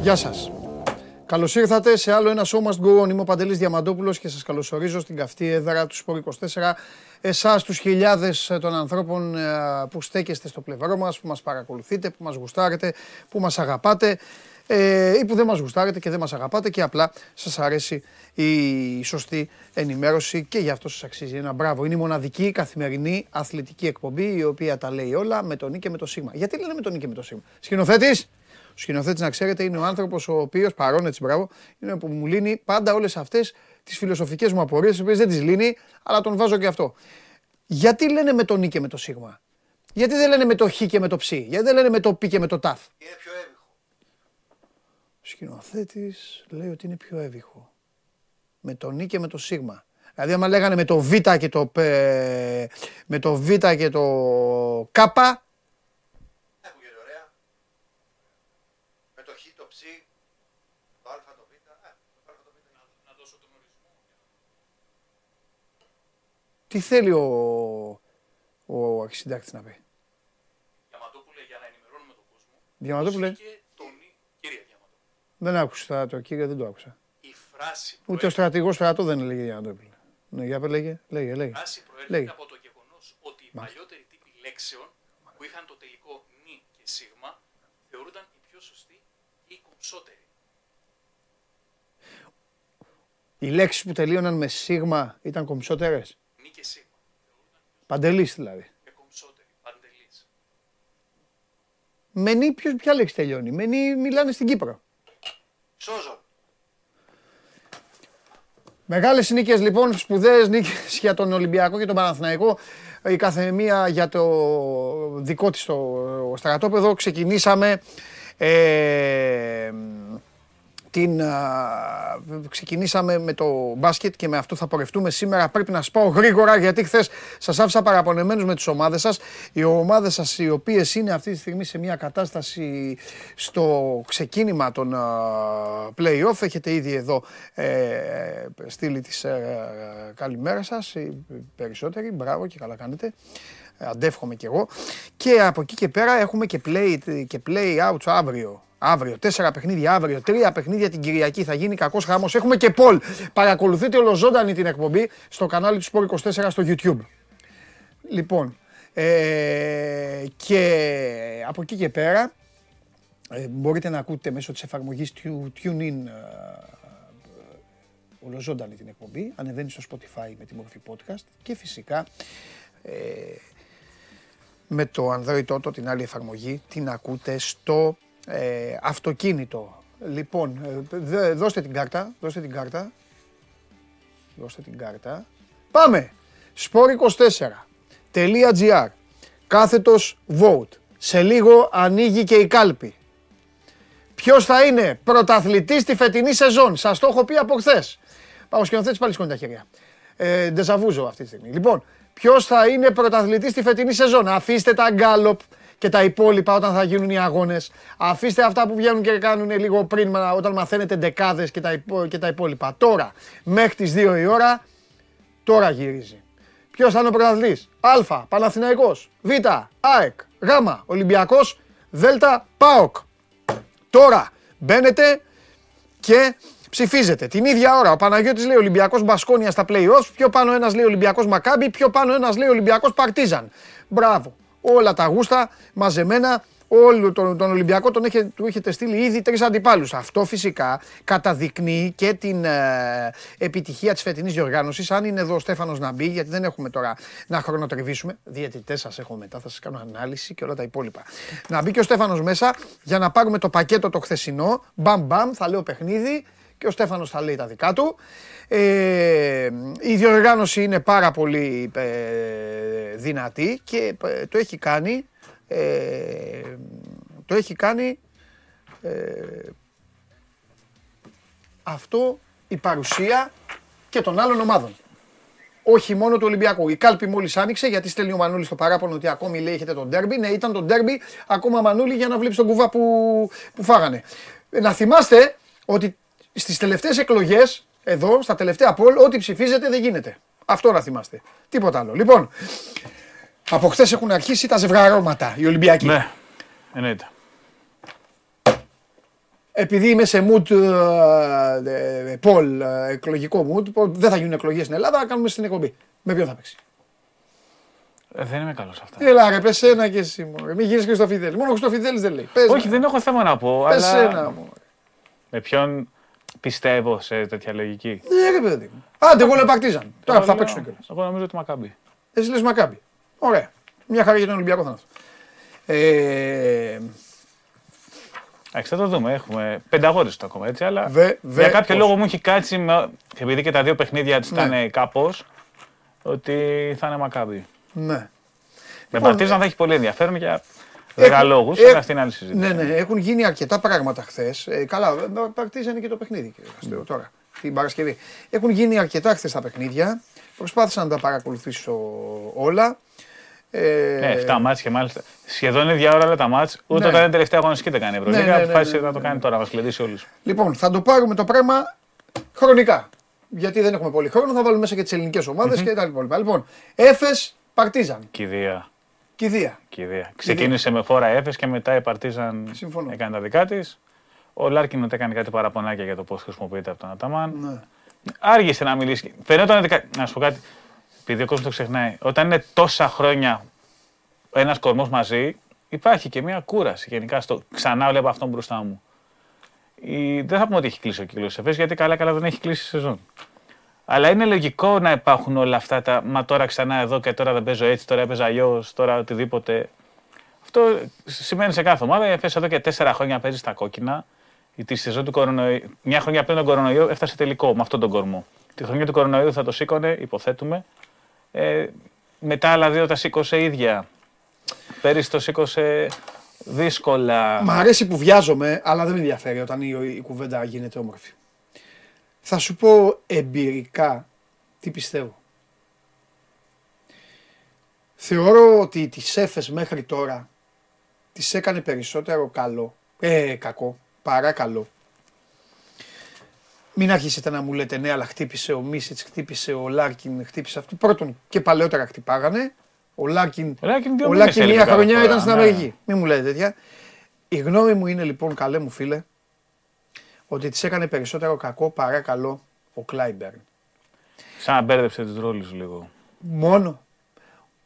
Γεια σας. Καλώς ήρθατε σε άλλο ένα Show Must Go On. Είμαι ο Παντελής Διαμαντόπουλος και σας καλωσορίζω στην καυτή έδρα του Σπορ 24. Εσάς, τους χιλιάδες των ανθρώπων που στέκεστε στο πλευρό μας, που μας παρακολουθείτε, που μας γουστάρετε, που μας αγαπάτε ή που δεν μας γουστάρετε και δεν μας αγαπάτε και απλά σας αρέσει η σωστή ενημέρωση και γι' αυτό σας αξίζει ένα μπράβο. Είναι η μοναδική καθημερινή αθλητική εκπομπή η οποία τα λέει όλα με το νι και με το σίγμα. Γιατί λένε με το νι και με το σίγμα? Σκηνοθέτης! Ο σκηνοθέτης, να ξέρετε, είναι ο άνθρωπος ο οποίος, παρόν έτσι, μπράβο, είναι που μου λύνει πάντα όλες αυτές τις φιλοσοφικές μου απορίες, τις οποίες δεν τις λύνει, αλλά τον βάζω και αυτό. Γιατί λένε με το νι και με το σίγμα? Γιατί δεν λένε με το χ και με το ψ? Γιατί δεν λένε με το π και με το ταφ? Είναι πιο έβυχο. Ο σκηνοθέτης λέει ότι είναι πιο έβυχο. Με το νι και με το σίγμα. Δηλαδή, άμα λέγανε με το β και το π, με το β και το κάπα. Τι θέλει ο αρχισυντάκτης να πει? Διαμαντόπουλε, για να ενημερώνουμε τον κόσμο. Διαμαντόπουλε. Κύριε Διαμαντόπουλε. Δεν άκουσα στρατό, κύριε, δεν το άκουσα. Η φράση. Ούτε ο στρατηγός στρατό δεν έλεγε Διαμαντόπουλε. Ναι, για λέγε. Η φράση προέρχεται από το γεγονός ότι οι παλιότεροι τύποι λέξεων που είχαν το τελικό νι και σίγμα θεωρούνταν οι πιο σωστοί ή οι κομψότεροι. Οι λέξεις που τελείωναν με σίγμα ήταν κομψότερες. Παντελής δηλαδή. Και κομψότερη, Παντελής. Με νι, ποια λέξη τελειώνει? Με νι μιλάνε στην Κύπρο. Σόζο. Μεγάλες νίκες λοιπόν, σπουδαίες νίκες για τον Ολυμπιακό και τον Παναθηναϊκό. Η κάθε μία για το δικό της το στρατόπεδο. Ξεκινήσαμε... Ξεκινήσαμε με το μπάσκετ και με αυτό θα πορευτούμε σήμερα. Πρέπει να σας πάω γρήγορα γιατί χθες σας άφησα παραπονεμένους με τις ομάδες σας. Οι ομάδες σας οι οποίες είναι αυτή τη στιγμή σε μια κατάσταση στο ξεκίνημα των play-off. Έχετε ήδη εδώ στείλει τις καλημέρα σας οι περισσότεροι. Μπράβο και καλά κάνετε. Αντεύχομαι κι εγώ. Και από εκεί και πέρα έχουμε και play-outs αύριο. Αύριο, 4 παιχνίδια αύριο, 3 παιχνίδια την Κυριακή. Θα γίνει κακός χαμός. Έχουμε και poll. Παρακολουθείτε ολοζώντανη την εκπομπή στο κανάλι του Σπορ 24 στο YouTube. Λοιπόν, και από εκεί και πέρα μπορείτε να ακούτε μέσω της εφαρμογής TuneIn ολοζώντανη την εκπομπή. Ανεβαίνει στο Spotify με τη μορφή podcast και φυσικά... με το Android Auto, την άλλη εφαρμογή, την ακούτε στο αυτοκίνητο. Λοιπόν, δώστε την κάρτα, δώστε την κάρτα. Πάμε! sport24.gr /vote. Σε λίγο ανοίγει και η κάλπη. Ποιος θα είναι πρωταθλητής στη φετινή σεζόν? Σας το έχω πει από χθες. Ο σκηνοθέτης πάλι σκόνει τα χέρια. Ντεζαβούζω αυτή τη στιγμή. Λοιπόν, ποιος θα είναι πρωταθλητής στη φετινή σεζόν? Αφήστε τα γκάλοπ και τα υπόλοιπα όταν θα γίνουν οι αγώνες. Αφήστε αυτά που βγαίνουν και κάνουν λίγο πριν όταν μαθαίνετε δεκάδες και τα υπόλοιπα. Τώρα, μέχρι τις 2 η ώρα, τώρα γυρίζει. Ποιος θα είναι ο πρωταθλητής? Α. Παναθηναϊκός. Β. ΑΕΚ. Γ. Ολυμπιακός. Δ. ΠΑΟΚ. Τώρα μπαίνετε και... ψηφίζετε. Την ίδια ώρα ο Παναγιώτης λέει Ολυμπιακός Μπασκόνια στα play-offs, πιο πάνω ένας λέει Ολυμπιακός Μακάμπι, πιο πάνω ένας λέει Ολυμπιακός Παρτίζαν. Μπράβο. Όλα τα γούστα μαζεμένα, όλο τον Ολυμπιακό του έχετε στείλει ήδη 3 αντιπάλους. Αυτό φυσικά καταδεικνύει και την επιτυχία της φετινής διοργάνωσης. Αν είναι εδώ ο Στέφανος να μπει, γιατί δεν έχουμε τώρα να χρονοτριβήσουμε. Διαιτητές σας έχω μετά, θα σας κάνω ανάλυση και όλα τα υπόλοιπα. Να μπει και ο Στέφανος μέσα για να πάρουμε το πακέτο το χθεσινό. Μπαμ μπαμ, θα λέω παιχνίδι. Και ο Στέφανος θα λέει τα δικά του. Η διοργάνωση είναι πάρα πολύ δυνατή και το έχει κάνει, αυτό η παρουσία και των άλλων ομάδων. Όχι μόνο του Ολυμπιακού. Η κάλπη μόλις άνοιξε γιατί στέλνει ο Μανούλης στο παράπονο ότι ακόμη λέει έχετε τον ντέρμπι. Ναι, ήταν τον ντέρμπι ακόμα Μανούλη για να βλέπει τον κουβά που φάγανε. Να θυμάστε ότι στις τελευταίες εκλογές, εδώ, στα τελευταία poll, ό,τι ψηφίζετε δεν γίνεται. Αυτό να θυμάστε. Τίποτα άλλο. Λοιπόν, από χθες έχουν αρχίσει τα ζευγαρώματα, οι Ολυμπιακοί. Ναι, εννοείται. επειδή είμαι σε mood poll, εκλογικό mood, δεν θα γίνουν εκλογές στην Ελλάδα, θα κάνουμε στην εκπομπή. Με ποιον θα παίξει? Δεν είμαι καλός αυτά. Έλα ρε, πες ένα και εσύ μόνο. Μην γίνεις Χριστοφιδέλης. Μόνο Χριστοφιδέλης δεν λέει. Πες. Όχι, δεν έχω θέμα να πω. Πες αλλά... ένα μόνο. Με ποιον πιστεύω σε τέτοια λογική? Ναι ρε παιδί μου. Άντε, εγώ λέω Παρτίζαν. Τώρα θα παίξουν κιόλας. Εγώ νομίζω ότι Μακάμπι. Εσύ λες Μακάμπι. Ωραία. Μια χαρά για τον Ολυμπιακό θα είναι. Θα το δούμε. Έχουμε 5 αγώνες ακόμα, έτσι, αλλά για κάποιο λόγο μου έχει κάτσει, επειδή και τα δύο παιχνίδια της ήταν κάπως, ότι θα είναι Μακάμπι. Ναι. Με Παρτίζαν θα έχει πολύ ενδιαφέρον για λόγους, αλλά αυτή είναι άλλη συζήτηση. Ναι, ναι, έχουν γίνει αρκετά πράγματα χθες. Καλά, Παρτίζαν και το παιχνίδι, κύριε τώρα, την Παρασκευή. Έχουν γίνει αρκετά χθες τα παιχνίδια. Προσπάθησα να τα παρακολουθήσω όλα. Ναι, 7 μάτς και μάλιστα. Σχεδόν ίδια ώρα όλα τα μάτς. Ούτε όταν είναι τελευταία αγωνιστική δεν κάνει Ευρωλίγα. Αποφάσισε να το κάνει τώρα, να κλειδίσει όλους. Λοιπόν, θα το πάρουμε το πράγμα χρονικά. Γιατί δεν έχουμε πολύ χρόνο, θα βάλουμε μέσα και τις ελληνικές ομάδες και τα λοιπά. Λοιπόν, Έφες Παρτίζαν. Κηδεία. Ξεκίνησε με φόρα Έφες και μετά η Παρτίζαν έκανε τα δικά της. Ο Λάρκιν μετά έκανε κάτι παραπονάκια για το πώς χρησιμοποιείται από τον Αταμάν. Άργησε να μιλήσει. Φαινόταν, να σου πω κάτι. Επειδή ο κόσμος το ξεχνάει, όταν είναι τόσα χρόνια ένας κορμός μαζί, υπάρχει και μια κούραση γενικά στο ξανά βλέπω αυτόν μπροστά μου. Δεν θα πούμε ότι έχει κλείσει ο κύκλος Εφές, γιατί καλά δεν έχει κλείσει η σεζόν. Αλλά είναι λογικό να υπάρχουν όλα αυτά τα «Μα τώρα ξανά εδώ και τώρα δεν παίζω έτσι, τώρα έπαιζα αλλιώς, τώρα οτιδήποτε». Αυτό σημαίνει σε κάθε ομάδα. Η Εφές εδώ και 4 χρόνια παίζει στα κόκκινα. Τη σεζόν του κορονοϊού, μια χρονιά πριν τον κορονοϊό, έφτασε τελικό με αυτόν τον κορμό. Τη χρονιά του κορονοϊού θα το σήκωνε, υποθέτουμε. Μετά άλλα δύο τα σήκωσε ίδια. Πέρυσι το σήκωσε δύσκολα. Μ' αρέσει που βιάζομαι, αλλά δεν με ενδιαφέρει όταν η κουβέντα γίνεται όμορφη. Θα σου πω εμπειρικά τι πιστεύω. Θεωρώ ότι τις Έφες μέχρι τώρα τις έκανε περισσότερο κακό παρά καλό. Μην αρχίσετε να μου λέτε ναι, αλλά χτύπησε ο Μίσιτς, χτύπησε ο Λάρκιν, χτύπησε αυτοί. Πρώτον και παλαιότερα χτυπάγανε. Ο Λάρκιν μία χρονιά ήταν στην Αμερική. Μην μου λέτε τέτοια. Η γνώμη μου είναι λοιπόν, καλέ μου φίλε, ότι της έκανε περισσότερο κακό παρά καλό ο Κλάιμπερν. Σαν να μπέρδεψε τις ρόλους λίγο. Μόνο.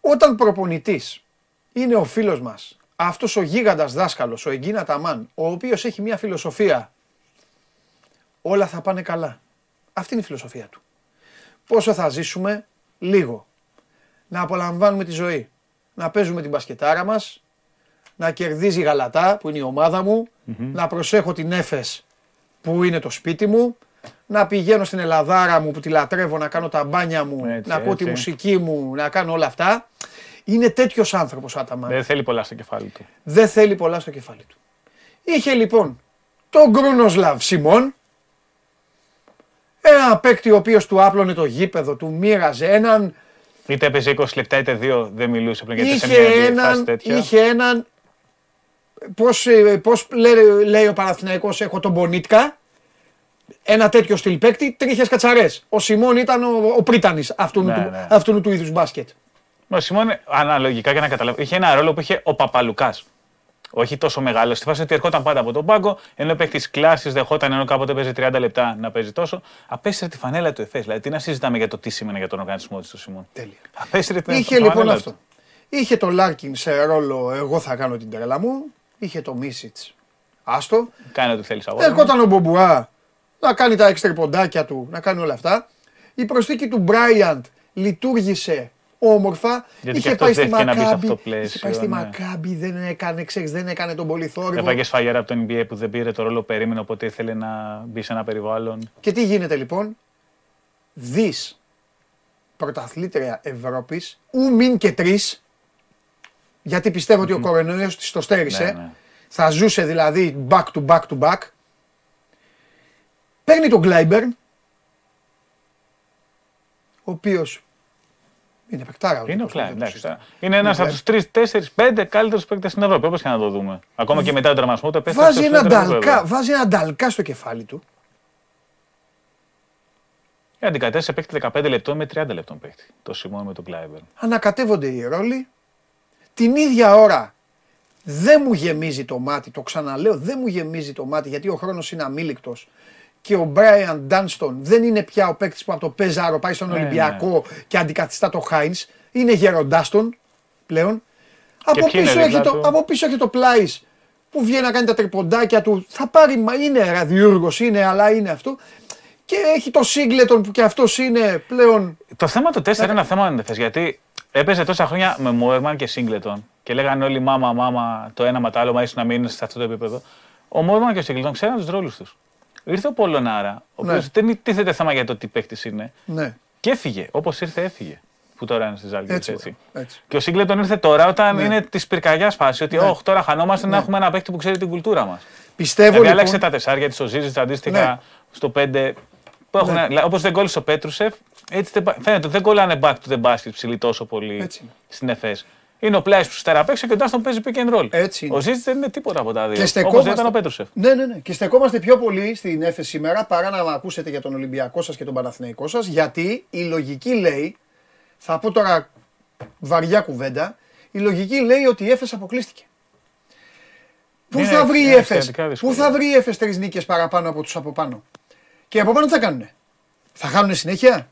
Όταν προπονητής είναι ο φίλος μας, αυτός ο γίγαντας δάσκαλος, ο Εγκίν Αταμάν, ο οποίος έχει μια φιλοσοφία. Όλα θα πάνε καλά. Αυτή είναι η φιλοσοφία του. Πόσο θα ζήσουμε, λίγο. Να απολαμβάνουμε τη ζωή. Να παίζουμε την μπασκετάρα μας. Να κερδίζει η Γαλατά που είναι η ομάδα μου. Να προσέχω την Έφες που είναι το σπίτι μου. Να πηγαίνω στην Ελλαδάρα μου που τη λατρεύω, να κάνω τα μπάνια μου, να ακούω τη μουσική μου, να κάνω όλα αυτά. Είναι τέτοιος άνθρωπος Άταμα. Δεν θέλει πολλά στο κεφάλι του. Δεν θέλει πολλά στο κεφάλι του. Είχε λοιπόν τον Γκρούνοσλαβ Σιμών. Ένα παίκτη ο οποίος του άπλωνε το γήπεδο, του μοίραζε έναν... Είτε έπαιζε 20 λεπτά είτε 2, δεν μιλούσε πριν γιατί είχε έναν... Πώς λέει ο Παναθηναϊκός, έχω τον Μπονίτκα, ένα τέτοιο στυλ παίκτη, τρίχες κατσαρές. Ο Σιμών ήταν ο πρίτανης αυτού του είδους μπάσκετ. Ο Σιμών, αναλογικά για να καταλάβω, είχε ένα ρόλο που είχε ο Παπαλουκάς. Όχι τόσο μεγάλο. Στη φάση ότι ερχόταν πάντα από τον πάγκο, ενώ παίχτης κλάσης δεχόταν, ενώ κάποτε παίζει 30 λεπτά να παίζει τόσο. Απέστρεψε τη φανέλα του Εφές. Δηλαδή, τι να συζητάμε για το τι σήμαινε για τον οργανισμό της ο Σιμών. Τέλεια. Απέστρεψε την φανέλα του. Είχε λοιπόν αυτό. Είχε το Λάρκιν σε ρόλο, εγώ θα κάνω την τρέλα μου. Είχε το Μίσιτς. Άστο. Κάνει ό,τι θέλει αγώνα. Ερχόταν ο Μπομπουά να κάνει τα έξτρα ποντάκια του, να κάνει όλα αυτά. Η προσθήκη του Μπράιαντ λειτουργήσε. Όμορφα, είχε πάει στη Μακάμπι, δεν έκανε τον πολυθόρυβο. Έφαγε σφαγέρα από τον NBA που δεν πήρε το ρόλο που περίμενε, οπότε ήθελε να μπει σε ένα περιβάλλον. Και τι γίνεται λοιπόν, δις πρωταθλήτρια Ευρώπης, ου μην και τρεις, γιατί πιστεύω ότι ο κορονοϊός της το στέρισε, θα ζούσε δηλαδή back to back to back, παίρνει τον Κλάιμπερν, ο οποίος... Είναι παικτάρα. Είναι ο Κλάιμπερν. Είναι ένας από τους 3, 4, 5 καλύτερους παίκτες στην Ευρώπη. Όπως και να το δούμε. Ακόμα και μετά τον τραυματισμό του επέστρεψε. Βάζει ένα νταλκά στο κεφάλι του. Αντικατέστησε παίκτη 15 λεπτών με 30 λεπτών παίκτη. Το Σιμών με τον Κλάιμπερν. Ανακατεύονται οι ρόλοι. Την ίδια ώρα δεν μου γεμίζει το μάτι, το ξαναλέω, δεν μου γεμίζει το μάτι, γιατί ο χρόνος είναι αμίληκτος και ο Μπράιαν Ντάνστον δεν είναι πια ο παίκτης που από το Πεζάρο πάει στον Ολυμπιακό και αντικαθιστά το Χάινς, είναι γεροντάστον πλέον. Από πίσω έχει το Πλάις που βγαίνει να κάνει τα τρυποντάκια του, θα πάρει, είναι ραδιούργος, είναι, αλλά είναι αυτό. Και έχει το Σίγκλετον που και αυτός είναι πλέον. Το θέμα του 4 είναι ένα θέμα αντίθεση, γιατί έπαιζε τόσα χρόνια με Μόρμαν και Σίγκλετον και λέγανε όλοι μάμα το ένα με το άλλο, μα ίσως να μείνουν σε αυτό το επίπεδο. Ο Μόρμαν και ο Σίγκλετον ξέραν τους ρόλους τους. Ήρθε ο Πολωνάρα, ο οποίος δεν τίθεται θέμα για το τι παίκτης είναι. Ναι. Και έφυγε, όπως ήρθε έφυγε. Που τώρα είναι στη Ζάλγκη. Έτσι. Και ο Σίγκλετον ήρθε τώρα όταν είναι της πυρκαγιάς φάση. Ότι τώρα χανόμαστε να έχουμε ένα παίκτη που ξέρει την κουλτούρα μας. Πιστεύω λοιπόν. Άλλαξε τα τεσσάρια της ο Ζίζης αντίστοιχα στο 5. Όπως δεν κόλλησε ο Πέτρουσεφ, έτσι φαίνεται δεν κολλάνε back to the basket ψηλή τόσο πολύ στην ΕΦΕΣ. Είναι ο Πλάις που στεραπέξει και ο Ντάστον παίζει pick and roll. Ο Ζίζης δεν είναι τίποτα από τα δύο. Όπως δεν ήταν ο Πέτρουσεφ. Ναι. Και στεκόμαστε πιο πολύ στην ΕΦΕΣ σήμερα παρά να ακούσετε για τον Ολυμπιακό σας και τον Παναθηναϊκό σας, γιατί η λογική λέει. Θα πω τώρα βαριά κουβέντα. Η λογική λέει ότι η ΕΦΕΣ αποκλείστηκε. Πού θα βρει η ΕΦΕΣ τρεις νίκες παραπάνω από τους από πάνω? Και από πάνω τι θα κάνουνε? Θα χάνουνε συνέχεια?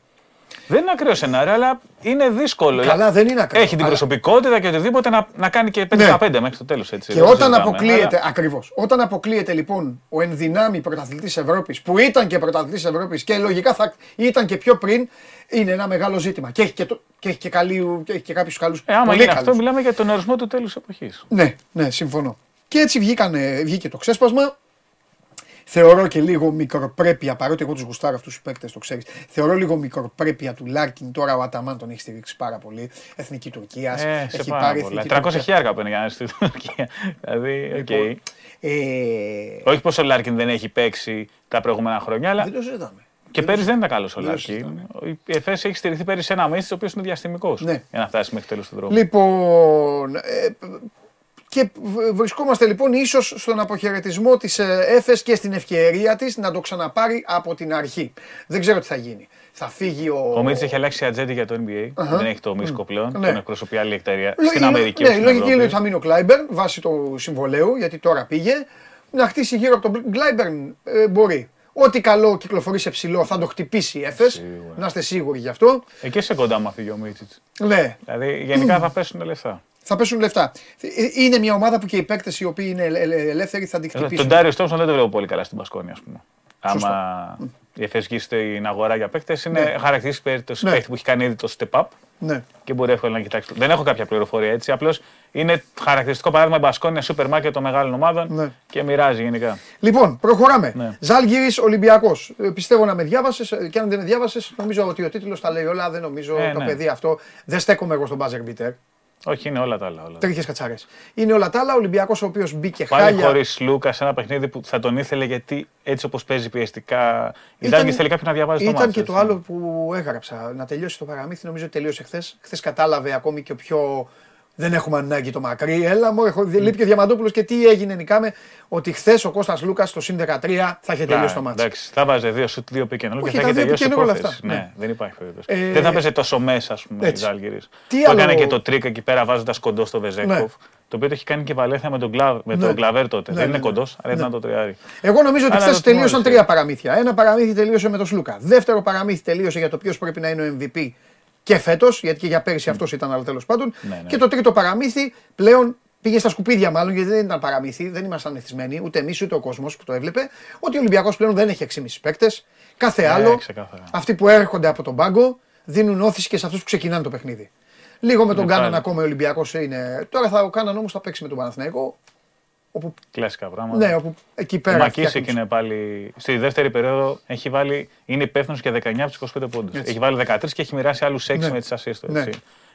Δεν είναι ακραίο σενάριο, αλλά είναι δύσκολο. Καλά, δεν είναι ακραίο. Έχει την προσωπικότητα και οτιδήποτε να κάνει και 5-5 μέχρι το τέλος. Και όταν αποκλείεται, ακριβώς. Όταν αποκλείεται λοιπόν ο ενδυνάμει πρωταθλητής Ευρώπης, που ήταν και πρωταθλητής Ευρώπης και λογικά θα ήταν και πιο πριν, είναι ένα μεγάλο ζήτημα. Και έχει και κάποιους καλούς. Άμα είναι αυτό, μιλάμε για τον ορισμό του τέλους εποχής. Ναι, συμφωνώ. Και έτσι βγήκε το ξέσπασμα. Θεωρώ και λίγο μικροπρέπεια, παρότι εγώ τους γουστάρω αυτούς τους παίκτες, το ξέρεις. Θεωρώ λίγο μικροπρέπεια του Λάρκιν. Τώρα ο Αταμάν τον έχει στηρίξει πάρα πολύ. Εθνική Τουρκία. Έχει πάρει εθνική. 300.000 παίρνει κανένας στην Τουρκία. Δηλαδή, οκ. Όχι πως ο Λάρκιν δεν έχει παίξει τα προηγούμενα χρόνια, αλλά. Δεν το συζητάμε. Και πέρυσι δεν ήταν καλός ο Λάρκιν. Η ΕΦΕΣ έχει στηριχθεί πέρυσι σε ένα μέσο, ο οποίος είναι διαστημικός. Για να φτάσει μέχρι τέλος του δρόμου. Λοιπόν. Και βρισκόμαστε λοιπόν ίσως στον αποχαιρετισμό της ΕΦΕΣ και στην ευκαιρία της να το ξαναπάρει από την αρχή. Δεν ξέρω τι θα γίνει. Θα φύγει ο. Ο Μίτς έχει αλλάξει ατζέντη για το NBA. Δεν έχει το Μίσκο πλέον. Τον εκπροσωπεί άλλη εταιρεία στην Αμερική. Ναι, η λογική είναι ότι θα μείνει ο Κλάιμπερν βάσει του συμβολέου, γιατί τώρα πήγε. Να χτίσει γύρω από τον Κλάιμπερν μπορεί. Ό,τι καλό κυκλοφορεί σε ψηλό θα το χτυπήσει η ΕΦΕΣ. Να είστε σίγουροι γι' αυτό. Εκεί σε κοντά μα φύγει ο Μίτσιτς. Ναι. Δηλαδή γενικά θα πέσουν λεφτά. Θα πέσουν λεφτά. Είναι μια ομάδα που και οι παίκτες οι οποίοι είναι ελεύθεροι θα την χτυπήσουν. Τον Ντάριο Τόμσον δεν το βλέπω πολύ καλά στην Μπασκόνια, ας πούμε. Άμα η ΕΦΕΣ βγει στην αγορά για παίκτες, είναι χαρακτηριστική περίπτωση παίκτη που έχει κάνει ήδη το step up και μπορεί εύκολα να κοιτάξει. Δεν έχω κάποια πληροφορία έτσι. Απλώς είναι χαρακτηριστικό παράδειγμα η Μπασκόνια σούπερ μάρκετ των μεγάλων ομάδων και μοιράζει γενικά. Λοιπόν, προχωράμε. Ζάλγκιρις Ολυμπιακός. Πιστεύω να με διάβασες και αν δεν με διάβασες, νομίζω ότι ο τίτλος τα λέει όλα. Δεν νομίζω το παιδί αυτό. Δεν στέκομαι εγώ στον buzzer beater. Όχι, είναι όλα τα άλλα. Τρίχες κατσάρες. Είναι όλα τα άλλα. Ο Ολυμπιακός ο οποίος μπήκε χάλια. Πάλι χωρίς Λούκα, ένα παιχνίδι που θα τον ήθελε γιατί έτσι όπως παίζει πιεστικά. Η Ζάλγκιρις θέλει κάποιον να διαβάζει το μάτι. Ήταν και το άλλο που έγραψα. Να τελειώσει το παραμύθι, νομίζω τελείωσε χθες. Χθες κατάλαβε ακόμη και πιο. Δεν έχουμε ανάγκη το μακρύ. Έλα, λείπει και ο Διαμαντόπουλος και τι έγινε, νικάμε. Ότι χθες ο Κώστας Λούκας στο συν 13 θα είχε τελειώσει το μάτι. Εντάξει, θα βάζε δύο pick and roll και θα είχε τελειώσει το μάτι. Ναι, δεν υπάρχει περίπτωση. Δεν θα παίζει τόσο μέσα, ας πούμε, η Ζάλγκιρις. Το έκανε και το τρίκα εκεί πέρα βάζοντας κοντό στο Βεζέγκοφ. Το οποίο το έχει κάνει και Βαλέθια με τον Κλαβέρ τότε. Δεν είναι κοντός, αλλά ήταν το τριάρι. Εγώ νομίζω ότι χθες τελείωσαν τρία παραμύθια. Ένα παραμύθι τελείωσε με τον Σλούκα. Δεύτερο παραμύθι τελείωσε για το ποιος πρέπει να είναι ο MVP. Και φέτος, γιατί και για πέρυσι αυτός ήταν, αλλά τέλος πάντων. Και το τρίτο παραμύθι πλέον πήγε στα σκουπίδια, μάλλον γιατί δεν ήταν παραμύθι, δεν ήμασταν εθισμένοι, ούτε εμείς ούτε ο κόσμος που το έβλεπε. Ότι ο Ολυμπιακός πλέον δεν έχει 6,5 παίκτες. Κάθε άλλο, αυτοί που έρχονται από τον πάγκο δίνουν όθηση και σε αυτούς που ξεκινάνε το παιχνίδι. Λίγο με τον Κάναν ακόμα ο Ολυμπιακός είναι. Τώρα θα ο Κάναν όμως θα παίξει με τον Παναθηναϊκό. Κλασικά πράγματα. Ναι, όπου εκεί πέρα. Ο Μακίσικ είναι πάλι. Στη δεύτερη περίοδο έχει βάλει. Είναι υπεύθυνος για 19 από τους 25 πόντους. Έχει βάλει 13 και έχει μοιράσει άλλους 6 με τις ασίστ του.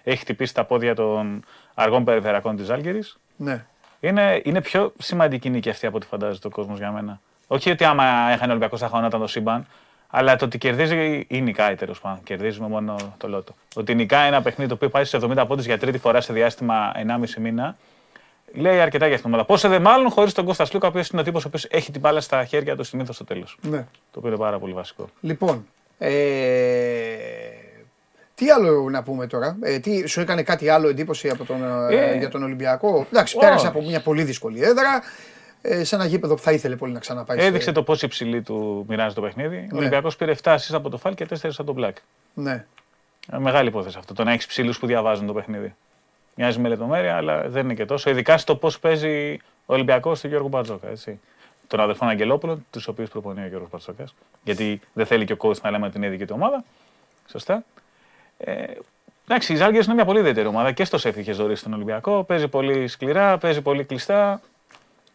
Έχει χτυπήσει τα πόδια των αργών περιφερειακών της Ζάλγκιρις. Ναι. Είναι πιο σημαντική νίκη αυτή από ό,τι φαντάζεται ο κόσμος για μένα. Όχι ότι άμα έχανε ο Ολυμπιακός θα χανόταν το σύμπαν, αλλά το ότι κερδίζει ή νικάει τέλος πάντων. Κερδίζουμε μόνο το λότο. Ότι νικάει ένα παιχνίδι το οποίο πάει στους 70 πόντους για τρίτη φορά σε διάστημα 1,5 μήνα. Λέει αρκετά για αυτήν την ομάδα. Πόσο δε μάλλον χωρίς τον Κώστα Σλούκα, ο οποίος είναι ο τύπος ο οποίος έχει την μπάλα στα χέρια του συνήθως στο τέλος. Ναι. Το οποίο είναι πάρα πολύ βασικό. Λοιπόν, Τι άλλο να πούμε τώρα, σου έκανε κάτι άλλο εντύπωση από τον, για τον Ολυμπιακό? Εντάξει, πέρασε από μια πολύ δύσκολη έδρα, σε ένα γήπεδο που θα ήθελε πολύ να ξαναπάει. Έδειξε το πόσο υψηλή του μοιράζει το παιχνίδι. Ναι. Ο Ολυμπιακός πήρε 7 ασίστ από το Φαλ και 4 από τον Μπλακ. Ναι. Μεγάλη υπόθεση αυτό, το να έχεις ψηλούς που διαβάζουν το παιχνίδι. Μοιάζει με λεπτομέρεια, αλλά δεν είναι και τόσο. Ειδικά στο πώς παίζει ο Ολυμπιακός του Γιώργου Μπατζόκα, έτσι. Των αδελφών Αγγελόπουλων, τους οποίους προπονεί ο Γιώργος Μπατζόκας. Γιατί δεν θέλει και ο coach να λέμε την ίδια την ομάδα. Σωστά. Εντάξει, οι Ζάγκες είναι μια πολύ ιδιαίτερη ομάδα και στο σεφ είχε δωρήσει τον Ολυμπιακό. Παίζει πολύ σκληρά, παίζει πολύ κλειστά.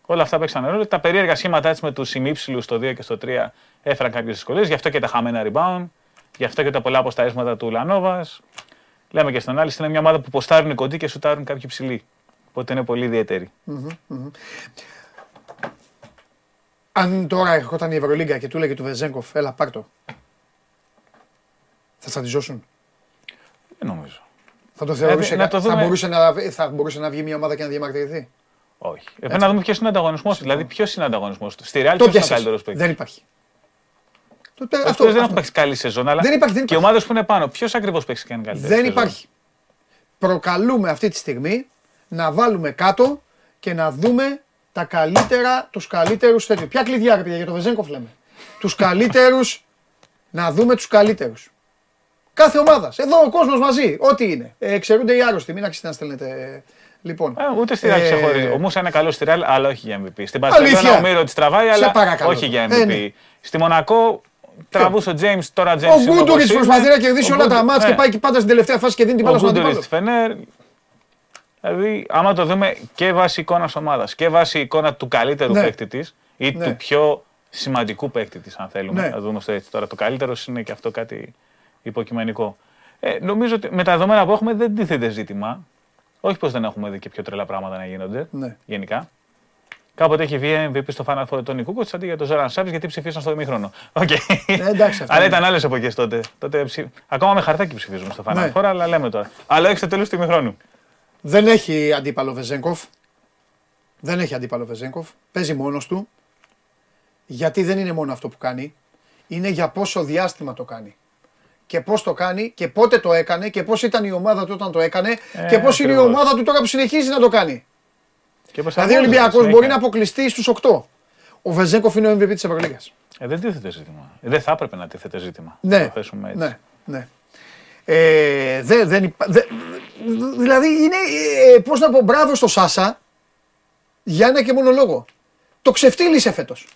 Όλα αυτά παίξαν ρόλο. Τα περίεργα σχήματά της με τους ημίψηλους στο 2 και στο 3 έφεραν κάποιες δυσκολίες. Γι' αυτό και τα χαμένα rebound, γι' αυτό και τα πολλά αποσταρίσματα του Λανόβας. Λέμε και στην ανάλυση, είναι μια ομάδα που ποστάρουν οι κοντοί και σουτάρουν κάποιοι ψηλοί. Οπότε είναι πολύ ιδιαίτερη. Αν τώρα ερχόταν η Ευρωλίγκα και του έλεγε του Βεζέγκοφ, έλα πάρ' το, θα τσαντιζώσουν? Δεν νομίζω. Θα το θεωρούσε, να το δούμε... θα μπορούσε να βγει μια ομάδα και να διαμαρτυρηθεί? Όχι. Πρέπει να δούμε ποιος είναι ο ανταγωνισμός. Δηλαδή, ποιος είναι ο ανταγωνισμός του. Στη Real ποιος είναι ο καλύτερος παίκτης? Δεν υπάρχει. Αυτό δεν έχουν παίξει καλή σεζόν, αλλά δεν υπάρχει, και ομάδες που είναι πάνω. Ποιος ακριβώς παίξει και είναι καλύτερος? Δεν υπάρχει. Προκαλούμε αυτή τη στιγμή να βάλουμε κάτω και να δούμε τα καλύτερα, τους καλύτερους τέτοιους. Ποια κλειδιά, ρε παιδιά, για το Βεζέγκοφ λέμε? Τους καλύτερους, να δούμε τους καλύτερους. Κάθε ομάδα. Εδώ ο κόσμος μαζί. Ό,τι είναι. Εξαιρούνται οι άρρωστοι. Μην αρχίσετε να στέλνετε. Λοιπόν. Ούτε στη Real ξεχωρίζει. Ο Μούσα είναι καλός στη Real, αλλά όχι για MVP. Στην Barcelona ο Μύρο της τραβάει, αλλά όχι για MVP. Στη Μονακό τραβούσε ο James, τώρα James. Ο Γκούντουριτς προσπαθεί να κερδίσει όλα τα μάτς και πάει και πάντα στην τελευταία φάση και δίνει την μπάλα στον αντίπαλο. Ο Γκούντουριτς στη Φενέρ. Δηλαδή, άμα το δούμε και βάσει εικόνας ομάδας και βάσει εικόνα του καλύτερου παίκτη της ή του πιο σημαντικού παίκτη της, αν θέλουμε να δούμε στο έτσι τώρα. Το καλύτερο είναι και αυτό κάτι υποκειμενικό. Νομίζω ότι με τα δεδομένα που έχουμε δεν τίθεται ζήτημα. Όχι πως δεν έχουμε δει και πιο τρελά πράγματα να γίνονται, γενικά. Κάποτε έχει βγει MVP στο Final Four τον Νικούκοτς αντί για τον Ζόραν Σάβιτς γιατί ψηφίσαν στο ημίχρονο. Αλλά ήταν άλλες εποχές τότε. Ακόμα με χαρτάκι ψηφίζουμε στο Final Four, αλλά λέμε τώρα. Αλλά έχει το τέλος του ημιχρόνου. Δεν έχει αντίπαλο Βεζέγκοφ. Δεν έχει αντίπαλο Βεζέγκοφ. Παίζει μόνος του. Γιατί δεν είναι μόνο αυτό που κάνει. Είναι για πόσο διάστημα το κάνει. Και πώς το κάνει και πότε το έκανε και πώς ήταν η ομάδα του όταν το έκανε και πώς είναι η ομάδα του τώρα που συνεχίζει να το κάνει. Δηλαδή ο Ολυμπιακός μπορεί να αποκλειστεί στους 8. Ο Βεζέγκοφ είναι ο MVP της Ευρωλίγας. Δεν τίθεται ζήτημα. Δεν θα έπρεπε να τίθεται ζήτημα. Ναι, ναι. Δηλαδή είναι, πώς να πω, μπράβο στο Σάσα για ένα και μόνο λόγο. Το ξεφτύλισε φέτος.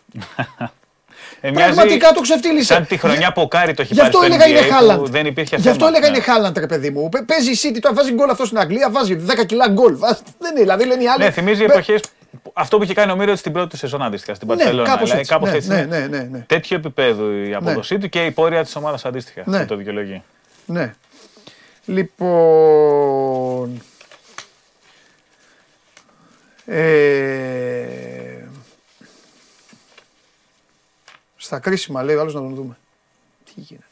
Πραγματικά το ξεφτύλισε. Σαν τη χρονιά που ο Κάρι το έχει πάρει στο NBA που δεν υπήρχε θέμα. Γι' αυτό έλεγα είναι Χάλαντ, ρε παιδί μου. Παίζει η City, τώρα βάζει γκολ αυτό στην Αγγλία, βάζει 10 κιλά γκολ. Δεν είναι, δηλαδή λένε οι άλλοι. Ναι, θυμίζει εποχές, αυτό που είχε κάνει ο Μύρο στην πρώτη σεζόν αντίστοιχα, στην Μπαρσελόνα. Κάπως έτσι. Τέτοιο επίπεδο η απόδοσή του και η πορεία της ομάδας αντίστοιχα. Με το δικαιολογεί. Ναι. Λοιπόν. Στα κρίσιμα, λέει ο άλλος, να τον δούμε. Τι γίνεται.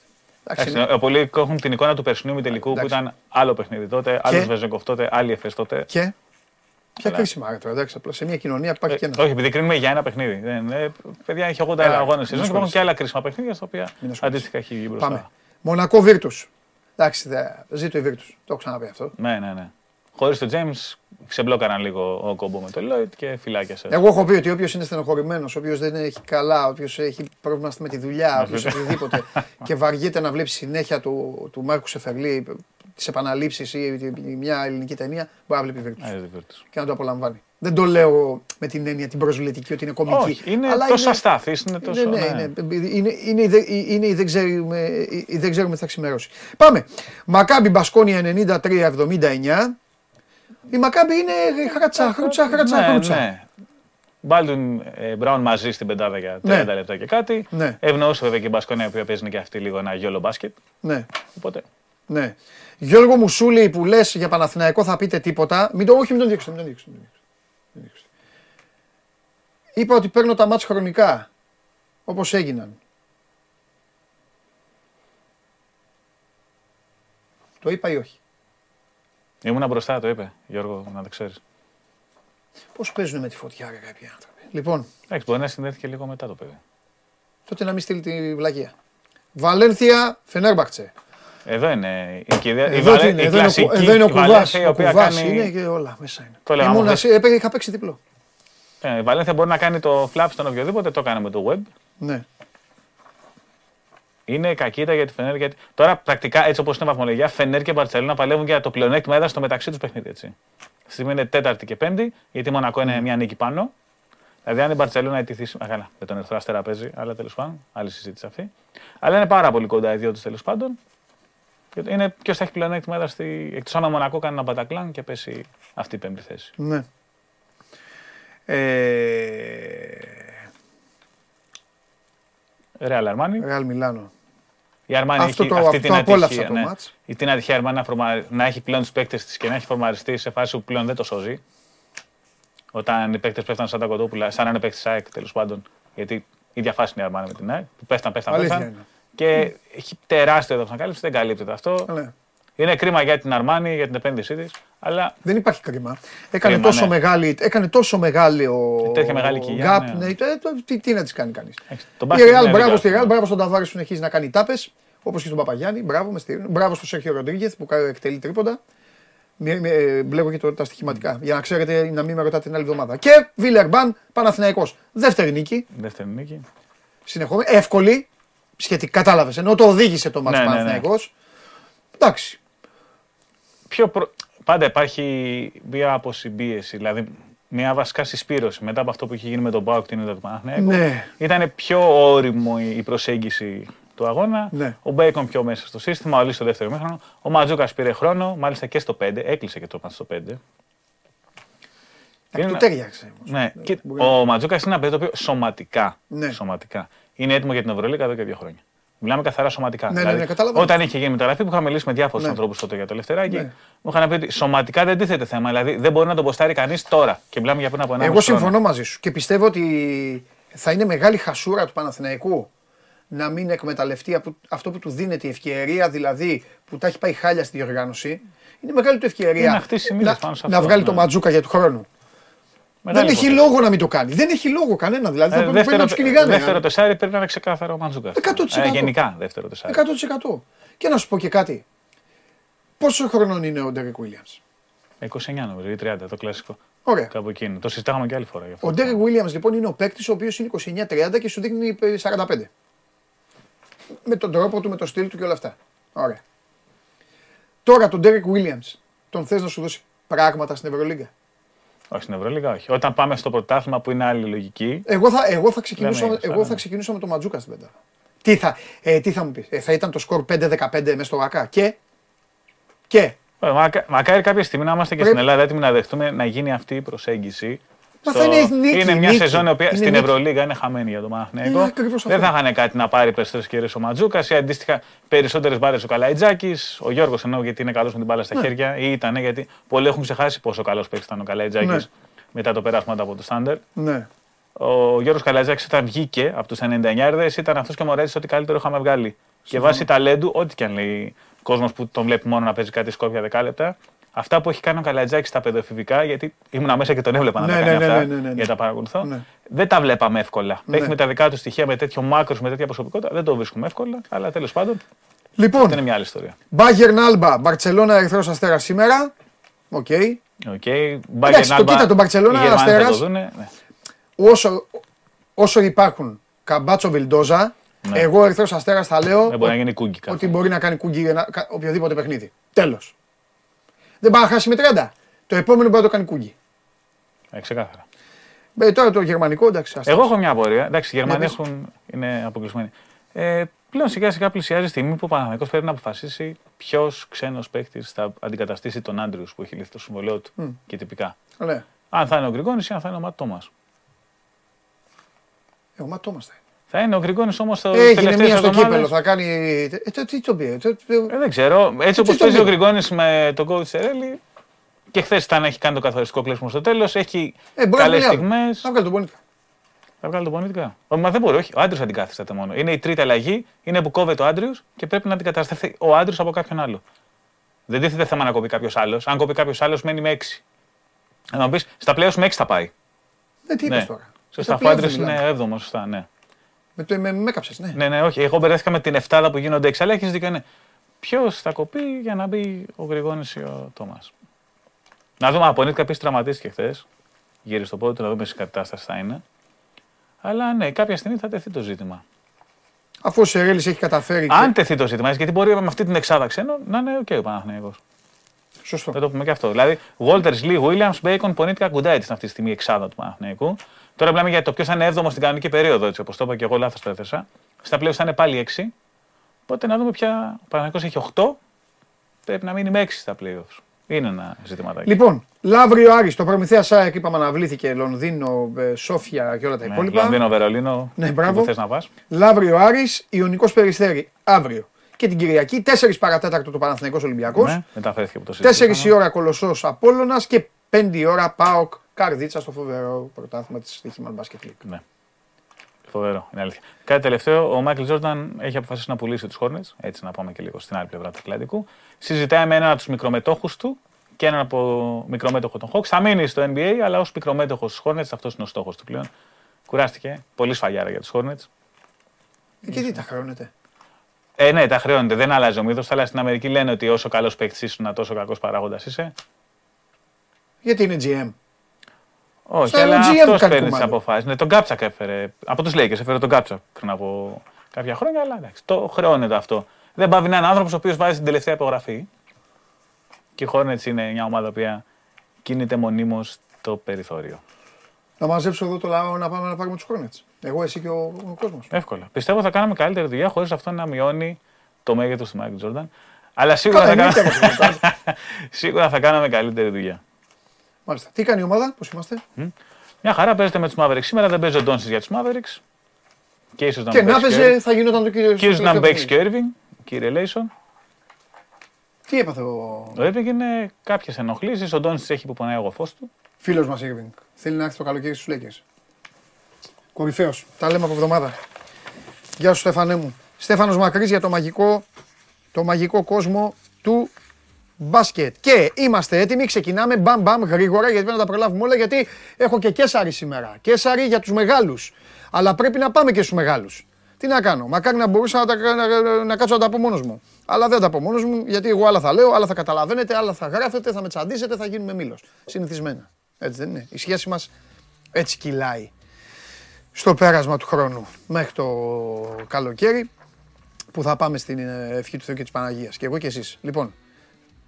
Εντάξει, πολλοί έχουν την εικόνα του περσινού ημιτελικού που ήταν άλλο παιχνίδι τότε, άλλος Βεζέγκοφ τότε, άλλη Εφές τότε. Και. Ποια κρίσιμα τώρα, εντάξει, απλά σε μια κοινωνία υπάρχει και ένα. Όχι, επειδή κρίνουμε για ένα παιχνίδι. Παιδιά έχει 80 αγώνες σεζόν, υπάρχουν και άλλα κρίσιμα παιχνίδια στα οποία αντίστοιχα έχει βγει μπροστά. Μονακό Βίρτους. Εντάξει, ζήτω η Βίρτους. Το έχω ξαναπεί αυτό. Ναι. Χωρίς τον James ξεμπλόκαραν λίγο ο Κόμπο με τον Lloyd και φυλάκιασε. Εγώ έχω πει ότι όποιος είναι στενοχωρημένος, όποιος δεν έχει καλά, όποιος έχει πρόβλημα με τη δουλειά, όποιος οτιδήποτε και βαριέται να βλέπει συνέχεια του Μάρκου Σεφερλή τις επαναλήψεις ή μια ελληνική ταινία, μπορεί να βλέπει Βίρτους και να το απολαμβάνει. Δεν το λέω με την έννοια την προσβλητική ότι είναι κομική. Είναι τόσο αστάθης, είναι τόσο... Είναι η δεν ξέρουμε τι θα ξημερώσει. Πάμε. Μακάμπι Μπασκόνια 93-79. Η Μακάμπι είναι χράτσα. Ναι. Μπάλτουν Μπράουν μαζί στην πεντάδα για 30 λεπτά και κάτι. Ευνοούσε βέβαια και η Μπασκόνια που παίζει και αυτή λίγο ένα γιόλο μπάσκετ. Οπότε... Ναι. Γιώργο Μουσούλη που λες για Παναθηναϊκό θα πείτε τίποτα. Όχι, μην τον δείξετε. Είπα ότι παίρνω τα μάτς χρονικά, όπως έγιναν. Το είπα ή όχι? Ήμουνα μπροστά, το είπε, Γιώργο, να το ξέρεις. Πώς παίζουν με τη φωτιά κάποιοι άνθρωποι. Λοιπόν. Εντάξει, μπορεί να συνδέθηκε λίγο μετά το παιδί. Τότε να μην στείλει τη βλακεία. Βαλένθια, Φενέρμπαχτσε. Εδώ είναι η κυρία. Εδώ είναι ο Κουβάς. Η οποία κάνει. Είναι και όλα μέσα είναι. Το λέγαμε. Ήμουν, είχα παίξει διπλό. Η Βαλένθια μπορεί να κάνει το flap στον οποιοδήποτε, το έκανε με το web. Ναι. Είναι κακήτα για τη Φενέρ. Γιατί... Τώρα πρακτικά έτσι όπως είναι η βαθμολογία, Φενέρ και Μπαρτσελόνα παλεύουν για το πλεονέκτημα έδρας στο μεταξύ τους παιχνίδι. Έτσι. Στη στιγμή είναι Τέταρτη και Πέμπτη, γιατί η Μονακό είναι μια νίκη πάνω. Δηλαδή, αν η Μπαρτσελόνα ετηθήσει. Α, καλά, με τον Ερυθρό Αστέρα παίζει, αλλά τέλος πάντων, άλλη συζήτηση αυτή. Αλλά είναι πάρα πολύ κοντά οι δύο τους τέλος πάντων. Είναι ποιος θα έχει πλεονέκτημα έδρας. Εκτός αν η Μονακό κάνει ένα μπατακλάν και πέσει αυτή η πέμπτη θέση. Ναι. Ρεάλ Αρμάνι. Ρεάλ Μιλάνο. Η Αρμάνι έχει το, αυτή την ατυχία. Ναι. Την ατυχία Αρμάνι να έχει πλέον τους παίκτες της και να έχει φορμαριστεί σε φάση που πλέον δεν το σώζει. Όταν οι παίκτες πέφτανε σαν τα κοτόπουλα, σαν να είναι παίκτης ΑΕΚ τέλος πάντων. Γιατί η διαφάση είναι η Αρμάνι με την ΑΕΚ. Που πέφταν. Και έχει τεράστια δοξανακάλυψη, δεν καλύπτεται αυτό. Ναι. Είναι κρίμα για την Αρμάνι, για την επένδυσή της. Αλλά... Δεν υπάρχει κρίμα. Έκανε κρίμα, τόσο, ναι. Μεγάλη, έκανε τόσο μεγάλη ο γκάπ. Ναι. Ναι, τι να της κάνει κανείς. Η Real, μπράβο στη Real, μπράβο στον Ταβάρες που συνεχίζει να κάνει τάπες, όπως και στον Παπαγιάννη, μπράβο στον Σέρχιο Ροντρίγκεθ που εκτελεί τρίποντα. Μπλέκω και τα στοιχηματικά, για να ξέρετε, να μην με ρωτάτε την άλλη εβδομάδα. Και Βιλερμπάν, Παναθηναϊκός. Δεύτερη νίκη. Συνεχόμενη, εύκολη, σχετικά κατάλαβες, ενώ το οδήγησε το μάτς Παναθηναϊκός. Εντάξει. Πάντα υπάρχει μία αποσυμπίεση, δηλαδή μία βασικά συσπήρωση μετά από αυτό που είχε γίνει με τον ΠΑΟΚ την ήττα του Παναθηναϊκού. Ναι. Ήταν πιο όριμο η προσέγγιση του αγώνα. Ναι. Ο Μπέικον πιο μέσα στο σύστημα, ο Λί στο δεύτερο ημίχρονο. Ο Ματζούκας πήρε χρόνο, μάλιστα και στο 5, έκλεισε και το μάτς στο 5. Του τέριαξε. Ναι. Ο Ματζούκας είναι ένα παιδί το οποίο σωματικά, ναι. Σωματικά είναι έτοιμο για την Ευρωλίγα εδώ και 2 χρόνια. Μιλάμε καθαρά σωματικά. Ναι, δηλαδή, ναι, όταν είχε γίνει μεταγραφή που είχα μιλήσει με διάφορους ανθρώπους τότε για το Λευτεράκι, μου είχαν πει ότι σωματικά δεν τίθεται θέμα. Δηλαδή δεν μπορεί να τον ποστάρει κανείς τώρα. Και μιλάμε για πριν από 1,5 χρόνο. Εγώ συμφωνώ μαζί σου και πιστεύω ότι θα είναι μεγάλη χασούρα του Παναθηναϊκού να μην εκμεταλλευτεί αυτό που του δίνεται η ευκαιρία, δηλαδή που τα έχει πάει χάλια στη διοργάνωση. Είναι μεγάλη του ευκαιρία να βγάλει το Ματζούκα για του χρόνου. Δεν έχει λόγο να μην το κάνει. Δεν έχει λόγο κανένα. Δηλαδή θα πρέπει να του κυνηγάνε. Δεύτερο τεσάρι πρέπει να είναι ξεκάθαρο ο Μαντζούκας. 100%. Γενικά δεύτερο τεσάρι. 100%. Και να σου πω και κάτι. Πόσο χρονών είναι ο Ντέρικ Γουίλιαμς? 29 νομίζω ή 30, το κλασικό. Ωραία. Κάπου εκείνο. Το συζητάγαμε και άλλη φορά γι' αυτό. Ο Ντέρικ Γουίλιαμς λοιπόν είναι ο παίκτης ο οποίος είναι 29-30 και σου δείχνει 45. Με τον τρόπο του, με το στυλ του και όλα αυτά. Ωραία. Τώρα τον Ντέρικ Γουίλιαμς τον θες να σου δώσει πράγματα στην Ευρωλίγκα? Όχι, στην Ευρωλίγα, όχι. Όταν πάμε στο πρωτάθλημα που είναι άλλη λογική. Εγώ θα ξεκινούσα με το Ματζούκα στην πεντάδα. Τι θα μου πεις, θα ήταν το σκορ 5-15 μέσα στο ΑΚΑ και. Μακάρι κάποια στιγμή να είμαστε και στην Ελλάδα έτοιμοι να δεχτούμε να γίνει αυτή η προσέγγιση. Είναι μια σεζόν η οποία στην Ευρωλίγα είναι χαμένη για τον Παναθηναϊκό. Δεν θα είχαν κάτι να πάρει περισσότερες κερδές ο Ματζούκας ή αντίστοιχα περισσότερες μπάλες ο Καλαϊτζάκης. Ο Γιώργος εννοώ γιατί είναι καλός με την μπάλα στα χέρια ή ήταν γιατί πολλοί έχουν ξεχάσει πόσο καλός παίκτης ήταν ο Καλαϊτζάκης μετά το περάσμα από το Στάντερ. Ο Γιώργος Καλαϊτζάκης όταν βγήκε από τους 99 ήταν αυτός και μου αρέσει ότι καλύτερο είχαμε βγάλει. Και βάσει ταλέντου, ό,τι και αν λέει ο κόσμος που τον βλέπει μόνο να παίζει κάτι σκόπια 10 λεπτά. Αυτά που έχει κάνει ο Καλατζάκης στα παιδοεφηβικά, γιατί ήμουν μέσα και τον έβλεπα να τα κάνει αυτά, για τα παρακολουθώ, δεν τα βλέπαμε εύκολα. Παίχνει με τα δικά του στοιχεία, με τέτοιο μάκρος, με τέτοια προσωπικότητα, δεν το βρίσκουμε εύκολα, αλλά τέλος πάντων, λοιπόν, είναι μια άλλη ιστορία. Μπάγερν Άλμπα, Μπαρτσελόνα, Ερυθρός Αστέρας σήμερα. Οκ. Εντάξει, το κοίτα τον Μπαρτσελόνα, Αστέρας. Όσο υπάρχουν Καμπάτσο Βιλντόζα, εγώ Ερυθρός Αστέρας θα λέω ότι μπορεί να κάνει κούγκι οποιοδήποτε παιχνίδι. Τέλος. Δεν πάει να χάσει με 30. Το επόμενο μπορεί να το κάνει κούγκι. Ξεκάθαρα. Τώρα το γερμανικό, εντάξει. Εγώ έχω μια απορία. Εντάξει, οι Γερμανοί είναι αποκλεισμένοι. Πλέον σιγά σιγά πλησιάζει η στιγμή που ο Παναθηναϊκός πρέπει να αποφασίσει ποιος ξένος παίκτης θα αντικαταστήσει τον Άντριους που έχει λυθεί το συμβολέο του και τυπικά. Αν θα είναι ο Γκριγκόνης ή αν θα είναι ο Ματ Τόμας. Ο Ματ Τόμας θα είναι. Θα είναι ο Γκριγκόνης όμως στο τελευταίο στο κύπελλο, θα κάνει... Τι το πει, δεν ξέρω. Έτσι όπως παίζει ο Γκριγκόνης με τον coach Σερέλη και χθες ήταν, έχει κάνει το καθοριστικό κλέψιμο στο τέλος, έχει καλές στιγμές. Θα βγάλει τον Πονίτικα. Θα βγάλει τον Πονίτικα. Μα δεν μπορεί, όχι. Ο Άντριους αντικαθίσταται μόνο. Είναι η τρίτη αλλαγή, είναι που κόβεται ο Άντριους και πρέπει να αντικατασταθεί ο Άντριους από κάποιον άλλο. Δεν τίθεται θέμα να κοπεί κάποιος άλλος. Αν κοπεί κάποιος άλλος, μένει με 6. Αν μου πεις, στα playoffs με 6 θα πάει. Τι είπες τώρα. Στα Άντριους είναι 7ο, σωστά, ναι. Με έκαψες, ναι. Ναι, όχι. Εγώ μπερδεύτηκα με την 7 που γίνονται 6, αλλά έχεις δίκιο, ναι. ποιος θα κοπεί για να μπει ο Γρηγόνης ή ο Τόμας. Να δούμε, από Νίτκα επίσης τραυματίστηκε χθες. Γύρισε το πόδι του, να δούμε σε κατάσταση θα είναι. Αλλά ναι, κάποια στιγμή θα τεθεί το ζήτημα. Αφού ο Σερέλης έχει καταφέρει. Αν τεθεί το ζήτημα, γιατί μπορεί με αυτή την εξάδα ξένων να είναι οκ ο Παναθηναϊκός. Σωστό. Θα το πούμε και αυτό. Δηλαδή, Walters, Lee, Williams, Bacon, Πονίτικα, Κουντάιτ είναι αυτή τη στιγμή η εξάδα του Παναθηναϊκού. Τώρα μιλάμε για το ποιο θα είναι 7ο στην κανονική περίοδο, έτσι όπως το είπα και εγώ, λάθος το έθεσα. Στα πλέον θα είναι πάλι 6. Οπότε να δούμε πια. Ο Παναθηναϊκός έχει 8. Πρέπει να μείνει με 6 στα playoffs. Είναι ένα ζητηματάκι. Λοιπόν, Λαύριο Άρης, το Προμηθέας ΑΕΚ είπαμε αναβλήθηκε, Λονδίνο, Σόφια και όλα τα υπόλοιπα. Λονδίνο, Βερολίνο, ναι, που θες να πας. Λαύριο Άρης, Ιωνικός Περιστέρι, αύριο. Και την Κυριακή, 4 παρατέταρτο το Παναθηναϊκός Ολυμπιακός. Ναι, μεταφέρθηκε από το σύστημα. 4 η ώρα Κολοσσός Απόλλωνας και 5 η ώρα ΠΑΟΚ Καρδίτσα στο φοβερό πρωτάθλημα της Στίχημαν Μπάσκετ Λιγκ. Ναι. Φοβερό, είναι αλήθεια. Κάτι τελευταίο, ο Μάικλ Τζόρνταν έχει αποφασίσει να πουλήσει τους Hornets. Έτσι, να πάμε και λίγο στην άλλη πλευρά του Ατλαντικού. Συζητάει με έναν από τους μικρομετόχους του και έναν από μικρομέτοχο των Hawks. Θα μείνει στο NBA, αλλά ως μικρομέτοχος στους Hornets, αυτός είναι ο στόχος του πλέον. Κουράστηκε. Πολύ σφαγιάρα για τους Hornets. Και τι τα χρεώνεται. Ναι, τα χρεώνεται. Δεν αλλάζει ο μύθος. Αλλά στην Αμερική λένε ότι όσο καλός παίκτης ήσουν, τόσο κακός παράγοντας είσαι. Γιατί είναι GM. Όχι, αλλά αυτός παίρνει τις αποφάσεις. Ναι, τον Γκάψακ έφερε. Από τους Λέικερς έφερε τον Γκάψακ πριν από κάποια χρόνια, αλλά εντάξει, το χρεώνεται αυτό. Δεν πάβει να είναι άνθρωπος ο οποίος βάζει την τελευταία υπογραφή. Και οι Hornets είναι μια ομάδα που κινείται μονίμως στο περιθώριο. Να μαζέψω εδώ το λαό να πάμε να πάρουμε τους Hornets. Εγώ, εσύ και ο κόσμος. Εύκολα. Πιστεύω θα κάναμε καλύτερη δουλειά χωρίς αυτό να μειώνει το μέγεθος του Μάικλ Τζόρνταν. Αλλά σίγουρα θα κάναμε καλύτερη δουλειά. Μάλιστα. Τι κάνει η ομάδα, πώς είμαστε. Μια χαρά, παίζετε με τους Mavericks. Σήμερα δεν παίζει ο Ντόνσις για τους Mavericks. Και ίσως να παίζει. Θα γινόταν το κύριο. Και ίσως να παίξει και ο Irving, κύριε Λέισον. Τι έπαθε ο Irving, είναι κάποιες ενοχλήσεις. Ο Ντόνσις έχει που πονάει ο γοφός του. Φίλος μας Irving. Θέλει να έρθει το καλοκαίρι στους Λέικερς. Κορυφαίος. Τα λέμε από εβδομάδα. Γεια σου, Στέφανέ μου. Στέφανος Μακρύς για το μαγικό κόσμο του μπάσκετ. Και είμαστε έτοιμοι, ξεκινάμε μπαμ γρήγορα γιατί πρέπει να τα προλάβουμε όλα, γιατί έχω και Κέσαρη σήμερα. Κέσαρη για τους μεγάλους. Αλλά πρέπει να πάμε και στους μεγάλους. Τι να κάνω, μακάρι να μπορούσα να κάτσω να τα πω μόνος μου. Αλλά δεν τα πω μόνος μου, γιατί εγώ άλλα θα λέω, άλλα θα καταλαβαίνετε, άλλα θα γράφετε, θα με τσαντίσετε, θα γίνουμε μήλος. Συνηθισμένα. Έτσι δεν είναι. Η σχέση μας έτσι κυλάει. Στο πέρασμα του χρόνου, μέχρι το καλοκαίρι, που θα πάμε στην ευχή του Θεού και της Παναγίας. Και εγώ και εσείς. Λοιπόν,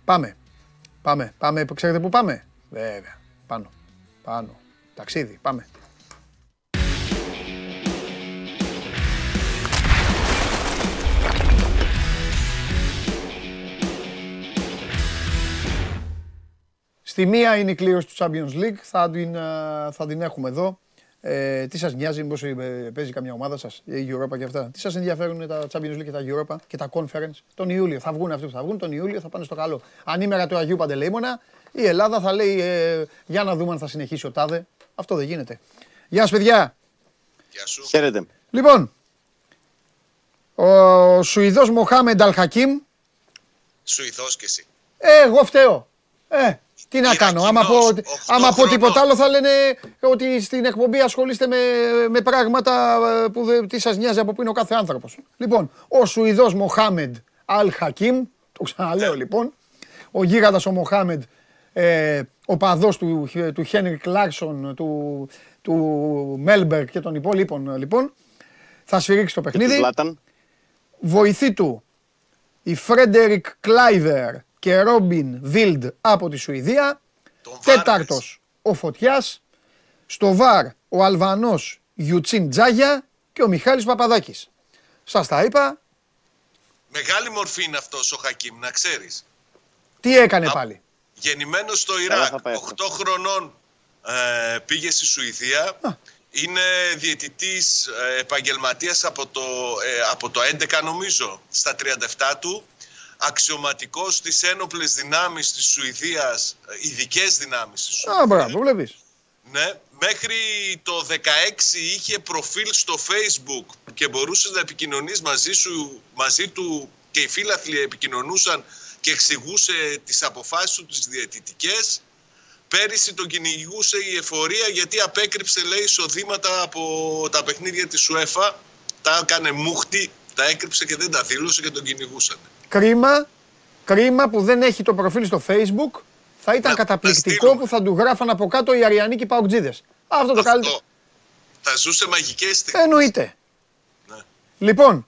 πάμε. Ξέρετε πού πάμε? Βέβαια. Πάνω. Ταξίδι, πάμε. Στη μία είναι η κλήρωση του Champions League, θα την έχουμε εδώ. Τι σας νοιάζει, μήπως παίζει καμιά ομάδα σας, η Europa και αυτά. Τι σας ενδιαφέρουν τα Champions League και τα Europa και τα Conference. Τον Ιούλιο θα βγουν αυτοί που θα βγουν, τον Ιούλιο θα πάνε στο καλό. Ανήμερα του Αγίου Παντελεήμονα, η Ελλάδα θα λέει για να δούμε αν θα συνεχίσει ο τάδε. Αυτό δεν γίνεται. Γεια σας παιδιά. Γεια σου. Χαίρετε. Λοιπόν, ο Σουηδός Μοχάμεντ Αλχακίμ. Σουηδός και εσύ. Εγώ φταίω. Τι να κάνω, άμα πω τίποτα άλλο θα λένε ότι στην εκπομπή ασχολείστε με πράγματα που τι σας νοιάζει από που είναι ο κάθε άνθρωπος. Λοιπόν, ο Σουηδός Μοχάμεντ Αλ-Χακίμ, το ξαναλέω λοιπόν, ο γίγαντας ο Μοχάμεντ, ο παδός του Χένρικ Λάρσον, του Μέλμπερκ και των υπόλοιπων λοιπόν, θα σφυρίξει το παιχνίδι. Βοηθή του η Φρέντερικ Κλάιβερ και Ρόμπιν Βίλντ από τη Σουηδία. Τέταρτος ο Φωτιάς. Στο βαρ ο Αλβανός Γιουτσίν Τζάγια και ο Μιχάλης Παπαδάκης. Σας τα είπα. Μεγάλη μορφή είναι αυτός ο Χακίμ, να ξέρεις. Τι έκανε πάλι. Γεννημένος στο Ιράκ, 8 χρονών πήγε στη Σουηδία. Είναι διαιτητής επαγγελματίας από το 11 νομίζω, στα 37 του. Αξιωματικός στις ένοπλες δυνάμεις της Σουηδίας, ειδικές δυνάμεις της Σουηδίας. Μπράβο, βλέπεις. Ναι, μέχρι το 16 είχε προφίλ στο Facebook και μπορούσες να επικοινωνείς μαζί του και οι φίλαθλοι επικοινωνούσαν και εξηγούσε τις αποφάσεις του, τις διαιτητικές. Πέρυσι τον κυνηγούσε η εφορία γιατί απέκρυψε, λέει, εισοδήματα από τα παιχνίδια της UEFA. Τα έκανε μούχτη, τα έκρυψε και δεν τα δήλωσε και τον κυνηγούσαν. Κρίμα, κρίμα που δεν έχει το προφίλ στο Facebook. Θα ήταν καταπληκτικό που θα του γράφαν από κάτω οι Αριανίκοι Παοκτζίδες. Αυτό το καλύτερο. Θα ζούσε μαγικές στιγμές. Εννοείται. Ναι. Λοιπόν,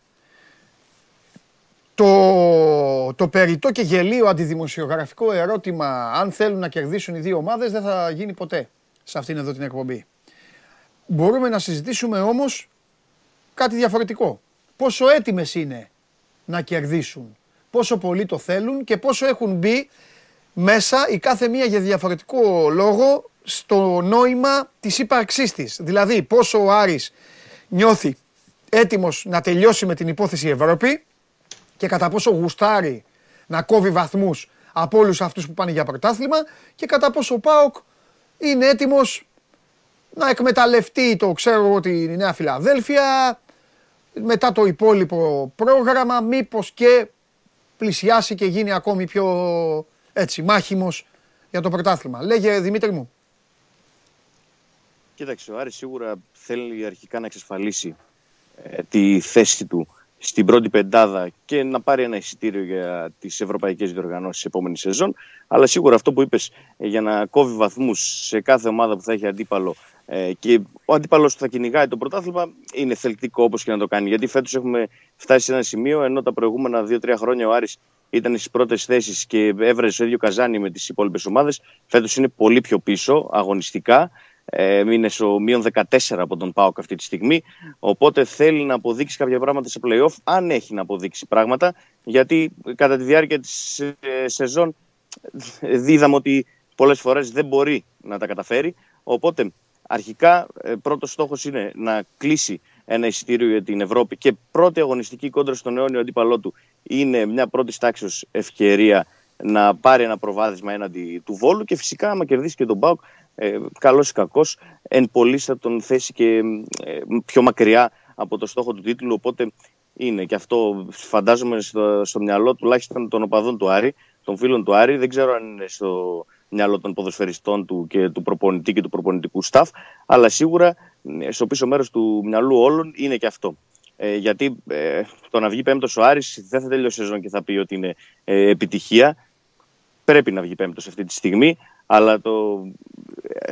το περιττό και γελίο αντιδημοσιογραφικό ερώτημα αν θέλουν να κερδίσουν οι δύο ομάδες δεν θα γίνει ποτέ σε αυτήν εδώ την εκπομπή. Μπορούμε να συζητήσουμε όμως κάτι διαφορετικό. Πόσο έτοιμες είναι να κερδίσουν, πόσο πολύ το θέλουν και πόσο έχουν μπει μέσα η κάθε μία για διαφορετικό λόγο στο νόημα της ύπαρξής της. Δηλαδή πόσο ο Άρης νιώθει έτοιμος να τελειώσει με την υπόθεση Ευρώπη και κατά πόσο γουστάρει να κόβει βαθμούς από όλους αυτούς που πάνε για πρωτάθλημα και κατά πόσο ο ΠΑΟΚ είναι έτοιμος να εκμεταλλευτεί το ξέρω ότι η Νέα Φιλαδέλφια μετά το υπόλοιπο πρόγραμμα μήπως και πλησιάσει και γίνει ακόμη πιο έτσι μάχημος για το πρωτάθλημα. Λέγε Δημήτρη μου. Κοίταξε, ο Άρης σίγουρα θέλει αρχικά να εξασφαλίσει τη θέση του στην πρώτη πεντάδα και να πάρει ένα εισιτήριο για τις ευρωπαϊκές διοργανώσεις επόμενη σεζόν. Αλλά σίγουρα αυτό που είπες για να κόβει βαθμούς σε κάθε ομάδα που θα έχει αντίπαλο και ο αντίπαλος που θα κυνηγάει το πρωτάθλημα είναι θελκτικό όπως και να το κάνει. Γιατί φέτος έχουμε φτάσει σε ένα σημείο ενώ τα προηγούμενα 2-3 χρόνια ο Άρης ήταν στις πρώτες θέσεις και έβρεζε το ίδιο καζάνι με τις υπόλοιπες ομάδες. Φέτος είναι πολύ πιο πίσω αγωνιστικά. Είναι στο μείον 14 από τον ΠΑΟΚ αυτή τη στιγμή. Οπότε θέλει να αποδείξει κάποια πράγματα σε play-off, αν έχει να αποδείξει πράγματα. Γιατί κατά τη διάρκεια της σεζόν είδαμε ότι πολλές φορές δεν μπορεί να τα καταφέρει. Οπότε αρχικά πρώτος στόχος είναι να κλείσει ένα εισιτήριο για την Ευρώπη και πρώτη αγωνιστική κόντρα στον αιώνιο αντίπαλό του είναι μια πρώτης τάξης ευκαιρία να πάρει ένα προβάδισμα έναντι του Βόλου και φυσικά άμα κερδίσει και τον ΠΑΟΚ καλός ή κακός εν πολλοίς θα τον θέσει και πιο μακριά από το στόχο του τίτλου, οπότε είναι και αυτό φαντάζομαι στο μυαλό τουλάχιστον των οπαδών του Άρη, των φίλων του Άρη, δεν ξέρω αν είναι στο μυαλό των ποδοσφαιριστών του και του προπονητή και του προπονητικού staff, αλλά σίγουρα στο πίσω μέρος του μυαλού όλων είναι και αυτό. Γιατί το να βγει πέμπτος ο Άρης δεν θα τελειώσει σεζόν και θα πει ότι είναι επιτυχία. Πρέπει να βγει πέμπτος αυτή τη στιγμή, αλλά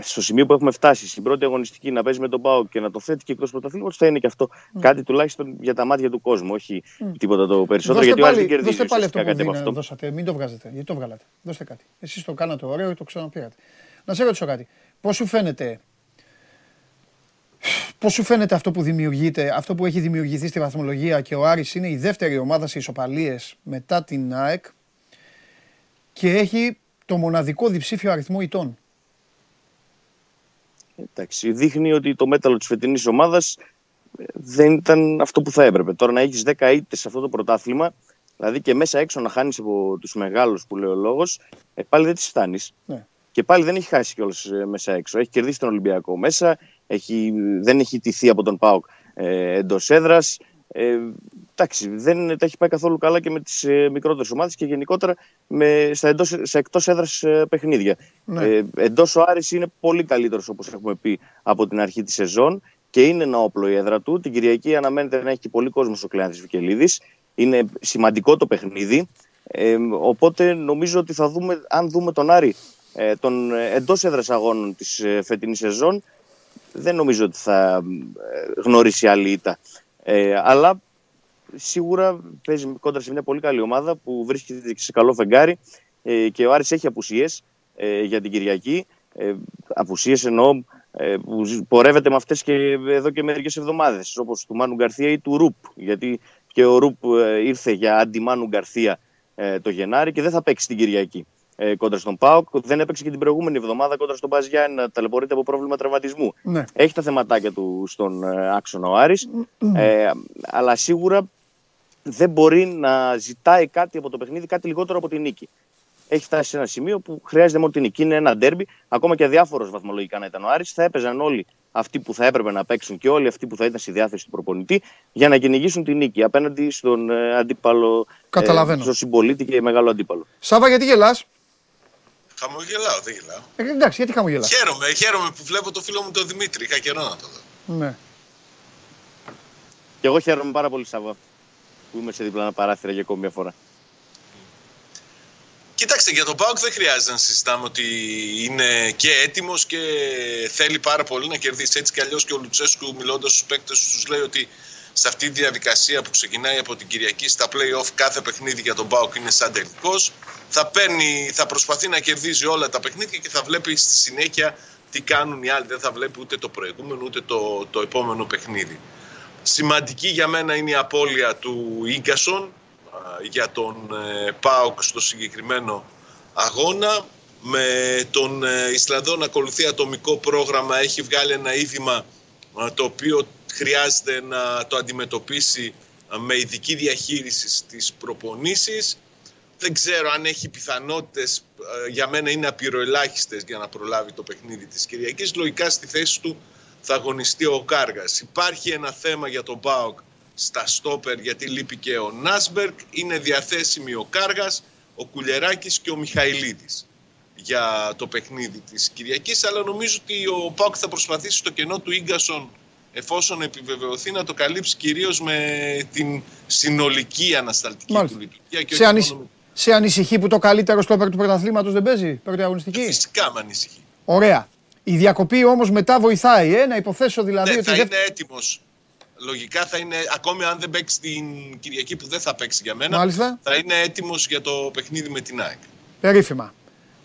στο σημείο που έχουμε φτάσει, στην πρώτη αγωνιστική να παίζει με τον ΠΑΟΚ και να το θέτει και εκτός πρωταθλήματος, θα είναι και αυτό κάτι τουλάχιστον για τα μάτια του κόσμου, όχι τίποτα το περισσότερο. Δώστε γιατί πάλι, ο Άρης δεν κερδίζει. Δώστε πάλι αυτό που δίνετε, δώσατε. Μην το βγάζετε. Γιατί το βγάλατε. Δώστε κάτι. Εσείς το κάνατε ωραίο και το ξαναπήρατε. Να σε ρωτήσω κάτι. Πώς σου φαίνεται. Πώς σου φαίνεται αυτό που δημιουργείται, αυτό που έχει δημιουργηθεί στη βαθμολογία και ο Άρης είναι η δεύτερη ομάδα σε ισοπαλίες μετά την ΑΕΚ και έχει το μοναδικό διψήφιο αριθμό ητών. Εντάξει, δείχνει ότι το μέταλλο της φετινής ομάδας δεν ήταν αυτό που θα έπρεπε. Τώρα να έχεις 10 ήττες σε αυτό το πρωτάθλημα, δηλαδή και μέσα έξω να χάνεις από τους μεγάλους που λέει ο λόγος, πάλι δεν τις φτάνεις. Ναι. Και πάλι δεν έχει χάσει κιόλας μέσα έξω. Έχει κερδίσει τον Ολυμπιακό μέσα. Δεν έχει τηθεί από τον ΠΑΟΚ εντός έδρας. Εντάξει, δεν τα έχει πάει καθόλου καλά και με τις μικρότερες ομάδες και γενικότερα στα εκτός έδρας παιχνίδια. Ναι. Εντός ο Άρης είναι πολύ καλύτερος όπως έχουμε πει από την αρχή της σεζόν και είναι ένα όπλο η έδρα του. Την Κυριακή αναμένεται να έχει και πολύ κόσμο ο Κλεάνθης Βικελίδης. Είναι σημαντικό το παιχνίδι. Οπότε νομίζω ότι θα δούμε, αν δούμε τον Άρη των εντός έδρας αγώνων της φετινής σεζόν, δεν νομίζω ότι θα γνωρίσει άλλη ήττα. Αλλά σίγουρα παίζει κόντρα σε μια πολύ καλή ομάδα που βρίσκεται σε καλό φεγγάρι και ο Άρης έχει απουσίες για την Κυριακή. Απουσίες εννοώ που πορεύεται με αυτές και εδώ και μερικές εβδομάδες, όπως του Μάνου Γκαρθία ή του Ρουπ. Γιατί και ο Ρουπ ήρθε για αντι Μάνου Γκαρθία το Γενάρη και δεν θα παίξει την Κυριακή κόντρα στον ΠΑΟΚ. Δεν έπαιξε και την προηγούμενη εβδομάδα κόντρα στον Παζιάννη να ταλαιπωρείται από πρόβλημα τραυματισμού. Ναι. Έχει τα θεματάκια του στον άξονα ο Άρης, αλλά σίγουρα δεν μπορεί να ζητάει κάτι από το παιχνίδι, κάτι λιγότερο από τη νίκη. Έχει φτάσει σε ένα σημείο που χρειάζεται μόνο τη νίκη. Είναι ένα ντέρμπι, ακόμα και αδιάφορος βαθμολογικά να ήταν ο Άρης. Θα έπαιζαν όλοι αυτοί που θα έπρεπε να παίξουν και όλοι αυτοί που θα ήταν στη διάθεση του προπονητή για να κυνηγήσουν τη νίκη απέναντι στον αντίπαλο, στον συμπολίτη και μεγάλο αντίπαλο. Σάβα, γιατί γελάς? Χαμογελάω, δεν γελάω. Εντάξει, γιατί χαμογελάω. Χαίρομαι που βλέπω το φίλο μου τον Δημήτρη. Είχα καιρό να το δω. Ναι. Και εγώ χαίρομαι πάρα πολύ, Σάββα, που είμαι σε διπλανά παράθυρα για ακόμη μια φορά. Κοιτάξτε, για τον ΠΑΟΚ δεν χρειάζεται να συζητάμε ότι είναι και έτοιμος και θέλει πάρα πολύ να κερδίσει. Έτσι κι αλλιώς και ο Λουτσέσκου, μιλώντας στους παίκτες, τους λέει ότι σε αυτή τη διαδικασία που ξεκινάει από την Κυριακή στα play-off κάθε παιχνίδι για τον ΠΑΟΚ είναι σαν τελικός. Θα προσπαθεί να κερδίζει όλα τα παιχνίδια και θα βλέπει στη συνέχεια τι κάνουν οι άλλοι. Δεν θα βλέπει ούτε το προηγούμενο ούτε το επόμενο παιχνίδι. Σημαντική για μένα είναι η απώλεια του Ίγκασον για τον ΠΑΟΚ στο συγκεκριμένο αγώνα. Με τον Ισλανδό να ακολουθεί ατομικό πρόγραμμα, έχει βγάλει ένα είδημα το οποίο χρειάζεται να το αντιμετωπίσει με ειδική διαχείριση στις προπονήσεις. Δεν ξέρω αν έχει πιθανότητες, για μένα είναι απειροελάχιστες για να προλάβει το παιχνίδι της Κυριακής. Λογικά στη θέση του θα αγωνιστεί ο Κάργας. Υπάρχει ένα θέμα για τον ΠΑΟΚ στα στόπερ, γιατί λείπει και ο Νάσμπερκ. Είναι διαθέσιμοι ο Κάργας, ο Κουλεράκης και ο Μιχαηλίδης για το παιχνίδι της Κυριακής, αλλά νομίζω ότι ο ΠΑΟΚ θα προσπαθήσει στο κενό του Ίγκασον, εφόσον επιβεβαιωθεί, να το καλύψει κυρίως με την συνολική ανασταλτική του λειτουργία. Σε ανησυχεί που το καλύτερο στόπερ του πρωταθλήματος δεν παίζει πρώτη αγωνιστική? Φυσικά με ανησυχεί. Ωραία. Η διακοπή όμως μετά βοηθάει, να υποθέσω δηλαδή. Ναι, ότι θα είναι έτοιμος. Λογικά θα είναι, ακόμη αν δεν παίξει την Κυριακή, που δεν θα παίξει για μένα, μάλιστα, θα είναι έτοιμος για το παιχνίδι με την ΑΕΚ. Περίφημα.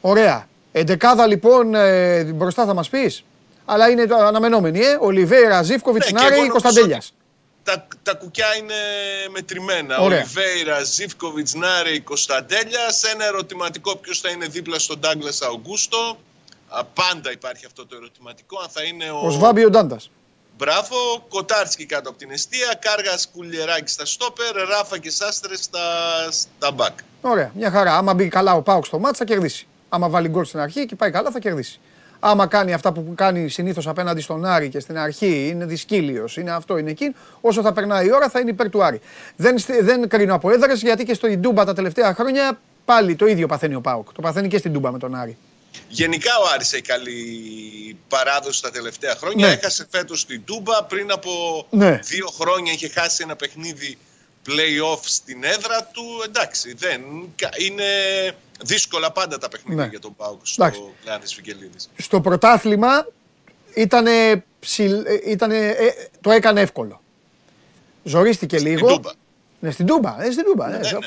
Ωραία. Εντεκάδα λοιπόν μπροστά θα μας πεις, αλλά είναι αναμενόμενη. Ολιβέιρα, Ζίβκοβιτς, Νάρη, Κωνσταντέλιας. Τα κουκιά είναι μετρημένα. Ολιβέιρα, Ζίβκοβιτς, Νάρη, Κωνσταντέλιας. Ένα ερωτηματικό ποιος θα είναι δίπλα στον Ντάγκλας Αουγκούστο. Πάντα υπάρχει αυτό το ερωτηματικό. Αν θα είναι ο Σβάμπι ο Ντάντας. Μπράβο, Κοτάρσκι κάτω από την εστία, Κάργας, Κουλιεράκη στα στόπερ, Ράφα και Σάστρες στα μπακ. Ωραία, μια χαρά. Άμα μπει καλά ο ΠΑΟΚ στο μάτς θα κερδίσει. Άμα βάλει γκολ στην αρχή και πάει καλά θα κερδίσει. Άμα κάνει αυτά που κάνει συνήθως απέναντι στον Άρη και στην αρχή, είναι δυσκύλιος, είναι αυτό, είναι εκείνο, όσο θα περνάει η ώρα θα είναι υπέρ του Άρη. Δεν κρίνω από έδρες, γιατί και στο Ιντούμπα τα τελευταία χρόνια πάλι το ίδιο παθαίνει ο ΠΑΟΚ. Το παθαίνει και στην Ντούμπα με τον Άρη. Γενικά ο Άρης έχει καλή παράδοση τα τελευταία χρόνια. Ναι. Έχασε φέτος την Τούμπα. Πριν από 2 χρόνια είχε χάσει ένα παιχνίδι play-off στην έδρα του. Εντάξει, είναι δύσκολα πάντα τα παιχνίδια για τον ΠΑΟΚ στο Λεάνδρη Βικελίδης. Στο πρωτάθλημα το έκανε εύκολο. Ζορίστηκε στην λίγο. Τούμπα. Ναι, στην Τούμπα.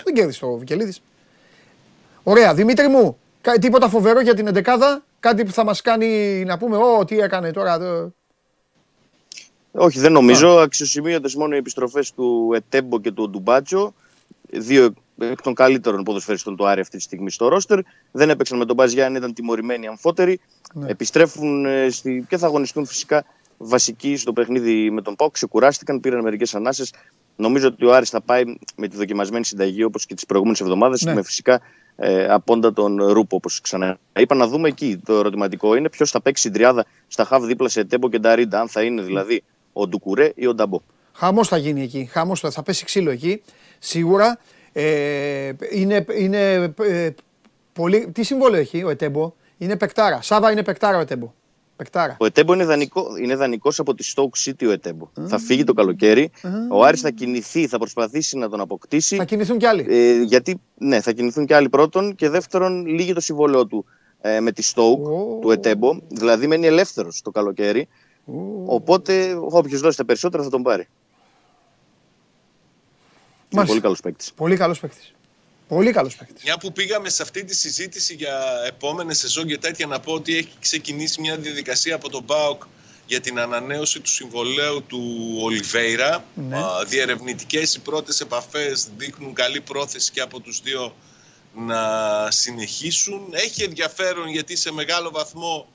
Δεν κέρδισε το Βικελίδης. Ωραία, Δημήτρη μου. Τίποτα φοβερό για την εντεκάδα, κάτι που θα μας κάνει να πούμε τι έκανε τώρα? Όχι, δεν νομίζω. Αξιοσημείωτες μόνο οι επιστροφές του Ετέμπο και του Ντουμπάτσο, 2 εκ των καλύτερων ποδοσφαιριστών του Άρη αυτή τη στιγμή στο ρόστερ. Δεν έπαιξαν με τον Μπαζιάν, ήταν τιμωρημένοι αμφότεροι. Ναι. Επιστρέφουν και θα αγωνιστούν φυσικά βασικοί στο παιχνίδι με τον ΠΑΟΚ. Ξεκουράστηκαν, πήραν μερικές ανάσες. Νομίζω ότι ο Άρης θα πάει με τη δοκιμασμένη συνταγή όπως και τις προηγούμενες εβδομάδες, με φυσικά απόντα τον Ρούπο, όπως ξανά είπα. Να δούμε εκεί το ερωτηματικό είναι ποιος θα παίξει την τριάδα στα χαβ δίπλα σε Τέμπο και Νταρίντα. Αν θα είναι δηλαδή ο Ντουκουρέ ή ο Νταμπό. Χαμός θα γίνει εκεί. Χαμός θα πέσει ξύλο εκεί. Σίγουρα είναι πολύ. Τι συμβόλαιο έχει ο Ετέμπο? Είναι παικτάρα. Σάβα είναι παικτάρα ο Ετέμπο. Ο Ετέμπο είναι δανεικός από τη Stoke City ο Ετέμπο. Θα φύγει το καλοκαίρι. Ο Άρης θα κινηθεί, θα προσπαθήσει να τον αποκτήσει. Θα κινηθούν κι άλλοι. Γιατί, ναι, θα κινηθούν κι άλλοι πρώτον. Και δεύτερον, λύγει το συμβόλαιό του με τη Stoke του Ετέμπο. Δηλαδή μένει ελεύθερος το καλοκαίρι. Οπότε όποιος δώσει τα περισσότερα θα τον πάρει. Είναι πολύ καλός παίκτης. Πολύ καλός παίκτης. Μια που πήγαμε σε αυτή τη συζήτηση για επόμενες σεζόν και τέτοια, να πω ότι έχει ξεκινήσει μια διαδικασία από τον ΠΑΟΚ για την ανανέωση του συμβολέου του Ολιβέιρα. Ναι. Διερευνητικές οι πρώτες επαφές δείχνουν καλή πρόθεση και από τους 2 να συνεχίσουν. Έχει ενδιαφέρον γιατί σε μεγάλο βαθμό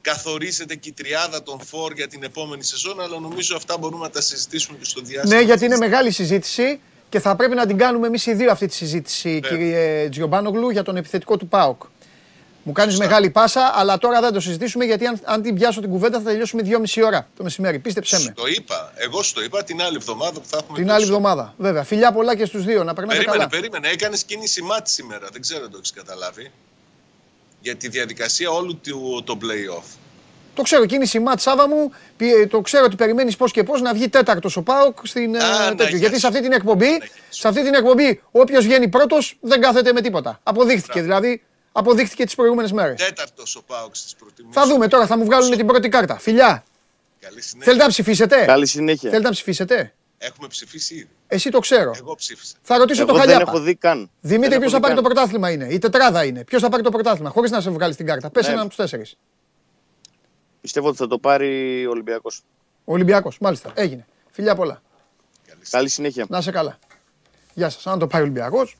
καθορίζεται και η τριάδα των φόρ για την επόμενη σεζόν, αλλά νομίζω αυτά μπορούμε να τα συζητήσουμε και στο διάστημα. Ναι, γιατί είναι μεγάλη συζήτηση. Και θα πρέπει να την κάνουμε εμείς οι 2 αυτή τη συζήτηση, κύριε Τζιομπάνογλου, για τον επιθετικό του ΠΑΟΚ. Μου κάνεις μεγάλη πάσα, αλλά τώρα δεν το συζητήσουμε, γιατί αν την πιάσω την κουβέντα θα τελειώσουμε 2,5 ώρα το μεσημέρι. Πίστεψέ με. Εγώ σου το είπα την άλλη εβδομάδα που θα έχουμε. Την άλλη εβδομάδα, βέβαια. Φιλιά πολλά και στους 2, να περνάτε καλά. Περίμενε. Έκανες κίνηση μάτι σήμερα. Δεν ξέρω αν το έχεις καταλάβει. Για τη διαδικασία όλου του το play-off. Το ξέρω, κίνηση Ματ Σάβα μου, το ξέρω ότι περιμένεις πώς και πώς να βγει τέταρτος ο ΠΑΟΚ στην τέτοιο. Γιατί σε αυτή την εκπομπή, όποιος βγαίνει πρώτος δεν κάθεται με τίποτα. Αποδείχθηκε δηλαδή, αποδείχθηκε τις προηγούμενες μέρες. Τέταρτος ο ΠΑΟΚ στις προτιμήσεις. Θα δούμε τώρα, θα μου βγάλουν την πρώτη κάρτα. Φιλιά. Καλή συνέχεια. Θέλετε να ψηφίσετε. Καλή συνέχεια. Θέλετε να ψηφίσετε. Έχουμε ψηφίσει ήδη. Εσύ το ξέρω. Εγώ ψήφισα. Θα ρωτήσω το Χαλιάπα. Δεν έχω δει καν. Δημήτρη, ποιος θα πάρει το πρωτάθλημα είναι. Η τετράδα είναι. Ποιος θα πάρει το πρωτάθλημα, χωρίς να σε βγάλει την κάρτα. Πες έναν από τους τέσσερις. Πιστεύω ότι θα το πάρει ο Ολυμπιακός. Ο Ολυμπιακός, μάλιστα. Έγινε. Φιλιά πολλά. Καλή συνέχεια. Να είσαι καλά. Γεια σας. Αν το πάρει ο Ολυμπιακός.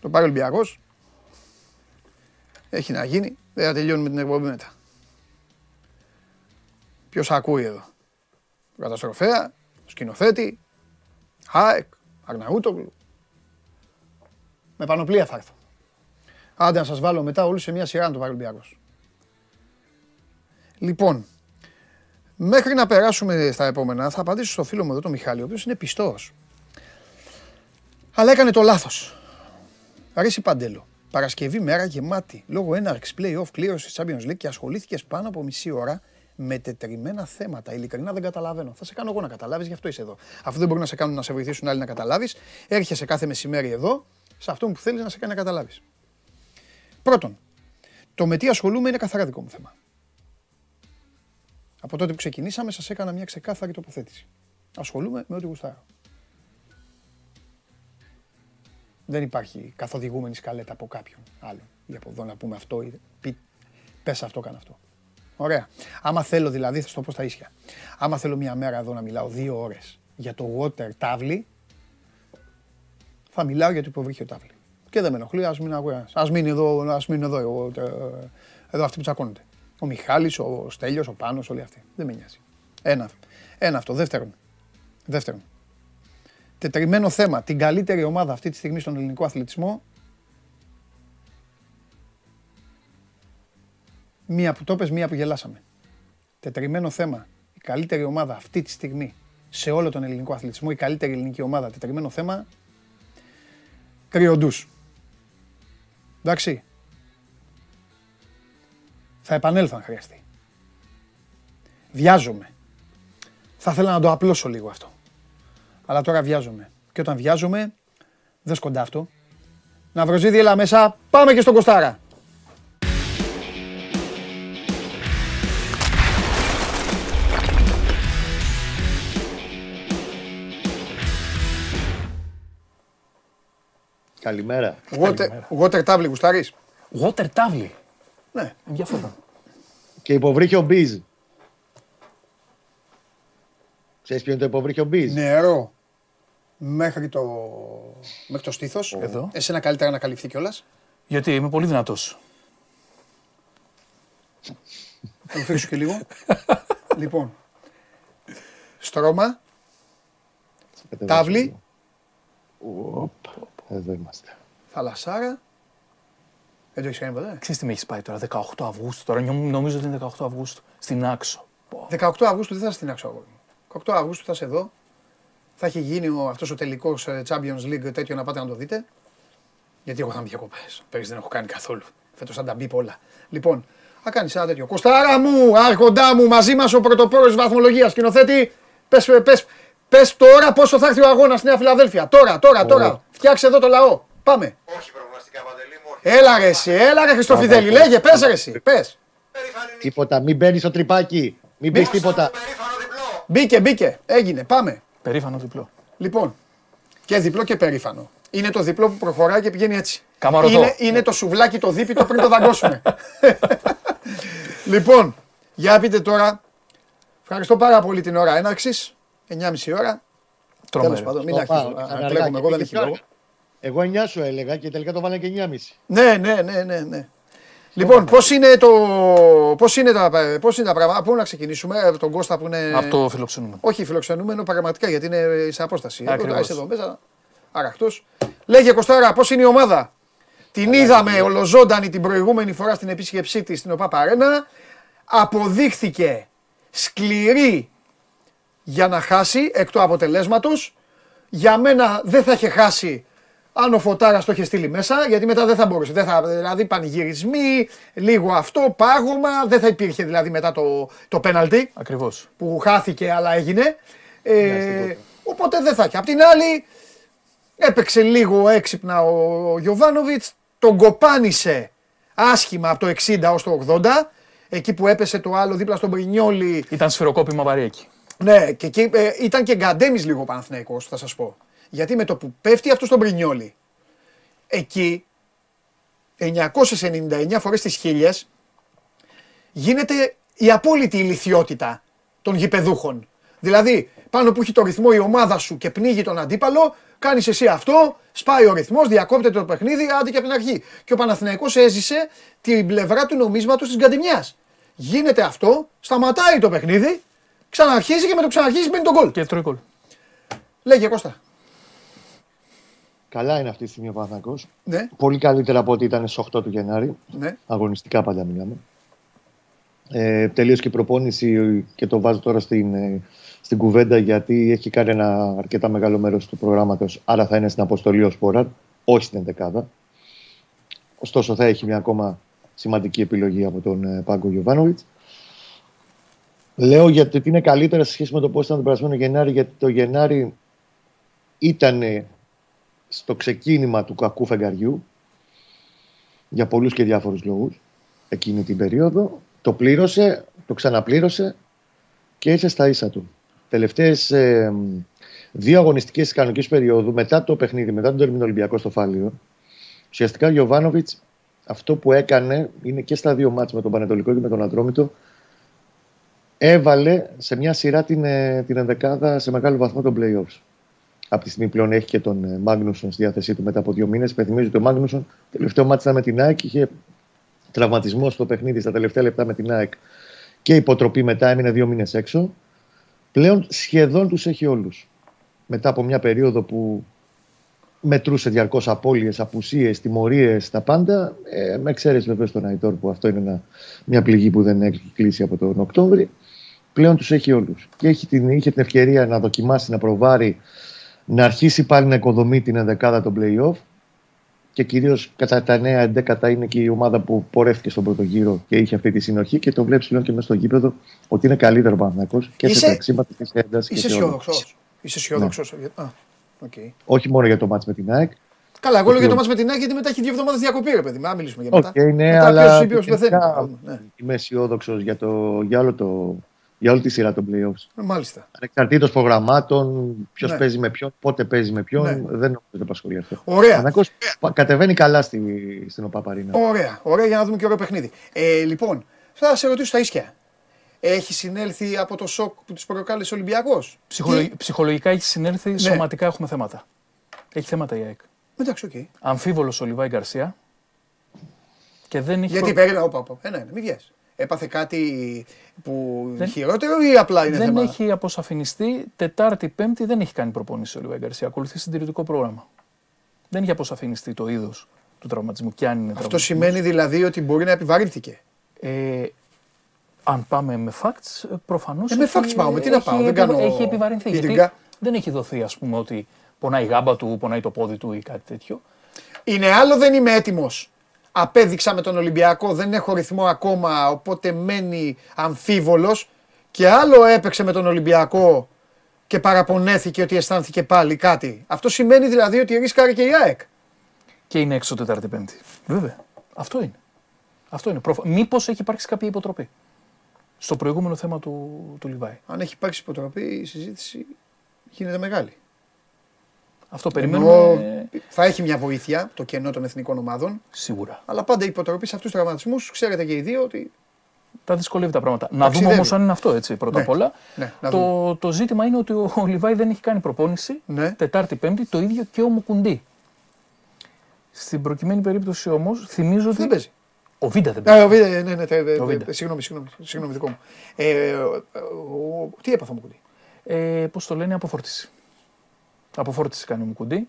Το πάρει ο Ολυμπιακός. Έχει να γίνει. Δεν θα τελειώνουμε την εκπομπή μετά. Ποιος ακούει εδώ. Το καταστροφέα, το σκηνοθέτη, ΑΕΚ, Αρναούτογλου. Με πανοπλία θα έρθω. Άντε να σας βάλω μετά όλους σε μια σειρά να το πάρει ο Ολυμπιακός. Λοιπόν, μέχρι να περάσουμε στα επόμενα, θα απαντήσω στο φίλο μου εδώ τον Μιχάλη, ο οποίος είναι πιστός. Αλλά έκανε το λάθος. Ρίση Παντέλο. Παρασκευή μέρα γεμάτη, λόγω έναρξη play-off κλήρωσης Champions League και ασχολήθηκες πάνω από μισή ώρα με τετριμένα θέματα. Ειλικρινά δεν καταλαβαίνω. Θα σε κάνω εγώ να καταλάβεις, γι' αυτό είσαι εδώ. Αφού δεν μπορούν να σε κάνουν να σε βοηθήσουν άλλοι να καταλάβεις, έρχεσαι κάθε μεσημέρι εδώ, σε αυτόν που θέλεις να σε κάνει να καταλάβεις. Πρώτον, το με τι ασχολούμαι είναι καθαρά δικό μου θέμα. Από τότε που ξεκινήσαμε, σας έκανα μια ξεκάθαρη τοποθέτηση. Ασχολούμαι με ό,τι γουστάρω. Δεν υπάρχει καθοδηγούμενη σκαλέτα από κάποιον άλλον. Ή από εδώ να πούμε αυτό, ή πες αυτό, κάνε αυτό. Ωραία. Άμα θέλω δηλαδή, θα σου το πω στα ίσια. Άμα θέλω μια μέρα εδώ να μιλάω 2 ώρες για το water τάβλι, θα μιλάω για το υποβρύχιο τάβλι. Και δεν με ενοχλεί, ας μείνει εδώ, εδώ αυτοί που τσακώνονται. Ο Μιχάλης, ο Στέλιος, ο Πάνος, όλοι αυτοί. Δεν με νοιάζει. Ένα αυτό. Δεύτερον. Τετριμένο θέμα. Την καλύτερη ομάδα αυτή τη στιγμή στον ελληνικό αθλητισμό. Μία που το πες, μία που γελάσαμε. Τετριμένο θέμα. Η καλύτερη ομάδα αυτή τη στιγμή σε όλο τον ελληνικό αθλητισμό, η καλύτερη ελληνική ομάδα. Τετριμένο θέμα. Κρυοντούς. Εντάξει. Θα επανέλθω αν χρειαστεί. Βιάζομαι. Θα ήθελα να το απλώσω λίγο αυτό. Αλλά τώρα βιάζομαι. Και όταν βιάζομαι, δεν σκοντάφτω. Ναυροζίδη, έλα μέσα. Πάμε και στον Κοστάρα. Καλημέρα. Water τάβλι γουστάρεις. Water τάβλι. Ναι, ενδιαφέρον. Και υποβρύχιο μπίζ. Ξέρεις ποιο είναι το υποβρύχιο μπίζ? Νερό. Μέχρι το στήθος. Εδώ. Εσένα καλύτερα να καλυφθεί κιόλας. Γιατί είμαι πολύ δυνατός. Θα το φέρεις και λίγο. Λοιπόν. Στρώμα. Τάβλι. Εδώ είμαστε. Θαλασσάρα. Δεν το έχεις κάνει ποτέ. Ξέρεις τι με έχεις πάει τώρα, 18 Αυγούστου. Τώρα νομίζω ότι είναι 18 Αυγούστου. Στην Άξο. 18 Αυγούστου δεν θα είσαι στην Άξο, αγόρι μου. 18 Αυγούστου θα είσαι εδώ. Θα έχει γίνει αυτός ο τελικός Champions League τέτοιο, να πάτε να το δείτε. Γιατί εγώ θα είμαι διακοπές. Πέρυσι δεν έχω κάνει καθόλου. Φέτος θα τα μπει πολλά. Λοιπόν, θα κάνεις ένα τέτοιο. Κοστάρα μου, άρχοντά μου, μαζί μας ο πρωτοπόρος βαθμολογίας. Σκηνοθέτη, πες τώρα πόσο θα έρθει ο αγώνας στη Νέα Φιλαδέλφεια. Τώρα. Φτιάξε εδώ το λαό. Πάμε. Όχι προγνωστικά, Παντελή μου. Έλα ρε Χριστοφιδέλη. Λέγε, πες ρε εσύ. Πες. Τίποτα, μην μπαίνεις στο τρυπάκι. Μην πεις τίποτα. Μπήκε. Έγινε. Πάμε. Περήφανο διπλό. Λοιπόν, και διπλό και περήφανο. Είναι το διπλό που προχωράει και πηγαίνει έτσι. Καμαρωτό. Είναι το σουβλάκι το δίπιτο πριν το δαγκώσουμε. Λοιπόν, για πείτε τώρα. Ευχαριστώ πάρα πολύ την ώρα έναρξης. 9,5 ώρα. Τέλος πάντων, μην αρχίσουμε. Εγώ δεν έχει λόγο. Εγώ 9 σου έλεγα και τελικά το βάλανε και 9,5. Ναι. Λοιπόν, πώς είναι τα πράγματα, πού να ξεκινήσουμε, από τον Κώστα που είναι... Από το φιλοξενούμενο. Όχι φιλοξενούμενο, πραγματικά, γιατί είναι σε απόσταση. Ακριβώς. Είσαι εδώ μέσα, αραχτός. Λέγε Κωστάρα, πώς είναι η ομάδα. Την είδαμε ολοζώντανη την προηγούμενη φορά στην επίσκεψή της στην ΟΠΑΠ Αρένα. Αποδείχθηκε σκληρή για να χάσει εκ του αποτελέσματος. Για μένα δεν θα είχε χάσει Αν ο Φωτάρας το είχε στείλει μέσα, γιατί μετά δεν θα μπορούσε. Δεν θα, δηλαδή πανηγυρισμοί, λίγο αυτό, πάγωμα. Δεν θα υπήρχε δηλαδή μετά το πέναλτι. Ακριβώς. Που χάθηκε, αλλά έγινε. Οπότε δεν θα είχε. Απ' την άλλη, έπαιξε λίγο έξυπνα ο Γιοβάνοβιτς. Τον κοπάνισε άσχημα από το 60 έως το 80. Εκεί που έπεσε το άλλο δίπλα στον Μπρινιόλι. Ήταν σφυροκόπημα βαρύ εκεί. Ναι, και εκεί, ήταν και γκαντέμις λίγο ο Παναθηναϊκός, θα σας πω. Γιατί με το που πέφτει αυτό στον Μπρινιόλι, εκεί 999 φορές τις χίλιες γίνεται η απόλυτη ηλιθιότητα των γηπεδούχων. Δηλαδή, πάνω που έχει το ρυθμό η ομάδα σου και πνίγει τον αντίπαλο, κάνεις εσύ αυτό, σπάει ο ρυθμός, διακόπτεται το παιχνίδι, άντε και από την αρχή. Και ο Παναθηναϊκός έζησε την πλευρά του νομίσματος της γκαντεμιάς. Γίνεται αυτό, σταματάει το παιχνίδι, ξαναρχίζει και με το ξαναρχίζει μπαίνει τον γκολ. Και τρώει γκολ. Λέγε Κώστα. Καλά είναι αυτή τη στιγμή ο Παναθηναϊκός. Ναι. Πολύ καλύτερα από ό,τι ήταν στις 8 του Γενάρη. Ναι. Αγωνιστικά πάντα μιλάμε. Τελείωσε και η προπόνηση και το βάζω τώρα στην κουβέντα γιατί έχει κάνει ένα αρκετά μεγάλο μέρος του προγράμματος. Άρα θα είναι στην αποστολή ως Σπόραρ, όχι στην ενδεκάδα. Ωστόσο θα έχει μια ακόμα σημαντική επιλογή από τον Πάγκο Γιοβάνοβιτς. Λέω γιατί είναι καλύτερα σε σχέση με το πώς ήταν τον περασμένο Γενάρη, γιατί το Γενάρη ήταν στο ξεκίνημα του κακού φεγγαριού για πολλούς και διάφορους λόγους εκείνη την περίοδο. Το πλήρωσε, το ξαναπλήρωσε και έφτασε στα ίσα του. Τελευταίες δύο αγωνιστικές της κανονικής περίοδου, μετά το παιχνίδι, μετά τον τερμινό Ολυμπιακό στο Φάληρο, ουσιαστικά ο Γιοβάνοβιτς αυτό που έκανε είναι και στα δύο μάτς με τον Πανετολικό και με τον Ατρόμητο, έβαλε σε μια σειρά την ενδεκάδα σε μεγάλο βαθμό των play-offs. Από τη στιγμή πλέον έχει και τον Μάγνουσον στη διάθεσή του μετά από 2 μήνες. Υπενθυμίζω ότι ο Μάγνουσον τελευταίο μάτς ήταν με την ΑΕΚ, είχε τραυματισμό στο παιχνίδι στα τελευταία λεπτά με την ΑΕΚ και υποτροπή μετά, έμεινε 2 μήνες έξω. Πλέον σχεδόν τους έχει όλους. Μετά από μια περίοδο που μετρούσε διαρκώς απώλειες, απουσίες, τιμωρίες, τα πάντα, με εξαίρεση βεβαίως τον Αϊτόρ που αυτό είναι μια πληγή που δεν έχει κλείσει από τον Οκτώβρη. Πλέον τους έχει όλους. Και είχε την ευκαιρία να δοκιμάσει, να προβάρει, να αρχίσει πάλι να οικοδομεί την ενδεκάδα των play-off και κυρίως κατά τα 9-11 είναι και η ομάδα που πορεύτηκε στον πρώτο γύρο και είχε αυτή τη συνοχή και το βλέπεις πλέον και μέσα στο γήπεδο ότι είναι καλύτερο ο Παναθηναϊκός και σε ταξίματα και σε ένταση. Είσαι αισιόδοξος. Ναι. Okay. Όχι μόνο για το μάτς με την ΑΕΚ. Καλά, εγώ λέω για το μάτς με την ΑΕΚ γιατί μετά έχει 2 εβδομάδες διακοπή, ρε παιδί μου. Να μιλήσουμε για μετά. Okay, ναι, μετά αλλά είμαι αισιόδοξος για όλη τη σειρά των play-offs. Μάλιστα. Ανεξαρτήτως προγραμμάτων, ποιος παίζει με ποιον, πότε παίζει με ποιον, δεν νομίζω ότι απασχολεί αυτό. Ωραία. Ανακώς, κατεβαίνει καλά στην ΟΠΑΠΑΡΗΝΑ. Ωραία, για να δούμε και ωραίο παιχνίδι. Λοιπόν, θα σε ρωτήσω στα ίσια. Έχει συνέλθει από το σοκ που τους προκάλεσε ο Ολυμπιακός. Ψυχολογικά έχει συνέλθει, σωματικά έχουμε θέματα. Έχει θέματα η ΑΕΚ. Εντάξει, οκ. Αμφίβολος ο Λιβάη Γκαρσία. Και δεν έχει. Γιατί περίμενα, μην βγες. Έπαθε κάτι που χειρότερο ή απλά είναι θέμα. Δεν έχει αποσαφινιστεί. Τετάρτη, Πέμπτη δεν έχει κάνει προπόνηση ο Λιβάη Γκαρσία. Ακολουθεί συντηρητικό πρόγραμμα. Δεν έχει αποσαφινιστεί το είδος του τραυματισμού. Και αν είναι αυτό σημαίνει δηλαδή ότι μπορεί να επιβαρύνθηκε. Αν πάμε με facts, προφανώς. Με facts πάμε. Τι να πάω, δεν κάνω. Έχει επιβαρυνθεί. Γιατί δεν έχει δοθεί, ας πούμε, ότι πονάει η γάμπα του, πονάει το πόδι του ή κάτι τέτοιο. Είναι άλλο, δεν είμαι έτοιμος. Απέδειξα με τον Ολυμπιακό, δεν έχω ρυθμό ακόμα, οπότε μένει αμφίβολος. Και άλλο έπαιξε με τον Ολυμπιακό και παραπονέθηκε ότι αισθάνθηκε πάλι κάτι. Αυτό σημαίνει δηλαδή ότι ρίσκαρε και η ΑΕΚ. Και είναι έξω Τετάρτη Πέμπτη. Βέβαια. Αυτό είναι. Μήπως έχει υπάρξει κάποια υποτροπή. Στο προηγούμενο θέμα του Λιβάη. Αν έχει υπάρξει υποτροπή, η συζήτηση γίνεται μεγάλη. Αυτό περιμένουμε. Θα έχει μια βοήθεια το κενό των εθνικών ομάδων. Σίγουρα. Αλλά πάντα η υποτροπή σε αυτούς τους τραυματισμούς, ξέρετε και οι δύο ότι. Τα δυσκολεύει τα πράγματα. Να δούμε όμως αν είναι αυτό έτσι πρώτα απ' όλα. Το ζήτημα είναι ότι ο Λιβάη δεν έχει κάνει προπόνηση. Τετάρτη, Πέμπτη, το ίδιο και ο Μουκουντή. Στην προκειμένη περίπτωση όμως θυμίζω ότι. Δεν παίζει. Ο Βίντα δεν παίζει. Συγγνώμη, δικό μου. Τι έπαθε ο Μουκουντή. Πώς το λένε, αποφόρτιση. Αποφόρτιση κάνει ο Μουκουντή.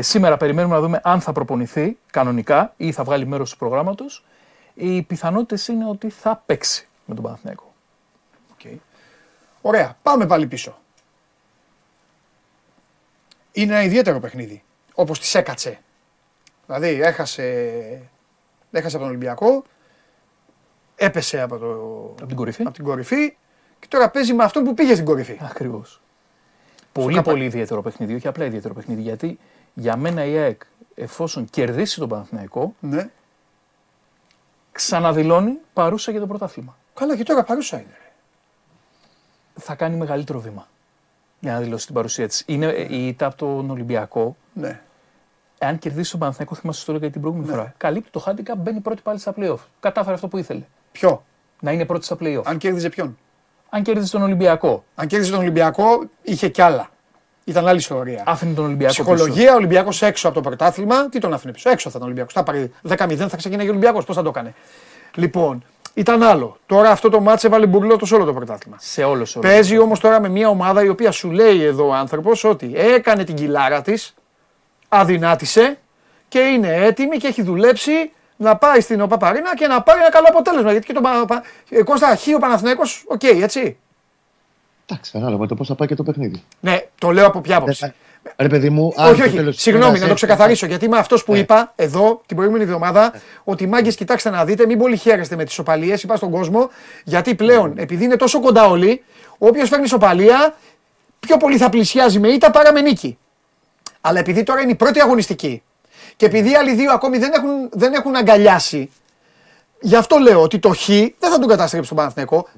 Σήμερα περιμένουμε να δούμε αν θα προπονηθεί κανονικά ή θα βγάλει μέρος του προγράμματος. Οι πιθανότητες είναι ότι θα παίξει με τον Παναθηναϊκό. Okay. Ωραία. Πάμε πάλι πίσω. είναι ένα ιδιαίτερο παιχνίδι, όπως τις έκατσε. Δηλαδή έχασε από τον Ολυμπιακό, έπεσε από την κορυφή και τώρα παίζει με αυτόν που πήγε στην κορυφή. Ακριβώς. Πολύ ιδιαίτερο παιχνίδι, όχι απλά ιδιαίτερο παιχνίδι, γιατί για μένα η ΑΕΚ, εφόσον κερδίσει τον Παναθηναϊκό, ναι, ξαναδηλώνει παρούσα για το πρωτάθλημα. Καλά, και τώρα παρούσα είναι. Θα κάνει μεγαλύτερο βήμα για να δηλώσει την παρουσία της. Είναι η ήττα από τον Ολυμπιακό. Ναι. Αν κερδίσει τον Παναθηναϊκό, θυμάστε το λέγαμε την προηγούμενη φορά. Καλύπτει το handicap, μπαίνει πρώτη πάλι στα play-off. Κατάφερε αυτό που ήθελε. Ποιο? Να είναι πρώτη στα play-off. Αν κέρδιζε ποιον? Αν κέρδιζε τον Ολυμπιακό. Αν κέρδιζε τον Ολυμπιακό, είχε κι άλλα. Ήταν άλλη ιστορία. Άφηνε τον Ολυμπιακό. Ψυχολογία, ο Ολυμπιακός έξω από το πρωτάθλημα. Τι τον άφηνε πίσω? Έξω θα ήταν ο Ολυμπιακός. Θα πάρει 10-0, θα ξεκινάει ο Ολυμπιακός. Πώς θα το έκανε? Λοιπόν, ήταν άλλο. Τώρα αυτό το μάτσε βάλει μπουρλό το σε όλο το πρωτάθλημα. Σε όλο. Παίζει όμως τώρα με μια ομάδα η οποία σου λέει εδώ ο άνθρωπος ότι έκανε την κοιλάρα της, αδυνάτησε και είναι έτοιμη και έχει δουλέψει να πάει στην Οπαπαρίνα και να πάρει ένα καλό αποτέλεσμα. Γιατί και Κώστα, χ ο Παναθηναϊκός, οκ, έτσι. Εντάξει, ανάλογα το πώς θα πάει και το παιχνίδι. Ναι, το λέω από ποια άποψη. Ρε παιδί μου, όχι. Συγγνώμη, να το ξεκαθαρίσω. Γιατί είμαι αυτός που είπα εδώ την προηγούμενη εβδομάδα ότι μάγκες, κοιτάξτε να δείτε, μην πολύ χαίρεστε με τις ισοπαλίες. Είπα στον κόσμο, γιατί πλέον επειδή είναι τόσο κοντά όλοι, όποιος φέρνει ισοπαλία πιο πολύ θα πλησιάζει με ήττα παρά με νίκη. Αλλά επειδή τώρα είναι η πρώτη αγωνιστική και επειδή άλλοι δύο ακόμη δεν έχουν αγκαλιάσει, γι' αυτό λέω ότι το χ δεν θα τον καταστρέψει τον Παναθηναϊκό.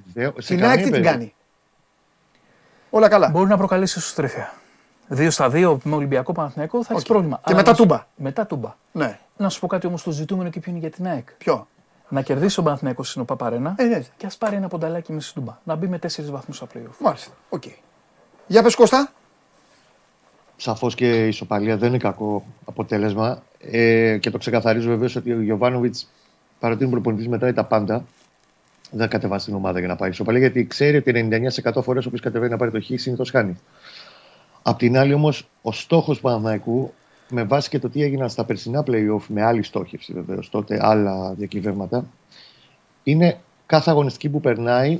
Την ΑΕΚ την κάνει. Όλα καλά. Μπορεί να προκαλέσει εσωστρέφεια. 2-2 με Ολυμπιακό Παναθηναϊκό θα έχει πρόβλημα. Και μετά Τούμπα. Ναι. Να σου πω κάτι όμως, το ζητούμενο και ποιο είναι για την ΑΕΚ. Ποιο? Να κερδίσει τον Παναθηναϊκό στην ΟΠΑΠΑΡΕΝΑ και ας πάρει ένα πονταλάκι μέσα στην Τούμπα. Να μπει με 4 βαθμούς στα play-off. Μάλιστα. Οκ. Για πες, Κώστα. Σαφώς και η ισοπαλία δεν είναι κακό αποτέλεσμα. Και το ξεκαθαρίζω βεβαίως ότι ο Γιοβάνοβιτς, παρότι είναι προπονητής, μετράει τα πάντα. Δεν κατεβάσει την ομάδα για να πάρει ισοπαλία, γιατί ξέρει ότι 99% φορές όποιος κατεβαίνει να πάρει το χ συνήθως χάνει. Απ' την άλλη, όμως, ο στόχος του Παναθηναϊκού, με βάση και το τι έγιναν στα περσινά play-off, με άλλη στόχευση βεβαίως τότε, άλλα διακυβεύματα, είναι κάθε αγωνιστική που περνάει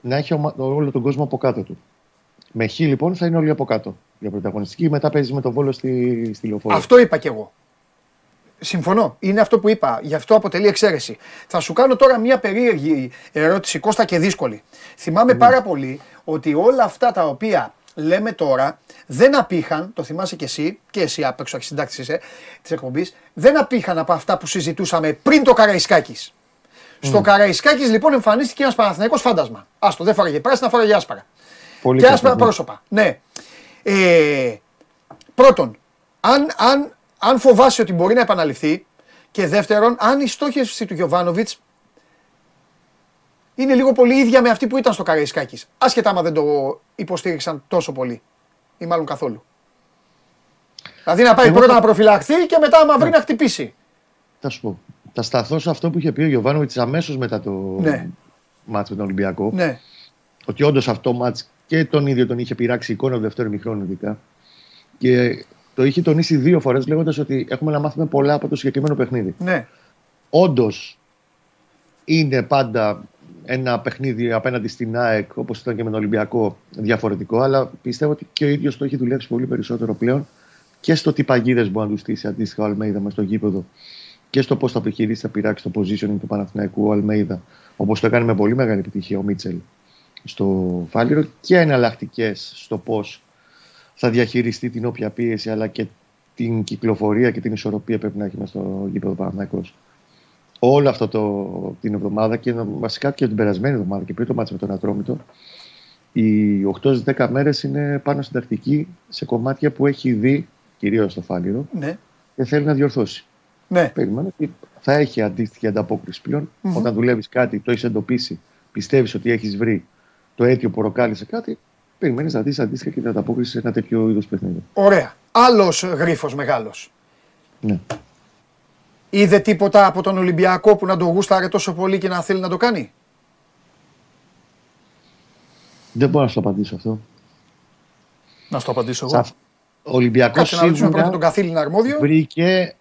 να έχει όλο τον κόσμο από κάτω του. Με χ λοιπόν θα είναι όλοι από κάτω για πρώτη αγωνιστική, μετά παίζει με τον Βόλο στη Λεωφόρο. Αυτό είπα κι εγώ. Συμφωνώ. Είναι αυτό που είπα. Γι' αυτό αποτελεί εξαίρεση. Θα σου κάνω τώρα μια περίεργη ερώτηση, Κώστα, και δύσκολη. Θυμάμαι πάρα πολύ ότι όλα αυτά τα οποία λέμε τώρα δεν απήχαν, το θυμάσαι κι εσύ, και εσύ απ' έξω, συντάκτης είσαι της εκπομπής, δεν απήχαν από αυτά που συζητούσαμε πριν το Καραϊσκάκης. Στο Καραϊσκάκης λοιπόν εμφανίστηκε ένας Παναθηναϊκός φάντασμα. Άστο, δεν φοράγε πράσινα, φοράγε άσπαρα. Πολύ και άσπαρα πρόσωπα. Ναι. Πρώτον, αν φοβάσαι ότι μπορεί να επαναληφθεί, και δεύτερον, αν η στόχευση του Γιοβάνοβιτς είναι λίγο πολύ ίδια με αυτή που ήταν στο Καραϊσκάκης, άσχετα άμα δεν το υποστήριξαν τόσο πολύ ή μάλλον καθόλου. Δηλαδή να πάει πρώτα να προφυλαχθεί και μετά άμα βρει να χτυπήσει. Θα σου πω, θα σταθώ σε αυτό που είχε πει ο Γιοβάνοβιτς αμέσως μετά το μάτς με τον Ολυμπιακό, ότι όντως αυτό μάτς και τον ίδιο τον είχε πειράξει η εικόνα του δεύτερου ημιχρόνου ειδικά. Και το είχε τονίσει 2 φορές λέγοντας ότι έχουμε να μάθουμε πολλά από το συγκεκριμένο παιχνίδι. Ναι. Όντως είναι πάντα ένα παιχνίδι απέναντι στην ΑΕΚ, όπως ήταν και με τον Ολυμπιακό, διαφορετικό, αλλά πιστεύω ότι και ο ίδιος το έχει δουλέψει πολύ περισσότερο πλέον και στο τι παγίδες μπορεί να του στήσει αντίστοιχα ο Αλμέιδα μες στο γήπεδο και στο πώς θα επιχειρήσει, θα πειράξει το positioning του Παναθηναϊκού ο Αλμέιδα, όπως το έκανε με πολύ μεγάλη επιτυχία ο Μίτσελ στο Φάληρο, και εναλλακτικές στο πώς θα διαχειριστεί την όποια πίεση αλλά και την κυκλοφορία και την ισορροπία πρέπει να έχει μέσα στο γήπεδο Παναθηναϊκός. Όλο αυτό την εβδομάδα και βασικά και την περασμένη εβδομάδα και πριν το μάτς με τον Ατρόμητο, οι 8-10 μέρες είναι πάνω στην τακτική σε κομμάτια που έχει δει κυρίως στο Φάληρο και θέλει να διορθώσει. Ναι. Περιμένω ότι θα έχει αντίστοιχη ανταπόκριση πλέον. Όταν δουλεύεις κάτι, το έχεις εντοπίσει, πιστεύεις ότι έχεις βρει το αίτιο που προκάλεσε κάτι, περιμένεις να δεις αντίστοιχα και την ανταπόκριση σε ένα τέτοιο είδος παιχνίδι. Ωραία. Άλλος γρίφος μεγάλος. Ναι. Είδε τίποτα από τον Ολυμπιακό που να τον γούσταρε τόσο πολύ και να θέλει να το κάνει? Δεν μπορώ να σου το απαντήσω αυτό. Να σου το απαντήσω εγώ. Ο Ολυμπιακός σίγουρα βρήκε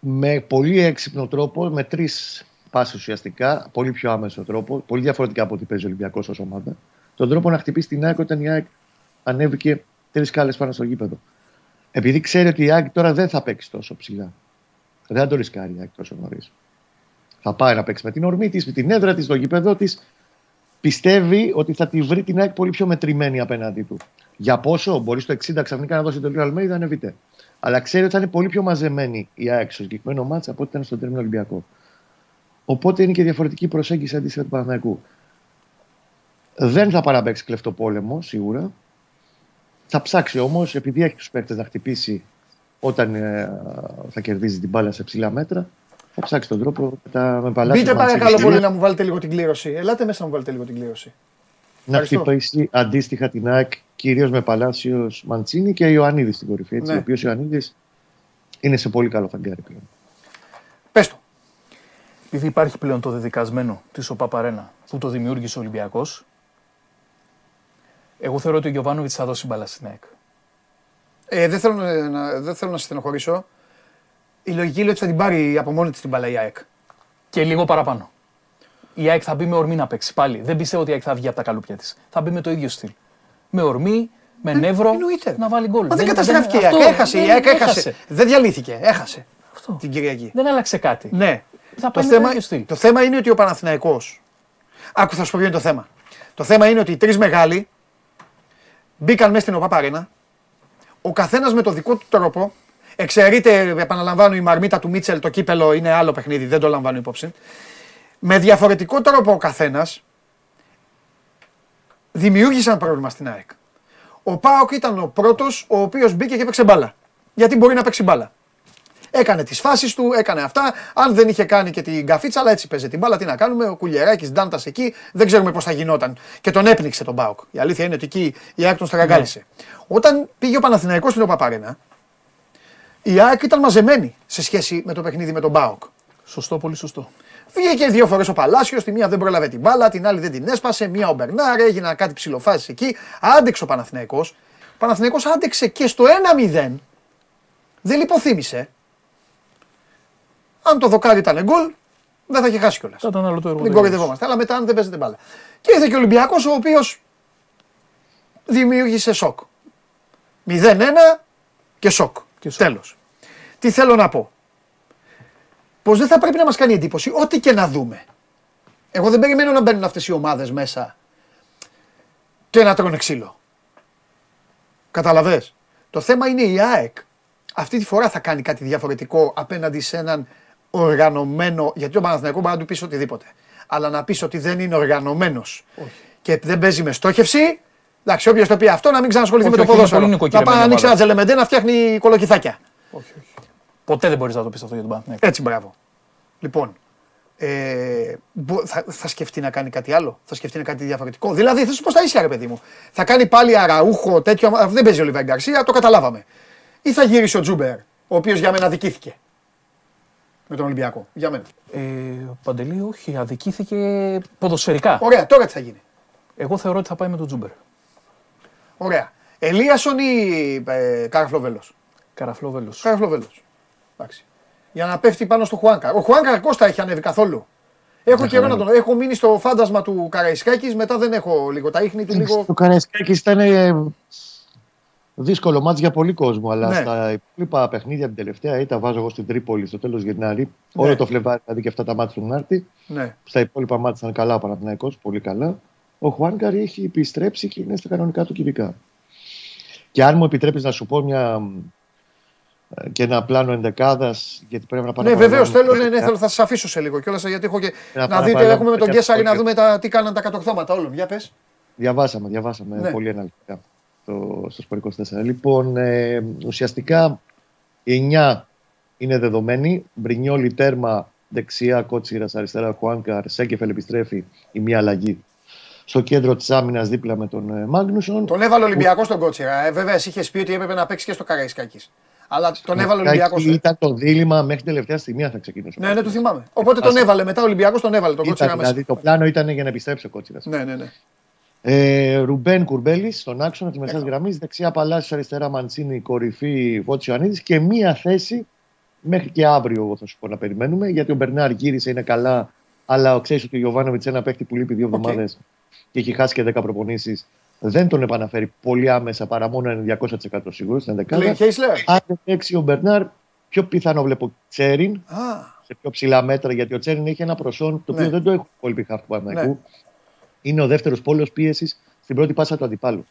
με πολύ έξυπνο τρόπο, με 3 πάση ουσιαστικά, πολύ πιο άμεσο τρόπο, πολύ διαφορετικά από ό,τι παίζει ο Ολυμπιακός ως ομάδα, τον τρόπο να χτυπήσει την ΑΕΚ όταν η ΑΕΚ ανέβηκε 3 σκάλες πάνω στο γήπεδο. Επειδή ξέρει ότι η Άκη τώρα δεν θα παίξει τόσο ψηλά. Δεν θα το ρισκάρει η Άκη τόσο νωρίς. Θα πάει να παίξει με την ορμή της, με την έδρα της, το γήπεδο της. Πιστεύει ότι θα τη βρει την Άκη πολύ πιο μετρημένη απέναντί του. Για πόσο μπορεί στο 60 ξαφνικά να δώσει το λίγο Αλμέιδα, ανεβείτε. Αλλά ξέρει ότι θα είναι πολύ πιο μαζεμένη η Άκη στο συγκεκριμένο μάτς από ό,τι ήταν στον τέρμινο Ολυμπιακό. Οπότε είναι και διαφορετική προσέγγιση αντίστοιχα του Παναθηναϊκού. Δεν θα παραμπέξει κλεφτοπόλεμο σίγουρα. Θα ψάξει όμως, επειδή έχει τους παίκτες να χτυπήσει όταν θα κερδίζει την μπάλα σε ψηλά μέτρα, θα ψάξει τον τρόπο με παλάτια. Μπείτε παρακαλώ πολύ να μου βάλετε λίγο την κλήρωση. Ελάτε μέσα να μου βάλετε λίγο την κλήρωση. Να χτυπήσει αντίστοιχα την ΑΕΚ, κυρίως με Παλάσιος, Μαντσίνη και Ιωαννίδη στην κορυφή. Έτσι, ναι. Ο οποίος Ιωαννίδης είναι σε πολύ καλό φαγκάρι πλέον. Πες το. Επειδή υπάρχει πλέον το δεδικασμένο της ΟΠΑΠ Αρένα που το δημιούργησε ο Ολυμπιακός, εγώ θεωρώ ότι ο Γιοβάνοβιτς θα δώσει μπάλα στην ΑΕΚ. Δεν θέλω να σε στενοχωρήσω. Η λογική λέει ότι θα την πάρει από μόνη της την μπάλα η ΑΕΚ. Και λίγο παραπάνω. Η ΑΕΚ θα μπει με ορμή να παίξει πάλι. Δεν πιστεύω ότι η ΑΕΚ θα βγει από τα καλούπια της. Θα μπει με το ίδιο στυλ. Με ορμή, με νεύρο, να βάλει γκολ. Δεν καταστράφηκε η ΑΕΚ. Έχασε. Δεν διαλύθηκε. Έχασε αυτό. Την Κυριακή. Δεν άλλαξε κάτι. Ναι. Το θέμα είναι ότι ο Παναθηναϊκός. Άκου, θα σου πω ποιο είναι το θέμα. Το θέμα είναι ότι οι τρεις μεγάλοι μπήκαν μέσα στην ΟΠΑΠ Αρένα. Ο καθένας με το δικό του τρόπο. Εξαιρείται, επαναλαμβάνω, η μαρμίτα του Μίτσελ, το κύπελο είναι άλλο παιχνίδι, δεν το λαμβάνω υπόψη. Με διαφορετικό τρόπο ο καθένας δημιούργησαν πρόβλημα στην ΑΕΚ. Ο ΠΑΟΚ ήταν ο πρώτος ο οποίος μπήκε και παίξε μπάλα. Γιατί μπορεί να παίξει μπάλα. Έκανε τις φάσεις του, έκανε αυτά. Αν δεν είχε κάνει και την καφίτσα, αλλά έτσι παίζε την μπάλα, τι να κάνουμε. Ο Κουλιεράκης, Ντάντας εκεί, δεν ξέρουμε πώς θα γινόταν. Και τον έπνιξε τον ΠΑΟΚ. Η αλήθεια είναι ότι εκεί η ΑΕΚ τον στραγγάλισε. Yeah. Όταν πήγε ο Παναθηναϊκός στην ΟΠΑΠ Αρένα, η ΑΕΚ ήταν μαζεμένη σε σχέση με το παιχνίδι με τον ΠΑΟΚ. Σωστό, πολύ σωστό. Βγήκε 2 φορές ο Παλάσιος, τη μία δεν πρόλαβε την μπάλα, την άλλη δεν την έσπασε, μία ο Μπερνάρ, έγιναν κάτι ψιλοφάσεις εκεί. Άντεξε ο Παναθηναϊκός. Ο Παναθηναϊκός άντεξε και στο 1-0. Δεν λιποθύμησε. Αν το δοκάρι ήταν γκολ, δεν θα είχε χάσει κιόλας. Ήταν άλλο το έργο. Δεν κορυδευόμαστε. Αλλά μετά, αν δεν παίζεται μπάλα. Και ήρθε και ο Ολυμπιακός, ο οποίος δημιούργησε σοκ. 0-1 και σοκ. Τέλος. Τι θέλω να πω. Πως δεν θα πρέπει να μας κάνει εντύπωση, ό,τι και να δούμε. Εγώ δεν περιμένω να μπαίνουν αυτές οι ομάδες μέσα και να τρώνε ξύλο. Καταλαβες. Το θέμα είναι η ΑΕΚ. Αυτή τη φορά θα κάνει κάτι διαφορετικό απέναντι σε έναν οργανωμένο. Γιατί ο Παναθηναϊκός μπορεί να του πεις οτιδήποτε. Αλλά να πεις ότι δεν είναι οργανωμένος. Όχι. Και δεν παίζει με στόχευση. Εντάξει, όποιος το πει αυτό να μην ξανασχοληθεί με το ποδόσφαιρο. Να πάει να ανοίξει ένα τζελεμεντέ να φτιάχνει κολοκυθάκια. Όχι. Ποτέ δεν μπορείς να το πεις αυτό για τον Παναθηναϊκό. Έτσι, μπράβο. Λοιπόν, θα σκεφτεί να κάνει κάτι άλλο, θα σκεφτεί να κάνει κάτι διαφορετικό. Δηλαδή, θα σου πω στα ίσια, ρε παιδί μου. Θα κάνει πάλι Αραούχο, τέτοιο. Δεν παίζει ο Λιβάη Γκαρσία, το καταλάβαμε. Ή θα γυρίσει ο Τζούμπερ, ο οποίος για μένα αδικήθηκε. Με τον Ολυμπιακό. Για μένα. Παντελή, όχι, αδικήθηκε ποδοσφαιρικά. Ωραία, τώρα τι θα γίνει. Εγώ θεωρώ ότι θα πάει με τον Τζούμπερ. Ωραία. Ελίασον ή Καραφλοβέλος. Καραφλοβέλος. Εντάξει. Για να πέφτει πάνω στο Χουάνκα. Ο Χουάνκα Κώστα έχει ανέβει καθόλου. Έχω καιρό να τον. Έχω μείνει στο φάντασμα του Καραϊσκάκης, μετά δεν έχω λίγο τα ίχνη του. Λίγο... Ο Καραϊσκάκης ήταν δύσκολο μάτς για πολύ κόσμο. Αλλά ναι. Στα υπόλοιπα παιχνίδια την τελευταία, ή τα βάζω εγώ στην Τρίπολη στο τέλος Γενάρη, ναι. Όλο το Φλεβάρι, δηλαδή και αυτά τα μάτς του Νάρτη. Ναι. Στα υπόλοιπα μάτς ήταν καλά ο Παναθηναϊκός, πολύ καλά. Ο Χουάνκαρη έχει επιστρέψει και είναι στα κανονικά του κυβικά. Και αν μου επιτρέπεις να σου πω ένα πλάνο ενδεκάδας, γιατί πρέπει να πάμε. Ναι, βεβαίως θέλω, θα σας αφήσω σε λίγο κιόλας, γιατί έχω και. Να δείτε, έχουμε με τον Κέσσαρη να δούμε τι κάναν τα κατορθώματα όλων. Για πες. Διαβάσαμε ναι. Πολύ αναλυτικά στο Σπορ 24. Λοιπόν, ουσιαστικά 9 είναι δεδομένοι. Μπρινιόλι τέρμα, δεξιά Κότσιρας, αριστερά Χουάνκαρ, Σέγκεφελ επιστρέφει, η μία αλλαγή. Στο κέντρο της άμυνας δίπλα με τον Μάγνουσον. Τον έβαλε ο Ολυμπιακός στον Κότσιρα. Βέβαια, εσύ είχες πει ότι έπρεπε να παίξει και στο Καραϊσκάκης. Αλλά τον έβαλε ο Ολυμπιακός. Ήταν το δίλημμα μέχρι την τελευταία στιγμή θα ξεκινούσε. Ναι, το θυμάμαι. Οπότε τον έβαλε μετά ο Ολυμπιακός, τον έβαλε τον Κότσιρα μέσα. Δηλαδή το πλάνο ήταν για να επιστρέψει ο Κότσιρας. Ναι. Ρουμπέν Κουρμπέλης στον άξονα τη μεσαία γραμμή. Δεξιά Παλάσιος, αριστερά Μαντσίνη, κορυφή Βότσιο Ανίδης και μία θέση μέχρι και αύριο θα σου πω να περιμένουμε. Γιατί ο Μπερνάρ γύρισε, είναι καλά, αλλά ξέρει ότι ο Γιοβάνοβιτς ένα παίχτη που λείπει 2 εβδομάδες. Και έχει χάσει και 10 προπονήσεις. δεν τον επαναφέρει πολύ άμεσα παρά μόνο 200% σίγουρο στην 11η. Αν δεν παίξει ο Μπερνάρ, πιο πιθανό βλέπω Τσέριν σε πιο ψηλά μέτρα, γιατί ο Τσέριν έχει ένα προσόν το οποίο δεν το έχουν οι υπόλοιποι χαφ του Παναθηναϊκού. Είναι ο δεύτερος πόλος πίεσης στην πρώτη πάσα του αντιπάλου.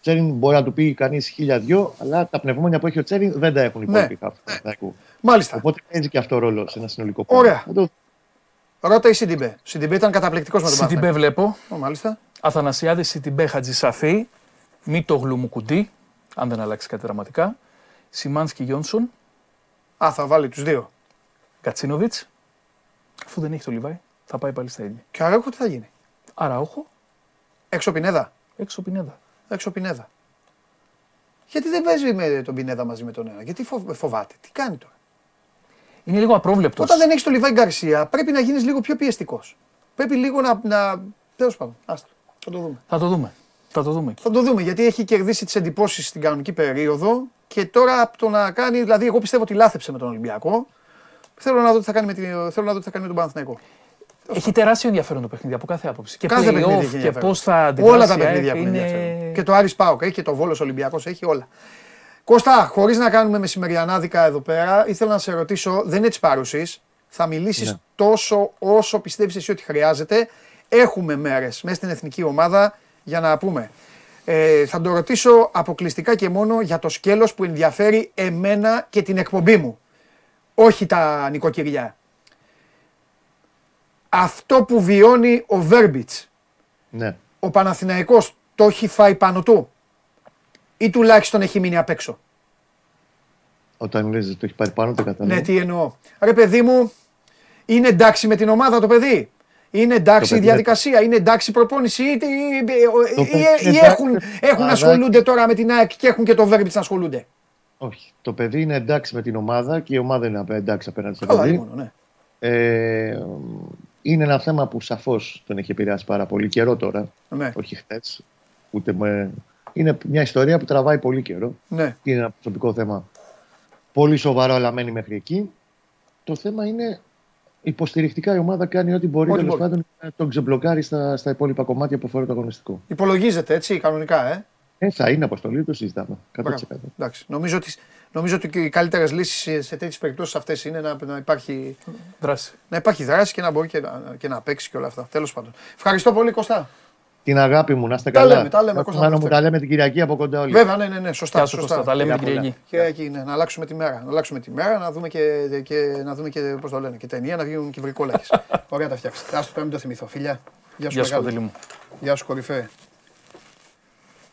Τσέριν μπορεί να του πει κανείς 1002, αλλά τα πνευμόνια που έχει ο Τσέριν δεν τα έχουν οι υπόλοιποι χαφ του Παναθηναϊκού. Μάλιστα. Οπότε παίζει και αυτό ρόλο σε ένα συνολικό πόλο. Ωραία. Ρώτα η Σιντιμπέ. Σιντιμπέ ήταν καταπληκτικός με τον Παναθηναϊκό. Σιντιμπέ βλέπω. Μάλιστα. Αθανασιάδη, Σιντιμπέ, Χατζησαφή, Μίτογλου, Μουκουντί, αν δεν αλλάξει κάτι δραματικά. Σιμάνσκι, Γιόνσον. Α, θα βάλει τους δύο. Κατσίνοβιτς, αφού δεν έχει το Λιβάι, θα πάει πάλι στα ίδια. Και Αραούχο τι θα γίνει? Αραούχο. Έξω Πινέδα. Έξω Πινέδα. Έξω Πινέδα. Γιατί δεν παίζει με τον Πινέδα μαζί με τον ένα? Γιατί φοβάται. Τι κάνει τώρα? Είναι λίγο απρόβλεπτος. Όταν δεν έχεις τον Λιβάι Γκαρσία, πρέπει να γίνεις λίγο πιο πιεστικός. Πρέπει λίγο να... Τέλος πάντων. Άστρα. Θα το δούμε. Θα το δούμε, γιατί έχει κερδίσει τις εντυπώσεις στην κανονική περίοδο και τώρα από το να κάνει, δηλαδή εγώ πιστεύω ότι λάθεψε με τον Ολυμπιακό. Θέλω να δω τι θα κάνει με τον Παναθηναϊκό. Έχει τεράστιο ενδιαφέρον το παιχνίδι από κάθε άποψη. Και κάθε παιχνίδι και πώς θα αντιδράσει. Όλα τα παιχνίδια έχουν ενδιαφέρον. Και το Άρης ΠΑΟΚ έχει και το Βόλος Ολυμπιακός έχει όλα. Κώστα, χωρίς να κάνουμε μεσημεριανάδικα εδώ πέρα, ήθελα να σε ρωτήσω, δεν είναι της παρουσής, θα μιλήσεις τόσο όσο πιστεύεις εσύ ότι χρειάζεται. Έχουμε μέρες μέσα στην εθνική ομάδα για να πούμε. Θα το ρωτήσω αποκλειστικά και μόνο για το σκέλος που ενδιαφέρει εμένα και την εκπομπή μου. Όχι τα νοικοκυριά. Αυτό που βιώνει ο Βέρμπιτς, ο Παναθηναϊκός το έχει φάει πάνω του ή τουλάχιστον έχει μείνει απ' έξω? Όταν λες το έχει πάρει πάνω το καταλαβαίνω. Ναι, τι εννοώ. Ρε παιδί μου, είναι εντάξει με την ομάδα το παιδί? Είναι εντάξει η διαδικασία, είναι εντάξει η προπόνηση ή έχουν ασχολούνται τώρα με την ΑΕΚ και έχουν και το Βέρμπιτς να ασχολούνται? Όχι. Το παιδί είναι εντάξει με την ομάδα και η ομάδα είναι εντάξει απέναντι στο παιδί. Μόνο, ναι. Είναι ένα θέμα που σαφώς τον έχει επηρεάσει πάρα πολύ καιρό τώρα. Ναι. Όχι χθες. Είναι μια ιστορία που τραβάει πολύ καιρό. Ναι. Είναι ένα προσωπικό θέμα πολύ σοβαρό, αλλά μένει μέχρι εκεί. Το θέμα είναι υποστηρικτικά η ομάδα κάνει ό,τι μπορεί, τέλος πάντων, να τον ξεμπλοκάρει στα υπόλοιπα κομμάτια που αφορούν το αγωνιστικό. Υπολογίζεται έτσι κανονικά, θα είναι αποστολή, το συζητάμε. 100%. Εντάξει. Νομίζω ότι οι καλύτερες λύσεις σε τέτοιες περιπτώσεις αυτές είναι να υπάρχει δράση. Να υπάρχει δράση και να μπορεί και να παίξει και όλα αυτά. Τέλος πάντων. Ευχαριστώ πολύ, Κωστά. Την αγάπη μου, να είστε καλά. Τα λέμε, Κώστα. Μάλλον μου τα λέμε την Κυριακή από κοντά όλοι. Βέβαια, ναι, σωστά. Τα λέμε την Κυριακή. Κυριακή, ναι, να αλλάξουμε τη μέρα. Να δούμε και πώς το λένε, και ταινία, να βγουν και βρικόλακες. Ωραία, τα φτιάξετε. Ας το πέμει το θυμηθώ. Φιλιά. Γεια σου, Παντελή μου.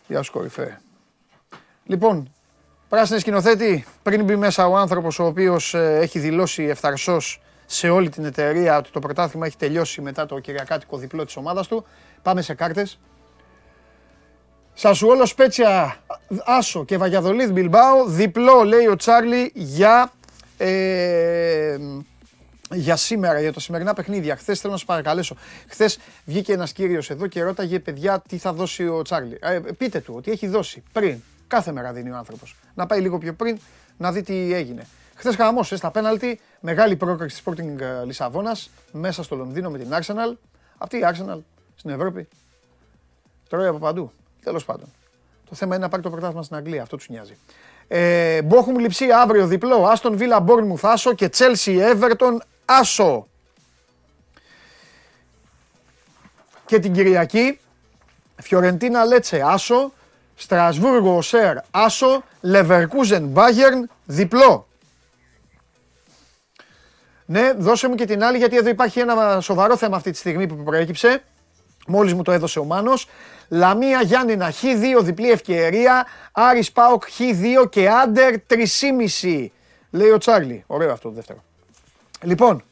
Γεια σου, κορυφαίε. Λοιπόν, πράσινη σκηνοθέτη, πριν μπει μέσα ο άνθρωπος ο οποίος έχει δηλώσει ευθαρσός σε όλη την εταιρεία ότι το πρωτάθλημα έχει τελειώσει μετά το κυριακάτικο διπλό της ομάδας του, πάμε σε κάρτες. Σασουόλο Σπέτσια, Άσο και Βαγιαδολίδ Μπιλμπάο, διπλό λέει ο Τσάρλι για σήμερα, για τα σημερινά παιχνίδια. Χθες θέλω να σας παρακαλέσω. Χθες βγήκε ένας κύριος εδώ και ρώταγε παιδιά τι θα δώσει ο Τσάρλι. Πείτε του ότι έχει δώσει πριν. Κάθε μέρα δίνει ο άνθρωπος. Να πάει λίγο πιο πριν να δει τι έγινε. Χθες χαμός στα πέναλτι, μεγάλη πρόκριση της Sporting Λισαβόνας μέσα στο Λονδίνο με την Arsenal. Αυτή η Arsenal στην Ευρώπη τρώει από παντού. Τέλος πάντων. Το θέμα είναι να πάρει το πρωτάθλημα στην Αγγλία. Αυτό τους νοιάζει. Μπόχουμ Λιψία αύριο διπλό. Άστον Βίλα Μπόρνμουθ άσο και Τσέλσι Έβερτον άσο. Και την Κυριακή Φιωρεντίνα Λέτσε άσο. Στρασβούργο Οσέρ άσο. Λεβερκούζεν Μπάγερν διπλό. Ναι, δώσε μου και την άλλη, γιατί εδώ υπάρχει ένα σοβαρό θέμα αυτή τη στιγμή που προέκυψε. Μόλις μου το έδωσε ο Μάνος. Λαμία Γιάννηνα, Χ2, διπλή ευκαιρία. Άρης ΠΑΟΚ, Χ2 και άντερ 3,5. Λέει ο Τσάρλι. Ωραίο αυτό το δεύτερο. Λοιπόν,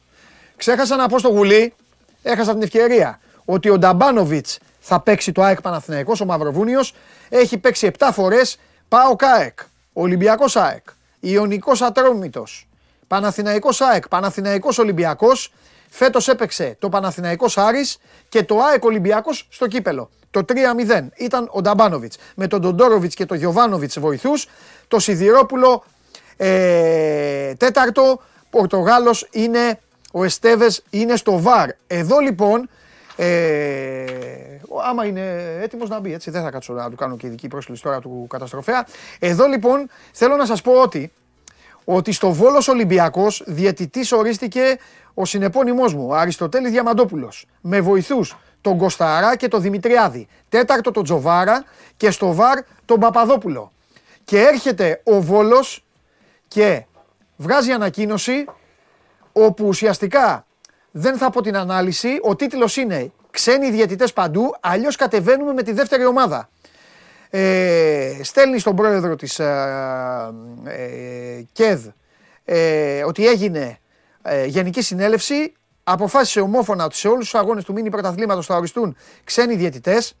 ξέχασα να πω στο γουλί, έχασα την ευκαιρία, ότι ο Νταμπάνοβιτς θα παίξει το ΑΕΚ Παναθηναϊκός, ο Μαυροβούνιος. Έχει παίξει 7 φορές ΠΑΟΚ ΑΕΚ, Ολυμπιακός ΑΕΚ, Ιωνικός Ατρόμητος. Παναθηναϊκός ΑΕΚ, Παναθηναϊκός Ολυμπιακός, φέτος έπαιξε το Παναθηναϊκός Άρης και το ΑΕΚ Ολυμπιακός στο κύπελο. Το 3-0 ήταν ο Νταμπάνοβιτς, με τον Ντοντόροβιτς και τον Γιωβάνοβιτς βοηθούς, το Σιδηρόπουλο τέταρτο, Πορτογάλος είναι ο Εστέβες, είναι στο ΒΑΡ. Εδώ λοιπόν άμα είναι έτοιμος να μπει, έτσι, δεν θα κάτσω να του κάνω και ειδική πρόσκληση τώρα του καταστροφέα. Εδώ λοιπόν θέλω να σας πω ότι στο Βόλος Ολυμπιακός διαιτητής ορίστηκε ο συνεπώνυμός μου, ο Αριστοτέλης Διαμαντόπουλος, με βοηθούς τον Κοσταρά και τον Δημητριάδη, τέταρτο τον Τζοβάρα και στο ΒΑΡ τον Παπαδόπουλο. Και έρχεται ο Βόλος και βγάζει ανακοίνωση όπου ουσιαστικά δεν θα πω την ανάλυση, ο τίτλος είναι «Ξένοι διαιτητές παντού, αλλιώς κατεβαίνουμε με τη δεύτερη ομάδα». Στέλνει στον πρόεδρο της ΚΕΔ ότι έγινε γενική συνέλευση, αποφάσισε ομόφωνα ότι σε όλους τους αγώνες του μίνι πρωταθλήματος θα οριστούν ξένοι διαιτητές.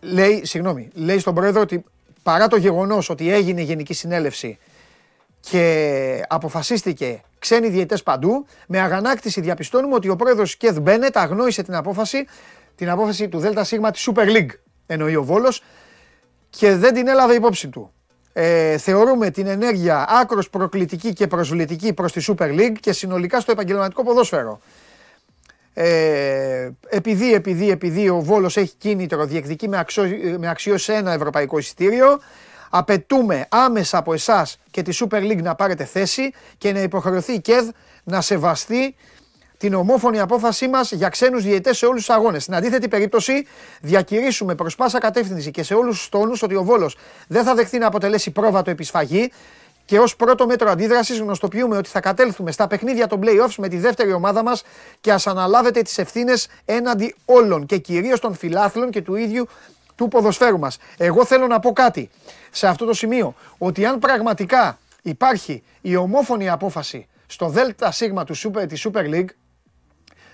Λέει στον πρόεδρο ότι παρά το γεγονός ότι έγινε γενική συνέλευση και αποφασίστηκε ξένοι διαιτητές παντού, με αγανάκτηση διαπιστώνουμε ότι ο πρόεδρος ΚΕΔ Μπένετ αγνόησε την απόφαση του ΔΣ της Super League, εννοεί ο Βόλος, και δεν την έλαβε υπόψη του. Θεωρούμε την ενέργεια άκρως προκλητική και προσβλητική προς τη Super League και συνολικά στο επαγγελματικό ποδόσφαιρο. Επειδή ο Βόλος έχει κίνητρο, διεκδικεί με αξίωση ένα ευρωπαϊκό εισιτήριο, απαιτούμε άμεσα από εσάς και τη Super League να πάρετε θέση και να υποχρεωθεί η ΚΕΔ να σεβαστεί την ομόφωνη απόφασή μας για ξένους διαιτητές σε όλους τους αγώνες. Στην αντίθετη περίπτωση, διακηρύσουμε προς πάσα κατεύθυνση και σε όλους τους τόνους ότι ο Βόλος δεν θα δεχθεί να αποτελέσει πρόβατο επισφαγή και ως πρώτο μέτρο αντίδρασης γνωστοποιούμε ότι θα κατέλθουμε στα παιχνίδια των play-offs με τη δεύτερη ομάδα μας και ας αναλάβετε τις ευθύνες έναντι όλων και κυρίως των φιλάθλων και του ίδιου του ποδοσφαίρου μας. Εγώ θέλω να πω κάτι σε αυτό το σημείο, ότι αν πραγματικά υπάρχει η ομόφωνη απόφαση στο ΔΣ της Super League,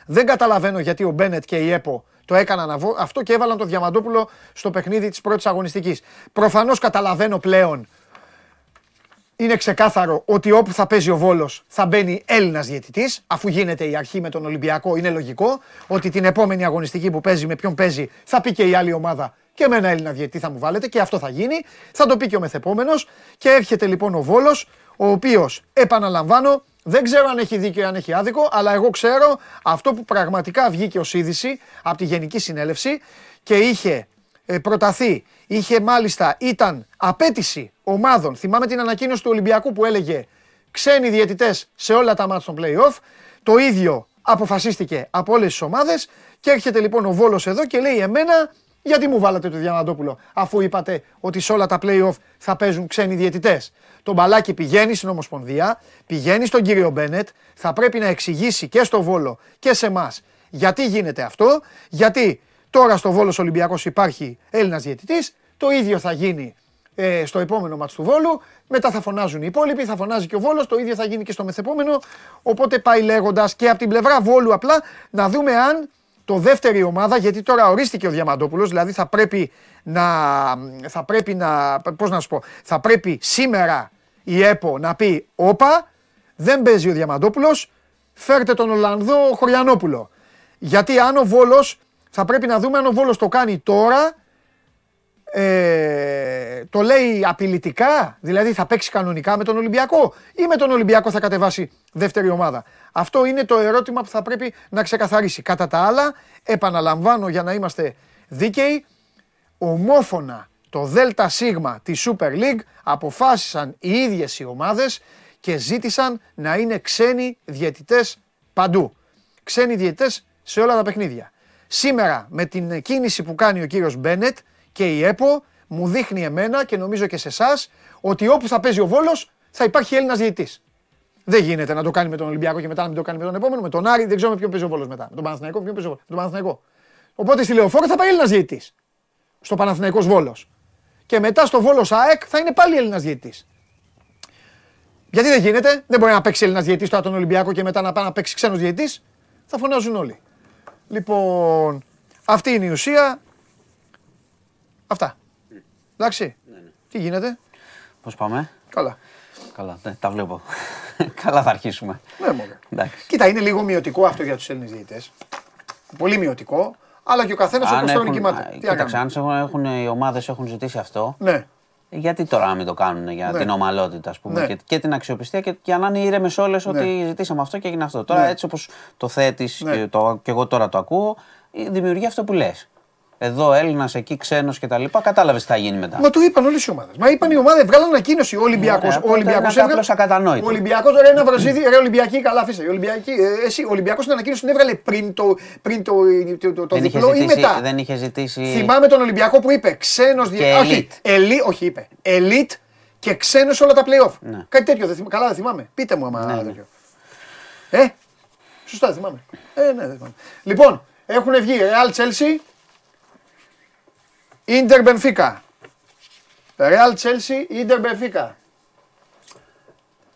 δεν καταλαβαίνω γιατί ο Μπένετ και η ΕΠΟ το έκαναν αυτό και έβαλαν τον Διαμαντόπουλο στο παιχνίδι της πρώτης αγωνιστικής. Προφανώς καταλαβαίνω πλέον, είναι ξεκάθαρο ότι όπου θα παίζει ο Βόλος θα μπαίνει Έλληνας διαιτητής, αφού γίνεται η αρχή με τον Ολυμπιακό, είναι λογικό ότι την επόμενη αγωνιστική που παίζει με ποιον παίζει θα πει και η άλλη ομάδα και με ένα Έλληνα διαιτητή θα μου βάλετε, και αυτό θα γίνει, θα το πει και ο μεθεπόμενος. Και έρχεται λοιπόν ο Βόλος, ο οποίος, επαναλαμβάνω, δεν ξέρω αν έχει δίκιο ή αν έχει άδικο, αλλά εγώ ξέρω αυτό που πραγματικά βγήκε ως είδηση από τη Γενική Συνέλευση και είχε προταθεί, είχε μάλιστα, ήταν απέτηση ομάδων. Θυμάμαι την ανακοίνωση του Ολυμπιακού που έλεγε «Ξένοι διαιτητές σε όλα τα μάτς των play-off». Το ίδιο αποφασίστηκε από όλες τις ομάδες και έρχεται λοιπόν ο Βόλος εδώ και λέει «Εμένα γιατί μου βάλατε το Διαμαντόπουλο, αφού είπατε ότι σε όλα τα play-off θα παίζουν ξένοι διαιτητές». Το μπαλάκι πηγαίνει στην Ομοσπονδία, πηγαίνει στον κύριο Μπένετ, θα πρέπει να εξηγήσει και στο Βόλο και σε εμάς γιατί γίνεται αυτό, γιατί τώρα στο Βόλος Ολυμπιακός υπάρχει Έλληνας διαιτητής, το ίδιο θα γίνει στο επόμενο μάτς του Βόλου, μετά θα φωνάζουν οι υπόλοιποι, θα φωνάζει και ο Βόλος, το ίδιο θα γίνει και στο μεθεπόμενο, οπότε πάει λέγοντας και από την πλευρά Βόλου απλά να δούμε αν το δεύτερη ομάδα, γιατί τώρα ορίστηκε ο Διαμαντόπουλος, δηλαδή θα πρέπει σήμερα η ΕΠΟ να πει «Όπα, δεν παίζει ο Διαμαντόπουλος, φέρτε τον Ολλανδό Χωριανόπουλο». Γιατί αν ο Βόλος, θα πρέπει να δούμε αν ο Βόλος το κάνει τώρα, το λέει απειλητικά, δηλαδή θα παίξει κανονικά με τον Ολυμπιακό ή με τον Ολυμπιακό θα κατεβάσει δεύτερη ομάδα. Αυτό είναι το ερώτημα που θα πρέπει να ξεκαθαρίσει. Κατά τα άλλα, επαναλαμβάνω για να είμαστε δίκαιοι, ομόφωνα το ΔΣ της Super League αποφάσισαν οι ίδιες οι ομάδες και ζήτησαν να είναι ξένοι διαιτητές παντού. Ξένοι διαιτητές σε όλα τα παιχνίδια. Σήμερα με την κίνηση που κάνει ο κύριος Μπένετ και η ΕΠΟ μου δείχνει εμένα και νομίζω και σε εσάς ότι όπου θα παίζει ο Βόλος θα υπάρχει Έλληνας διαιτητής. Δεν γίνεται να το κάνει με τον Ολυμπιακό και μετά να μην το κάνει με τον επόμενο, με τον Άρη, δεν ξέρω με ποιον παίζει ο Βόλος μετά. Με τον Παναθηναϊκό, ποιον παίζει ο Βόλος, με τον Παναθηναϊκό. Οπότε στη Λεωφόρο θα πάει Έλληνας διαιτητής. Στο Παναθηναϊκός Βόλος. Και μετά στο Βόλος ΑΕΚ θα είναι πάλι Έλληνας διαιτητής. Γιατί δεν γίνεται, δεν μπορεί να παίξει Έλληνας διαιτητής τώρα τον Ολυμπιακό και μετά να πάει να παίξει ξένος διαιτητής. Θα φωνάζουν όλοι. Λοιπόν, αυτή είναι η ουσία. Αυτά. Εντάξει. Ναι. Τι γίνεται. Πώς πάμε. Καλά. Ναι, τα βλέπω. Καλά θα αρχίσουμε. Ναι, μωρέ. Εντάξει. Κοίτα, είναι λίγο μειωτικό αυτό για τους Έλληνες διαιτητές. Πολύ μειωτικό, αλλά και ο καθένας όπως τον κοιμάται. Κοίταξε, αν οι ομάδες έχουν ζητήσει αυτό, ναι. Γιατί τώρα να μην το κάνουν για την ομαλότητα, ας πούμε, και την αξιοπιστία και για να είναι ήρεμες όλες ότι ζητήσαμε αυτό και έγινε αυτό. Τώρα, έτσι όπως το θέτεις και εγώ τώρα το ακούω, δημιουργεί αυτό που λες. Εδώ Έλληνας, εκεί ξένος και τα λοιπά, κατάλαβες τι θα γίνει μετά. Μα το είπαν όλες οι ομάδες. Μα είπαν οι ομάδες, βγάλαν ανακοίνωση. Ολυμπιακός. Ολυμπιακός έβγαλε. Ολυμπιακός, ρε ένα βραζίδι, ρε Ολυμπιακή, καλά αφήστε. Εσύ, Ολυμπιακός την ανακοίνωση την έβγαλε πριν το διπλό ή μετά. Δεν είχε ζητήσει. Θυμάμαι τον Ολυμπιακό που είπε ξένος είπε. Elite και ξένος όλα τα play-off. Κάτι τέτοιο. Καλά δεν θυμάμαι. Πείτε μου άμα τέτοιο. Σωστά θυμάμαι. Λοιπόν, έχουν βγει Real Chelsea. Ίντερ Μπενφίκα. Ρεάλ Chelsea, Ίντερ Μπενφίκα.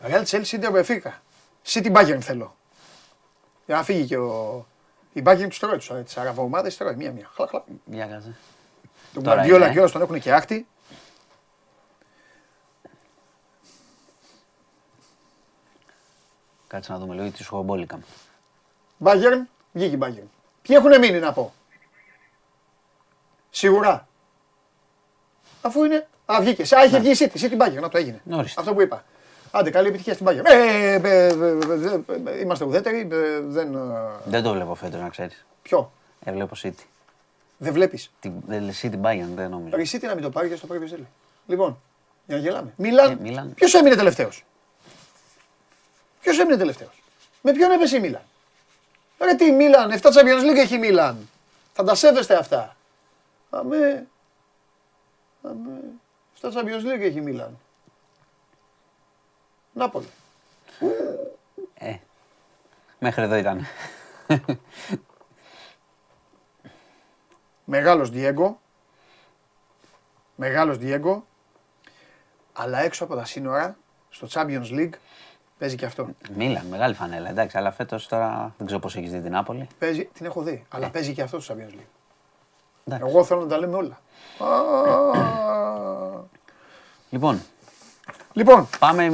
Ρεάλ Chelsea, Ίντερ Μπενφίκα. City Bayern θέλω. Για να φύγει και η Bayern τους τρώει τους, τις αραβομάδες τρώει μία-μία. Χλα. Τον Guardiola και όλος τον έχουν και άκτη. Κάτσε να δούμε λίγο τη σχομπόλικα. Bayern, βγήκε η Bayern. Ποιοι έχουν μείνει να πω. Σίγουρα. Αφού είναι. Α, βγήκε. Α, είχε βγει η City. City Bayern. Να το έγινε. Αυτό που είπα. Άντε, καλή επιτυχία στην Bayern. Είμαστε ουδέτεροι. Δεν το βλέπω φέτος, να ξέρεις. Ποιο? Βλέπω City. Δεν βλέπεις. City Bayern, δεν νομίζω. Η City να μην το πάρει και στο πάρει ποιος θέλει. Λοιπόν, για να γελάμε. Μίλαν. Ποιος έμεινε τελευταίος? Ποιος έμεινε τελευταίος? Με ποιον έπεσε η Μίλαν? Ρε τι Μίλαν, 7 Champions League έχει η Μίλαν. Θα τα σέβεστε αυτά. Αμέ. Στα Champions League έχει Μίλαν. Νάπολη. Μέχρι εδώ ήταν. Μεγάλος Diego. Αλλά έξω από τα σύνορα, στο Champions League, παίζει και αυτό. Μίλαν, μεγάλη φανέλα, εντάξει, αλλά φέτος τώρα δεν ξέρω πώς έχεις δει την Νάπολη. Την έχω δει, αλλά παίζει και αυτό στο Champions League. Εγώ θέλω να τα λέμε όλα. Λοιπόν. Πάμε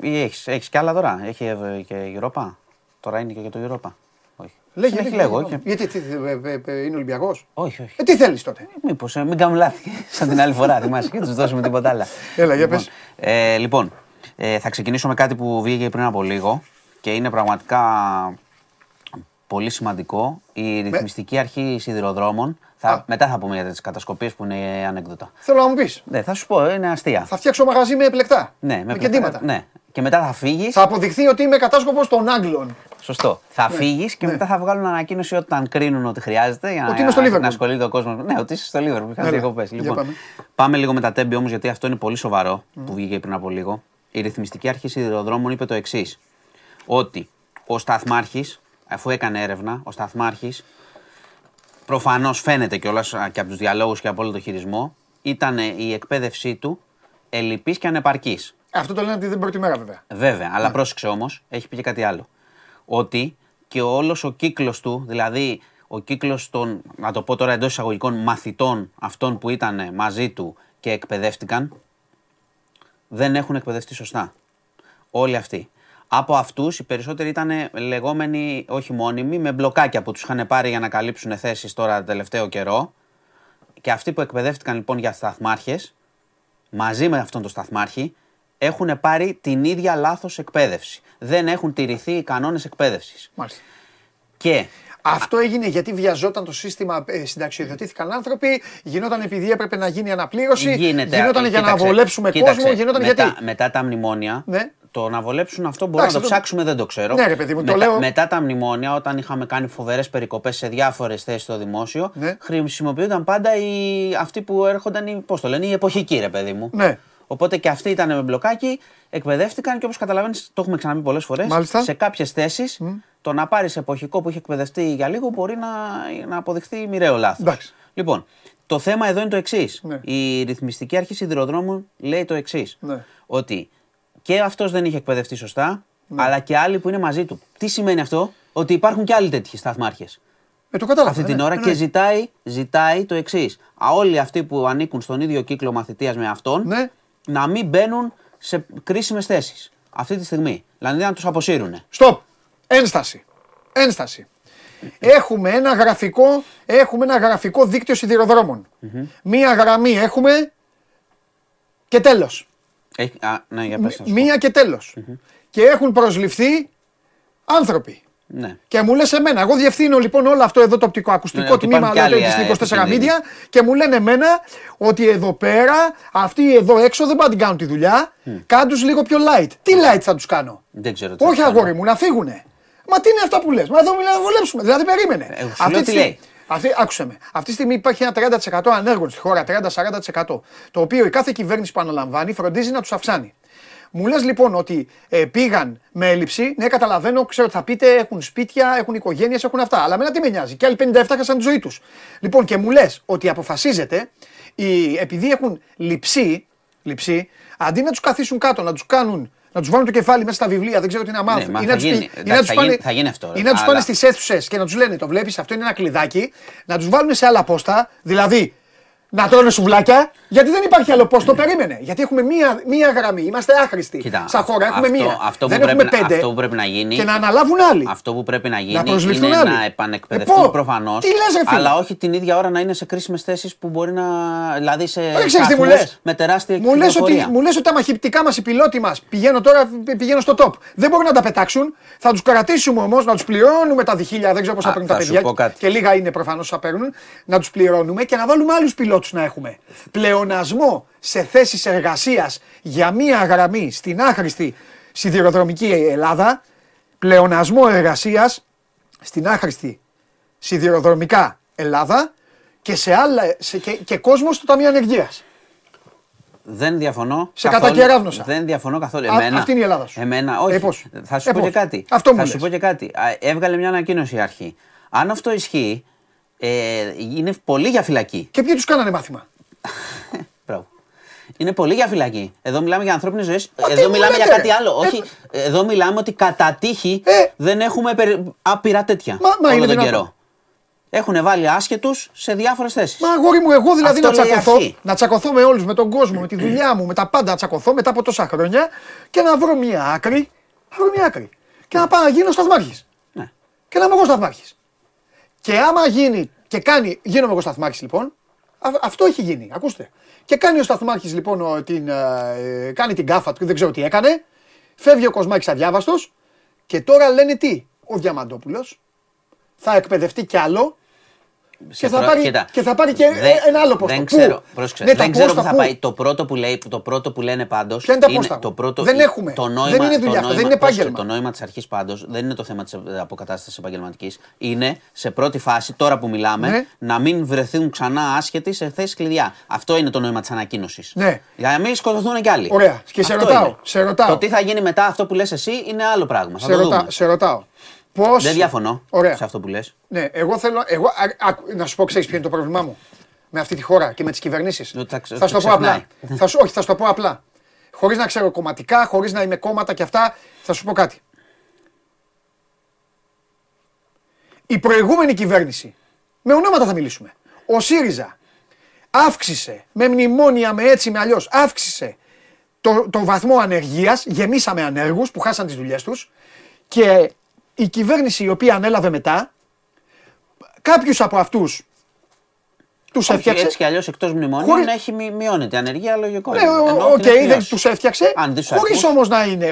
ή έχεις κι άλλα τώρα? Έχει και η Europa. Τώρα είναι και για το Europa. Όχι. Λέγω. Γιατί είναι Ολυμπιακός? Όχι. Τι θέλεις τότε? Μήπως μην κάνουμε λάθη σαν την άλλη φορά. Θυμάσαι και τους δώσουμε τίποτα άλλα. Έλα, για πες. Λοιπόν, θα ξεκινήσω με κάτι που βγήκε πριν από λίγο και είναι πραγματικά πολύ σημαντικό. Η ρυθμιστική αρχή σιδηροδρόμων. Μετά θα πούμε για τις κατασκοπίες που είναι ανέκδοτα. Θέλω να μου πεις. Ναι, θα σου πω, είναι αστεία. Θα φτιάξω μαγαζί με πλεκτά. Ναι, με κεντήματα. Ναι. Και μετά θα φύγεις. Θα αποδειχθεί ότι είμαι κατάσκοπος των Άγγλων. Σωστό. Θα φύγεις και μετά θα βγάλουν ανακοίνωση όταν κρίνουν ότι χρειάζεται για να ασχολείται ο κόσμος. Ναι, ότι είσαι στο Λίβερπουλ. Είχα διακοπές. Λοιπόν, πάμε λίγο με τα τέμπη όμως, γιατί αυτό είναι πολύ σοβαρό που βγήκε πριν από λίγο. Η ρυθμιστική αρχή σιδηροδρόμων είπε το εξής. Ότι ο σταθμάρχης, αφού έκανε έρευνα, ο σταθμάρχης. Προφανώς φαίνεται κιόλας και από τους διαλόγους και από όλο το χειρισμό, ήταν η εκπαίδευσή του ελλειπής και ανεπαρκής. Αυτό το λένε την πρώτη μέρα βέβαια. Βέβαια, αλλά πρόσεξε όμως, έχει πει και κάτι άλλο. Ότι και όλος ο κύκλος του, δηλαδή ο κύκλος των, να το πω τώρα εντός εισαγωγικών, μαθητών αυτών που ήταν μαζί του και εκπαιδεύτηκαν, δεν έχουν εκπαιδευτεί σωστά. Όλοι αυτοί. Από αυτούς οι περισσότεροι ήταν λεγόμενοι όχι μόνιμοι, με μπλοκάκια που τους είχαν πάρει για να καλύψουν θέσεις τώρα τελευταίο καιρό. Και αυτοί που εκπαιδεύτηκαν λοιπόν για σταθμάρχες, μαζί με αυτόν τον σταθμάρχη, έχουν πάρει την ίδια λάθος εκπαίδευση. Δεν έχουν τηρηθεί οι κανόνες εκπαίδευσης. Μάλιστα. Και αυτό έγινε γιατί βιαζόταν το σύστημα, συνταξιοδοτήθηκαν άνθρωποι, γινόταν επειδή έπρεπε να γίνει αναπλήρωση, γινόταν για να βολέψουμε κόσμο, γινόταν γιατί. Μετά τα μνημόνια. Το να βολέψουν αυτό μπορούμε να το ψάξουμε, δεν το ξέρω. Ναι, ρε παιδί μου, το λέω. Μετά τα μνημόνια, όταν είχαμε κάνει φοβερές περικοπές σε διάφορες θέσεις στο δημόσιο, χρησιμοποιούνταν πάντα αυτοί που έρχονταν, πώς το λένε, οι εποχικοί, ρε παιδί μου. Οπότε και αυτοί ήταν με μπλοκάκι, εκπαιδεύτηκαν και όπως καταλαβαίνεις, το έχουμε ξαναπεί πολλές φορές, σε κάποιες θέσεις το να πάρεις εποχικό που είχε εκπαιδευτεί για λίγο μπορεί να αποδειχθεί μοιραίο λάθος. Λοιπόν, το θέμα εδώ είναι το εξής. Η ρυθμιστική αρχή σιδηροδρόμων λέει το εξής. Ότι και αυτός δεν είχε εκπαιδευτεί σωστά, αλλά και άλλοι που είναι μαζί του. Τι σημαίνει αυτό? Ότι υπάρχουν και άλλοι τέτοιοι σταθμάρχες. Το κατάλαβα. Αυτή την ώρα και ζητάει το εξής. Όλοι αυτοί που ανήκουν στον ίδιο κύκλο μαθητείας με αυτόν, να μην μπαίνουν σε κρίσιμες θέσεις. Αυτή τη στιγμή. Δηλαδή να τους αποσύρουνε. Stop. Ένσταση. Έχουμε ένα γραφικό δίκτυο σιδηροδρόμων. Μία γραμμή έχουμε και τέλος. Ναι, για πες. Μία και τέλος. Και έχουν προσληφθεί άνθρωποι. Ναι. Και μου λες εμένα, εγώ διευθύνω λοιπόν όλο αυτό εδώ το οπτικοακουστικό τμήμα της 24 Media και μου λένε εμένα ότι εδώ πέρα, αυτοί εδώ έξω δεν πάνε να την κάνουν τη δουλειά, κάνουν τους λίγο πιο light. Τι light θα τους κάνω? Δεν ξέρω. Όχι αγόρι μου, να φύγουνε. Μα τι είναι αυτά που λες? Μα εδώ μιλάμε να βολέψουμε, δηλαδή περίμενε. Άκουσε με. Αυτή τη στιγμή υπάρχει ένα 30% ανέργων στη χώρα, 30-40%, το οποίο η κάθε κυβέρνηση που αναλαμβάνει φροντίζει να τους αυξάνει. Μου λες λοιπόν ότι πήγαν με έλλειψη, ναι καταλαβαίνω, ξέρω ότι θα πείτε έχουν σπίτια, έχουν οικογένειες, έχουν αυτά, αλλά μένα τι με νοιάζει, και άλλοι 57 χάσαν τη ζωή τους. Λοιπόν και μου λες ότι αποφασίζεται, επειδή έχουν λειψή, αντί να τους καθίσουν κάτω, να τους βάλουν το κεφάλι μέσα στα βιβλία, δεν ξέρω τι να μάθουν, ή να τους πάνε στις αίθουσες και να τους λένε το βλέπεις, αυτό είναι ένα κλειδάκι, να τους βάλουν σε άλλα πόστα, δηλαδή να τρώνε σουβλάκια, γιατί δεν υπάρχει άλλο πώς το περίμενε. Γιατί έχουμε μία γραμμή, είμαστε άχρηστοι. Κοίτα, σαν χώρα έχουμε μία. Αυτό που πρέπει να γίνει. Και να αναλάβουν άλλοι. Αυτό που πρέπει να γίνει είναι άλλοι. Να επανεκπαιδευτούν προφανώς. Τι λες, ρε φίλε? Αλλά όχι την ίδια ώρα να είναι σε κρίσιμες θέσεις που μπορεί να. Δηλαδή σε. Με τεράστια εκπαίδευση. Μου λες ότι τα μαχητικά μας, οι πιλότοι μας, πηγαίνω στο top. Δεν μπορούν να τα πετάξουν. Θα τους κρατήσουμε όμως, να τους πληρώνουμε τα διχίλια, δεν ξέρω πώς θα παίρνουν τα παιδιά. Και λίγα είναι προφανώς θα παίρνουν. Να τους πληρώνουμε και να βάλουμε άλλους πιλότους. Να έχουμε πλεονασμό σε θέσεις εργασίας για μία γραμμή στην άχρηστη σιδηροδρομική Ελλάδα, πλεονασμό εργασίας στην άχρηστη σιδηροδρομικά Ελλάδα και, και κόσμο στο Ταμείο Ανεργίας. Δεν διαφωνώ. Σε κατακεραύνωσα. Δεν διαφωνώ καθόλου. Αυτή είναι η Ελλάδα σου. Εμένα, όχι. Θα σου πω και κάτι. Έβγαλε μια ανακοίνωση η αρχή. Αν αυτό ισχύει, είναι πολύ για φυλακή. Και ποιοι τους κάνανε μάθημα? Μπράβο. Είναι πολύ για φυλακή. Εδώ μιλάμε για ανθρώπινες ζωές. Εδώ μιλάμε για κάτι άλλο. Όχι. Εδώ μιλάμε ότι κατά τύχη δεν έχουμε άπειρα τέτοια όλο τον καιρό. Έχουν βάλει άσχετους σε διάφορες θέσεις. Μα αγόρι μου, εγώ δηλαδή να τσακωθώ με όλους, με τον κόσμο, με τη δουλειά μου, με τα πάντα, να τσακωθώ μετά από τόσα χρόνια και να βρω μια άκρη. Και να πάω να γίνω σταθμάρχης. Και να είμαι εγώ σταθμάρχης. Και άμα γίνει και κάνει, γίνομαι εγώ σταθμάρχης λοιπόν, αυτό έχει γίνει, ακούστε. Και κάνει ο σταθμάρχης λοιπόν, κάνει την κάφα του, δεν ξέρω τι έκανε, φεύγει ο Κοσμάκης αδιάβαστος και τώρα λένε τι, ο Διαμαντόπουλος θα εκπαιδευτεί κι άλλο και θα πάρει και ένα άλλο πόστο. Δεν ξέρω, δεν ξέρω που θα πάει. Το πρώτο που λένε πάντως είναι το πρώτο. Δεν έχουμε. Δεν είναι δουλειά, δεν είναι επάγγελμα. Το νόημα της αρχής πάντως δεν είναι το θέμα της αποκατάστασης επαγγελματικής. Είναι σε πρώτη φάση, τώρα που μιλάμε, να μην βρεθούν ξανά άσχετοι σε θέσεις κλειδιά. Αυτό είναι το νόημα της ανακοίνωσης. Για να μην σκοτωθούν κι άλλοι. Ωραία. Και σε ρωτάω. Το τι θα γίνει μετά, αυτό που λες εσύ, είναι άλλο πράγμα. Σε ρωτάω. Πώς... Δεν διαφωνώ. Ωραία. Σε αυτό που λες. Ναι, εγώ θέλω. Να σου πω, ξέρεις ποιο είναι το πρόβλημά μου με αυτή τη χώρα και με τις κυβερνήσεις? Θα σου το πω απλά. Όχι, θα σου το πω απλά. Χωρίς να ξέρω κομματικά, χωρίς να είμαι κόμματα και αυτά, θα σου πω κάτι. Η προηγούμενη κυβέρνηση, με ονόματα θα μιλήσουμε. Ο ΣΥΡΙΖΑ αύξησε με μνημόνια, με έτσι, με αλλιώς, αύξησε το βαθμό ανεργίας. Γεμίσαμε ανέργους που χάσαν τις δουλειές τους και. Η κυβέρνηση η οποία ανέλαβε μετά, κάποιους από αυτούς τους έφτιαξε. Έτσι κι αλλιώς εκτός μνημονίων έχει μειώνεται ανεργία, λογικό. Ναι, οκ, δεν τους έφτιαξε, χωρίς όμως να είναι,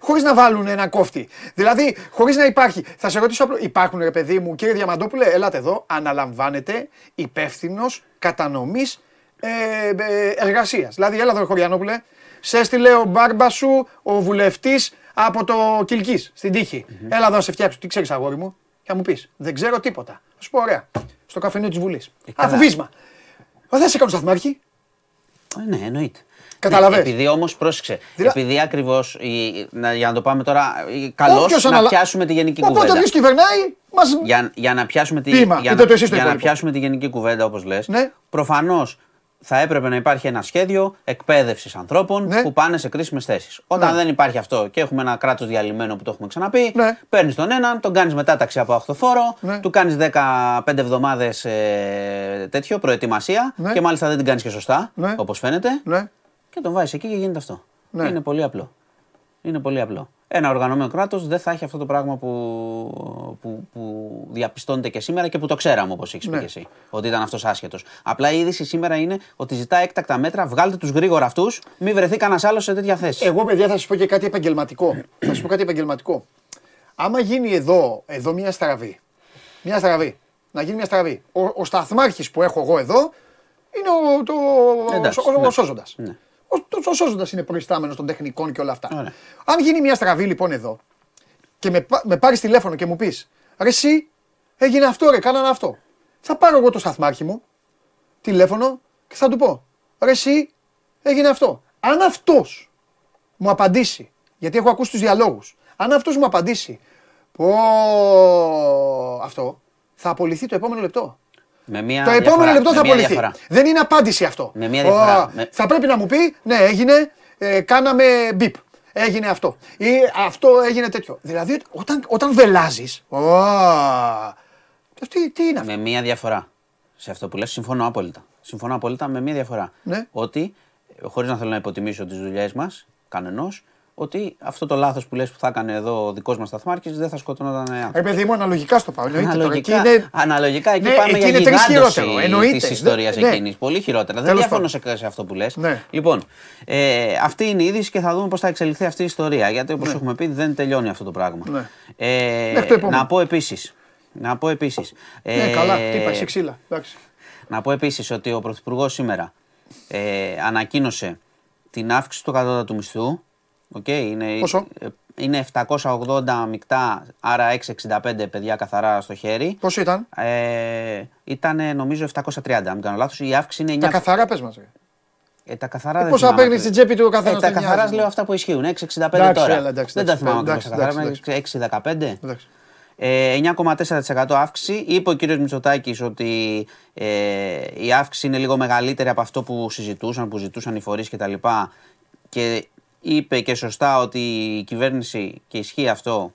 χωρίς να βάλουν ένα κόφτη. Δηλαδή, χωρίς να υπάρχει. Θα σε ρωτήσω απλώς, υπάρχουν ρε παιδί μου, κύριε Διαμαντόπουλε, ελάτε εδώ, αναλαμβάνετε υπεύθυνος κατανομής εργασίας. Δηλαδή, έλα εδώ, Χωριανόπουλε, σε έστειλε ο μπάρμπα σου, ο βουλευτής. Από το Κιλκής, στην τύχη. Έλα εδώ να σε φτιάξω. Τι ξέρεις αγόρι μου? Θα μου πεις. Δεν ξέρω τίποτα. Θα σου πω ωραία. Στο καφενείο της Βουλής. Αφουβίσμα. Δεν σε κάνω σταθμάρχη. Ναι, εννοείται. Καταλαβαίνεις. Επειδή όμως πρόσεξε. Επειδή ακριβώς, για να το πάμε τώρα, καλώς να πιάσουμε τη γενική κουβέντα. Οπότε ποιος κυβερνάει, μας... Για να πιάσουμε τη γενική κουβέντα όπως λες, προφανώς θα έπρεπε να υπάρχει ένα σχέδιο εκπαίδευσης ανθρώπων που πάνε σε κρίσιμες θέσεις. Όταν δεν υπάρχει αυτό και έχουμε ένα κράτος διαλυμένο που το έχουμε ξαναπεί, παίρνεις τον έναν, τον κάνεις μετάταξη από αχθοφόρο, του κάνεις 15 εβδομάδες τέτοιο προετοιμασία και μάλιστα δεν την κάνεις και σωστά, όπως φαίνεται, και τον βάζεις εκεί και γίνεται αυτό. Είναι πολύ απλό. Είναι πολύ απλό. Ένα οργανωμένο κράτος δεν θα έχει αυτό το πράγμα που διαπιστώνεται και σήμερα και που το ξέραμε, όπως έχεις πει και εσύ, ότι ήταν αυτός άσχετος. Απλά η είδηση σήμερα είναι ότι ζητά έκτακτα μέτρα, βγάλτε τους γρήγορα αυτούς, μην βρεθεί κανένας άλλος σε τέτοια θέση. Εγώ, παιδιά, θα σας πω και κάτι επαγγελματικό. Άμα γίνει εδώ μια στραβή, ο σταθμάρχης που έχω εγώ εδώ είναι ο Σώζοντας. Ο Σώζοντας είναι προϊστάμενος των τεχνικών και όλα αυτά. Ωραία. Αν γίνει μια στραβή λοιπόν εδώ και με πάρεις τηλέφωνο και μου πεις «Ρε εσύ, έγινε αυτό ρε, κάνανε αυτό». Θα πάρω εγώ το σταθμάρχη μου, τηλέφωνο και θα του πω «Ρε εσύ, έγινε αυτό». Αν αυτός μου απαντήσει, γιατί έχω ακούσει τους διαλόγους, αν αυτός μου απαντήσει αυτό, θα απολυθεί το επόμενο λεπτό. Το επόμενο λεπτό θα απολυθεί. Δεν είναι απάντηση αυτό. Θα πρέπει να μου πει, ναι, έγινε, κάναμε μπιπ. Έγινε αυτό. Ή αυτό έγινε τέτοιο. Δηλαδή, όταν βελάζεις. Τι είναι αυτό. Με μία διαφορά. Σε αυτό που λες, συμφωνώ απόλυτα. Με μία διαφορά. Ότι, χωρίς να θέλω να υποτιμήσω τις δουλειές μας, κανενός, ότι αυτό το λάθος που λες που θα έκανε εδώ ο δικός μας σταθμάρχης δεν θα σκοτώνονταν εάν. Επειδή μου αναλογικά στο πάω. Αναλογικά εκεί πάμε για γιγάντωση της ιστορίας εκείνης. Πολύ χειρότερα. Δεν διαφωνώ σε αυτό που λες. Λοιπόν, αυτή είναι η είδηση και θα δούμε πώς θα εξελιχθεί αυτή η ιστορία. Γιατί όπως έχουμε πει δεν τελειώνει αυτό το πράγμα. Να πω επίσης. Καλά, τι είπα, σε ξύλα. Να πω επίσης ότι ο Πρωθυπουργός σήμερα ανακοίνωσε την αύξηση του κατώτατου μισθού. Πόσο? Είναι 780 μεικτά, άρα 665 παιδιά καθαρά στο χέρι. Πόσο ήταν? Ήταν νομίζω 730, αν δεν κάνω λάθος. Η αύξηση είναι 9. Τα καθαρά πες μας. Τα καθαρά δεν πόσα παίρνει στην τσέπη του καθένα. Τα καθαρά λέω αυτά που ισχύουν. 665 τώρα. Δεν τα θυμάμαι καθαρά. 615. 9,4% αύξηση. Είπε ο κ. Μητσοτάκης ότι η αύξηση είναι λίγο μεγαλύτερη από αυτό που συζητούσαν, οι φορείς κτλ. Και είπε και σωστά ότι η κυβέρνηση, και ισχύει αυτό,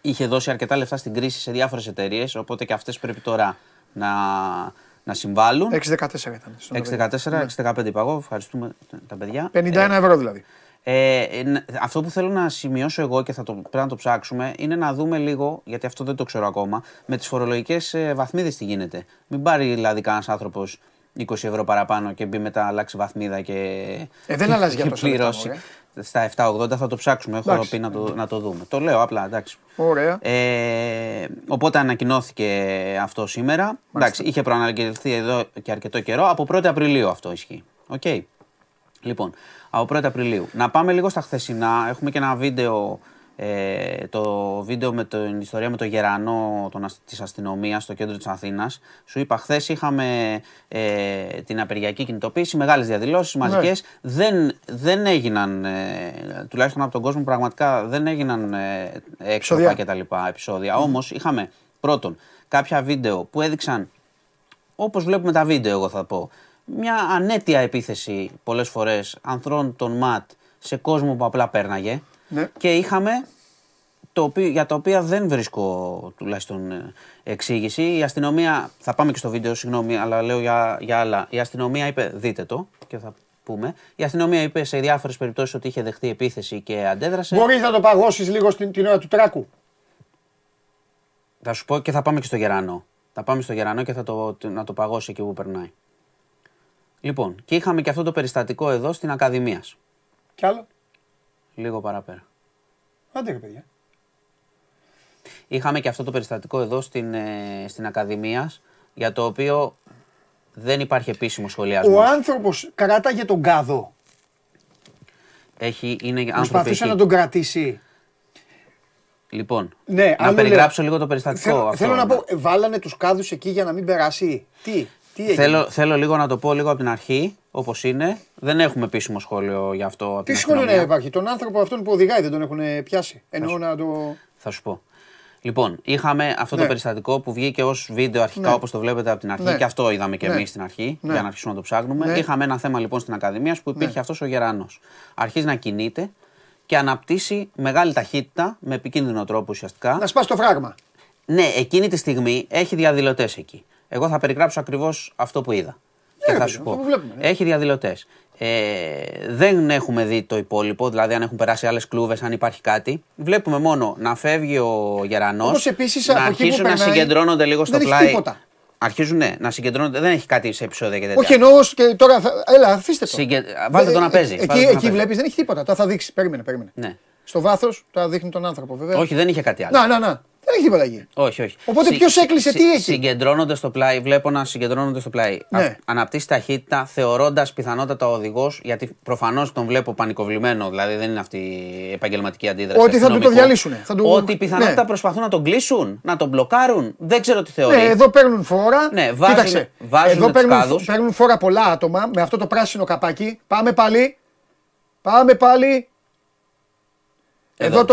είχε δώσει αρκετά λεφτά στην κρίση σε διάφορες εταιρείες, οπότε και αυτές πρέπει τώρα να συμβάλλουν. 6,14 ήταν. 6,14, 6,15 είπα εγώ, ευχαριστούμε τα παιδιά. 51 ευρώ δηλαδή. Αυτό που θέλω να σημειώσω εγώ και θα πρέπει να το ψάξουμε είναι να δούμε λίγο, γιατί αυτό δεν το ξέρω ακόμα, με τις φορολογικές βαθμίδες τι γίνεται. Μην πάρει δηλαδή κανένας άνθρωπος 20 ευρώ παραπάνω και μπει μετά αλλάξει βαθμίδα και δεν αλλάζει για το πληρώσει. Στα 7,80 θα το ψάξουμε, έχω πει να το δούμε. Το λέω απλά, εντάξει. Ωραία. Οπότε ανακοινώθηκε αυτό σήμερα. Εντάξει, είχε προαναγγελθεί εδώ και αρκετό καιρό. Από 1η Απριλίου αυτό ισχύει. Okay. Λοιπόν, από 1η Απριλίου. Να πάμε λίγο στα χθεσινά. Έχουμε και ένα βίντεο, το βίντεο με την ιστορία με το γερανό της αστυνομίας στο κέντρο της Αθήνας. Σου είπα, χθες είχαμε την απεργιακή κινητοποίηση, μεγάλες διαδηλώσεις μαζικές. Δεν έγιναν, τουλάχιστον από τον κόσμο, πραγματικά δεν έγιναν έξοδα και τα λοιπά επεισόδια. Όμως είχαμε πρώτον κάποια βίντεο που έδειξαν, όπως βλέπουμε τα βίντεο εγώ θα πω, μια ανέτεια επίθεση πολλές φορές ανθρών των ΜΑΤ σε κόσμο που απλά πέρναγε. Και είχαμε, για τα οποία δεν βρίσκω τουλάχιστον εξήγηση, η αστυνομία, θα πάμε και στο βίντεο, συγγνώμη, αλλά λέω για άλλα, η αστυνομία είπε, δείτε το και θα πούμε, η αστυνομία είπε σε διάφορες περιπτώσεις ότι είχε δεχτεί επίθεση και αντέδρασε. Μπορείς να το παγώσεις λίγο την ώρα του τράκου. Θα σου πω και θα πάμε και στο Γερανό. Θα πάμε στο Γερανό και να το παγώσει εκεί που περνάει. Λοιπόν, και είχαμε και αυτό το περιστατικό εδώ στην Ακαδημίας. Κι άλλο. Λίγο παραπέρα. Άντε ρε παιδιά. Είχαμε και αυτό το περιστατικό εδώ στην Ακαδημία, για το οποίο δεν υπάρχει επίσημο σχολιασμό. Ο άνθρωπος κράταγε τον κάδο. Προσπαθούσε να τον κρατήσει. Λοιπόν, ναι, να περιγράψω λίγο το περιστατικό αυτό. Θέλω να πω, βάλανε τους κάδους εκεί για να μην περάσει. Τι έγινε. Θέλω λίγο να το πω λίγο από την αρχή. Όπως είναι, δεν έχουμε επίσημο σχόλιο για αυτό. Τι σχόλιο υπάρχει, τον άνθρωπο αυτόν που οδηγάει δεν τον έχουν πιάσει. Εννοώ να το. Θα σου πω. Λοιπόν, είχαμε αυτό το περιστατικό που βγήκε ως βίντεο αρχικά, όπως το βλέπετε από την αρχή, και αυτό είδαμε και εμείς στην αρχή, για να αρχίσουμε να το ψάχνουμε. Είχαμε ένα θέμα λοιπόν στην Ακαδημία που υπήρχε αυτός ο γερανός. Αρχίζει να κινείται και αναπτύσσει μεγάλη ταχύτητα, με επικίνδυνο τρόπο ουσιαστικά. Να σπάσει το φράγμα. Ναι, εκείνη τη στιγμή έχει διαδηλωτές εκεί. Εγώ θα περιγράψω ακριβώς αυτό που είδα. Και θα σου πω. Έχει διαδηλωτές. Δεν έχουμε δει το υπόλοιπο, δηλαδή αν έχουν περάσει άλλες κλούβες, αν υπάρχει κάτι. Βλέπουμε μόνο να φεύγει ο Γερανός, επίσης, να αρχίσουν να συγκεντρώνονται λίγο στο πλάι. Αρχίζουν να συγκεντρώνονται, δεν έχει κάτι σε επεισόδια και τέτοια. Όχι εννοώ και τώρα, έλα αφήστε το. Βάλτε το να παίζει. Εκεί βλέπεις δεν έχει τίποτα, τώρα θα δείξει, περίμενε. Ναι. Στο βάθος τώρα δείχνει τον άνθρωπο βέβαια. Όχι δεν είχε κάτι άλλο. Να. Δεν έχει τίποτα εκεί. Όχι. Οπότε ποιος έκλεισε, τι έχει. Συγκεντρώνονται στο πλάι, βλέπω να συγκεντρώνονται στο πλάι. Ναι. Αναπτύσσει ταχύτητα, θεωρώντας πιθανότατα ο οδηγός, γιατί προφανώς τον βλέπω πανικοβλημένο, δηλαδή δεν είναι αυτή η επαγγελματική αντίδραση. Ότι θα του το διαλύσουν. Ότι πιθανότατα προσπαθούν να τον κλείσουν, να τον μπλοκάρουν. Δεν ξέρω τι θεωρεί. Ναι, εδώ παίρνουν φόρα. Ναι, εδώ παίρνουν φόρα πολλά άτομα με αυτό το πράσινο καπάκι. Πάμε πάλι. Εδώ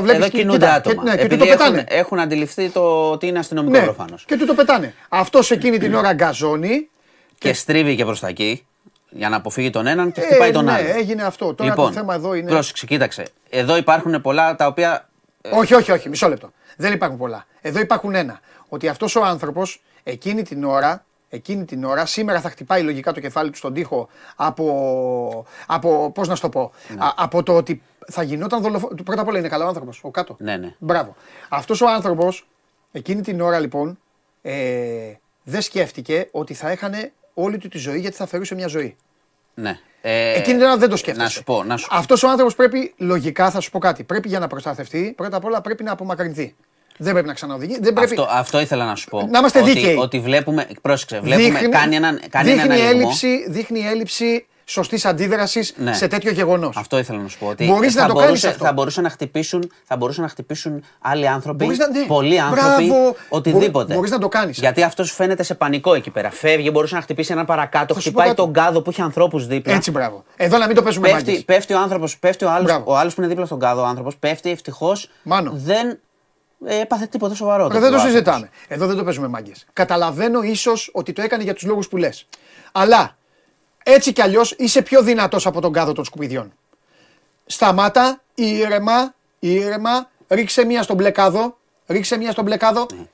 βλέπεις κινούνται άτομα. Ναι, επειδή έχουν αντιληφθεί το ότι είναι αστυνομικό προφανώς. Και του το πετάνε. Αυτός εκείνη την ώρα γκαζώνει. Και στρίβει και προς τα εκεί. Για να αποφύγει τον έναν και χτυπάει τον άλλον. Ναι, έγινε αυτό. Τώρα το θέμα εδώ είναι. Πρόσεξε, κοίταξε. Εδώ υπάρχουν πολλά τα οποία. Όχι, μισό λεπτό. Δεν υπάρχουν πολλά. Εδώ υπάρχουν ένα. Ότι αυτός ο άνθρωπος εκείνη την ώρα, σήμερα θα χτυπάει λογικά το κεφάλι του στον τοίχο από πώς να σου το πω, από το ότι θα γινόταν δολοφονός. Πρώτα απ' όλα είναι καλά ο άνθρωπος, ο κάτω. Ναι. Μπράβο. Αυτός ο άνθρωπος, εκείνη την ώρα λοιπόν, δεν σκέφτηκε ότι θα έχανε όλη του τη ζωή γιατί θα φερούσε μια ζωή. Ναι. Εκείνη την ώρα δεν το σκέφτηκε. Να σου πω. Αυτός ο άνθρωπος πρέπει, λογικά θα σου πω κάτι, πρέπει για να προστατευτεί, πρώτα απ' όλα πρέπει να απομακρυνθεί. Δεν πρέπει να ξαναοδηγεί. Αυτό ήθελα να σου πω. Να είμαστε δίκαιοι. Ότι βλέπουμε. Πρόσεξε. Δείχνει έλλειψη σωστής αντίδρασης σε τέτοιο γεγονός. Αυτό ήθελα να σου πω. Μπορείς να το κάνεις αυτό. Θα μπορούσαν να χτυπήσουν άλλοι άνθρωποι. Πολλοί άνθρωποι. Οτιδήποτε. Μπορείς να το κάνεις. Γιατί αυτός φαίνεται σε πανικό εκεί πέρα. Φεύγει, μπορούσε να χτυπήσει έναν παρακάτω. Χτυπάει τον κάδο που έχει ανθρώπους δίπλα. Έτσι, μπράβο. Εδώ να μην το παίζουμε μάγκες. Πέφτει ο άλλος που είναι δίπλα στον κάδο άνθρωπος. Πέφτει ευτυχώς. Δεν. Έπαθε τίποτα σοβαρό. Δεν το συζητάμε. Εδώ δεν το παίζουμε μάγκες. Καταλαβαίνω ίσως ότι το έκανε για τους λόγους που λες. Αλλά έτσι κι αλλιώς είσαι πιο δυνατός από τον κάδο των σκουπιδιών. Σταμάτα, ήρεμα, ρίξε μία στον μπλε κάδο.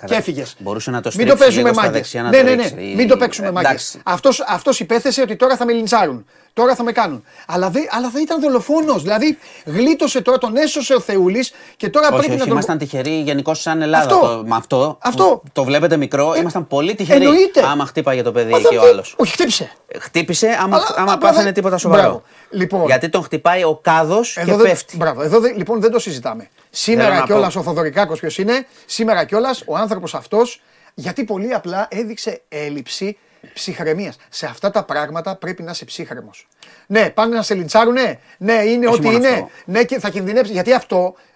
Και έφυγες. Μπορούσε να το στρίψει. Μην το παίζουμε μάγκες. Ναι. Μην το παίξουμε μάγκες. Αυτός υπέθεσε ότι τώρα θα με λιντσάρουν. Τώρα θα με κάνουν. Αλλά θα ήταν δολοφόνος. Δηλαδή γλίτωσε τώρα, τον έσωσε ο Θεούλης και τώρα πρέπει να τον. Ήμασταν τυχεροί γενικώς σαν Ελλάδα. Αυτό. Το βλέπετε μικρό. Ήμασταν πολύ τυχεροί. Άμα χτύπαγε το παιδί εκεί ο άλλος. Όχι, χτύπησε. Χτύπησε άμα πάθαινε τίποτα σοβαρό. Γιατί τον χτυπάει ο κάδος και πέφτει. Μπράβο. Εδώ λοιπόν δεν το συζητάμε. Σήμερα κιόλας ο Θοδωρικάκος ποιος είναι. Σήμερα κιόλας ο άνθρωπος αυτός, γιατί πολύ απλά έδειξε έλλειψη ψυχραιμίας. Σε αυτά τα πράγματα πρέπει να είσαι ψυχραιμός. Ναι, πάνε να σε λιντσάρουνε. Ναι, είναι ό,τι είναι. Αυτό. Ναι, και θα κινδυνεύσει. Γιατί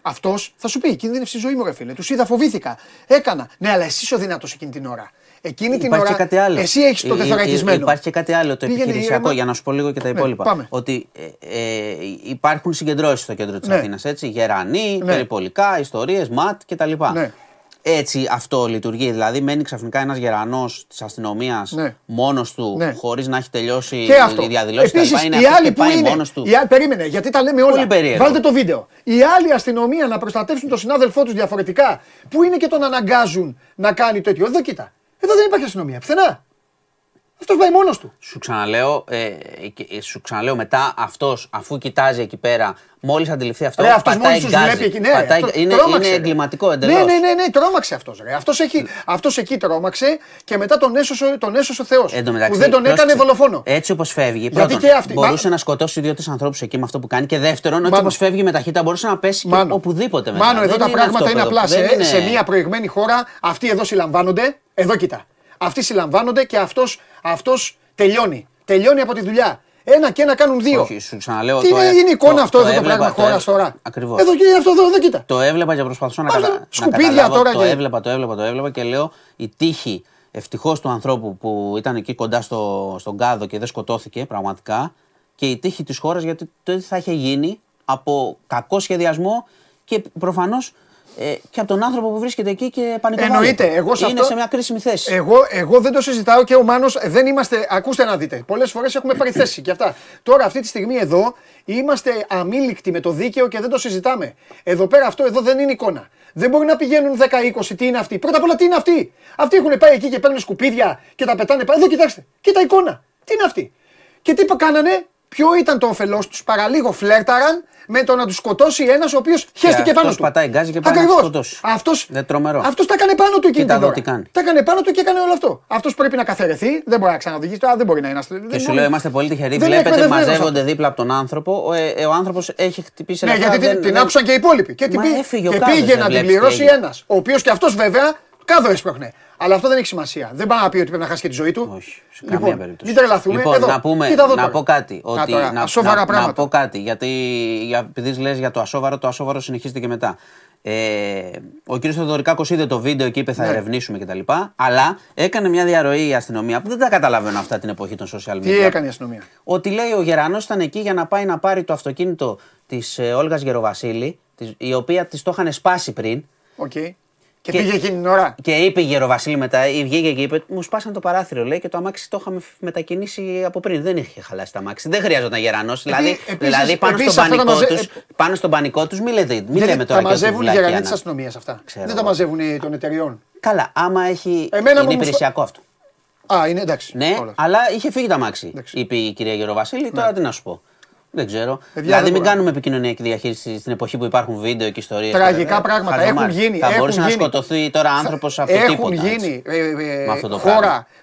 αυτός θα σου πει: κινδύνευσε η ζωή μου, ρε φίλε. Τους είδα, φοβήθηκα. Έκανα. Ναι, αλλά εσύ είσαι ο δυνατός εκείνη την ώρα. Εκείνη την ώρα. Εσύ έχεις το τεθωρακισμένο. Υπάρχει και κάτι άλλο το επιχειρησιακό, για να σου πω λίγο και τα υπόλοιπα. Πάμε. Ότι υπάρχουν συγκεντρώσεις στο κέντρο της Αθήνας. Γερανοί, περιπολικά, ιστορίες, ΜΑΤ κτλ. Έτσι αυτό λειτουργεί, δηλαδή μένει ξαφνικά ένας γερανός της αστυνομίας μόνος του, χωρίς να έχει τελειώσει η διαδηλώση. Επίσης, οι άλλοι που είναι μόνος του. Περίμενε, γιατί τα λέμε όλα. Βάλτε το βίντεο. Η άλλη αστυνομία να προστατεύσουν τον συνάδελφό τους διαφορετικά, που είναι και τον αναγκάζουν να κάνει τέτοιο. Εδώ κοίτα. Εδώ δεν υπάρχει αστυνομία, πουθενά. Αυτός πάει μόνος του. Σου ξαναλέω μετά αυτός, αφού κοιτάζει εκεί πέρα, μόλις αντιληφθεί αυτό, πατάει γκάζι. Είναι εγκληματικό εντελώς. Ναι, τρόμαξε αυτός. Αυτός εκεί τρόμαξε και μετά τον έσωσε ο Θεός. Που δεν τον έκανε δολοφόνο. Έτσι όπως φεύγει, πρώτον, μπορούσε να σκοτώσει 2-3 ανθρώπους εκεί με αυτό που κάνει. Και δεύτερον, ότι όπως φεύγει με ταχύτητα, μπορούσε να πέσει οπουδήποτε μετά. Μάνο, εδώ τα πράγματα είναι απλά. Σε μια προηγμένη χώρα, αυτοί εδώ συλλαμβάνονται. Εδώ κοίτα. Αυτοί συλλαμβάνονται και αυτός τελειώνει. Τελειώνει από τη δουλειά. Ένα και ένα κάνουν δύο. Όχι, σου ξαναλέω. Τι είναι εικόνα αυτό εδώ το πράγμα χώρας τώρα. Ακριβώς. Εδώ και αυτό εδώ, δεν κοίτα. Το έβλεπα και προσπαθούσα να καταλάβω. Σκουπίδια τώρα. Το έβλεπα και λέω η τύχη ευτυχώς του ανθρώπου που ήταν εκεί κοντά στον κάδο και δεν σκοτώθηκε πραγματικά. Και η τύχη της χώρας γιατί το θα είχε γίνει από κακό σχεδιασμό και προφανώς. Και από τον άνθρωπο που βρίσκεται εκεί και πανικοβάλλει. Εννοείται, εγώ σε αυτό. Είναι σε μια κρίσιμη θέση. Εγώ δεν το συζητάω και ο Μάνος δεν είμαστε. Ακούστε να δείτε. Πολλές φορές έχουμε πάρει θέση και αυτά. Τώρα, αυτή τη στιγμή εδώ είμαστε αμήλικτοι με το δίκαιο και δεν το συζητάμε. Εδώ πέρα, αυτό εδώ δεν είναι εικόνα. Δεν μπορεί να πηγαίνουν 10-20. Τι είναι αυτοί. Πρώτα απ' όλα, τι είναι αυτοί. Αυτοί έχουν πάει εκεί και παίρνουν σκουπίδια και τα πετάνε. Εδώ κοιτάξτε. Κοίτα εικόνα. Τι είναι αυτοί. Και τι κάνανε. Ποιο ήταν το όφελός τους παρά λίγο φλέρταραν με το να τους σκοτώσει ένας ο οποίος χέστηκε πάνω του. Πατάει γκάζι και πάει να τους σκοτώσει. Αυτός δεν τρομερό. Αυτός τα έκανε πάνω του εκείνη την ώρα. Τα έκανε πάνω του και έκανε όλο αυτό. Αυτός πρέπει να καθαρεθεί, δεν μπορεί να ξαναδηγήσει, δεν μπορεί να είναι αστυνομικός. Και σου λέω είμαστε πολύ τυχεροί. Βλέπετε μαζεύονται δίπλα από τον άνθρωπο. Ο άνθρωπος έχει χτυπήσει ένα κομμάτι. Ναι, γιατί την άκουσαν και οι υπόλοιποι. Και πήγε να την πληρώσει ένας. Ο οποίος και αυτός βέβαια κάδο έσπροχνε. Αλλά αυτό δεν έχει σημασία. Δεν πάει να πει ότι πρέπει να χάσει και τη ζωή του. Όχι, σε καμία περίπτωση. Μην τρελαθούμε. Λοιπόν, εδώ, να πω κάτι. Ότι να πω κάτι. Γιατί επειδή λες για το ασόβαρο συνεχίζεται και μετά. Ο κύριος Θεοδωρικάκος είδε το βίντεο και είπε θα ερευνήσουμε κτλ. Αλλά έκανε μια διαρροή η αστυνομία που δεν τα καταλαβαίνω αυτά την εποχή των social media. Τι έκανε η αστυνομία? Ότι λέει ο Γερανός ήταν εκεί για να πάει να πάρει το αυτοκίνητο της Όλγας Γεροβασίλη, η οποία της το είχαν σπάσει πριν. Και πήγε εκείνη την ώρα. Και είπε η Γεροβασίλη μετά, ή βγήκε και είπε: μου σπάσαν το παράθυρο, λέει, και το αμάξι το είχαμε μετακινήσει από πριν. Δεν είχε χαλάσει το αμάξι. Δεν χρειαζόταν Γερανός. Δηλαδή πάνω στον πανικό τους, μη λέμε τώρα. Τα μαζεύουν οι Γερανοί της αστυνομίας αυτά. Δεν τα μαζεύουν των εταιριών. Καλά, άμα έχει. Είναι υπηρεσιακό αυτό. Α, είναι εντάξει. Ναι, αλλά είχε φύγει το αμάξι, είπε η κυρία Γεροβασίλη. Τώρα τι να σου πω. Δεν ξέρω. Δηλαδή, μην κάνουμε επικοινωνιακή διαχείριση στην εποχή που υπάρχουν βίντεο και ιστορίες. Τραγικά πράγματα έχουν γίνει. Θα μπορούσε να σκοτωθεί τώρα άνθρωπος από τίποτα. Έχουν γίνει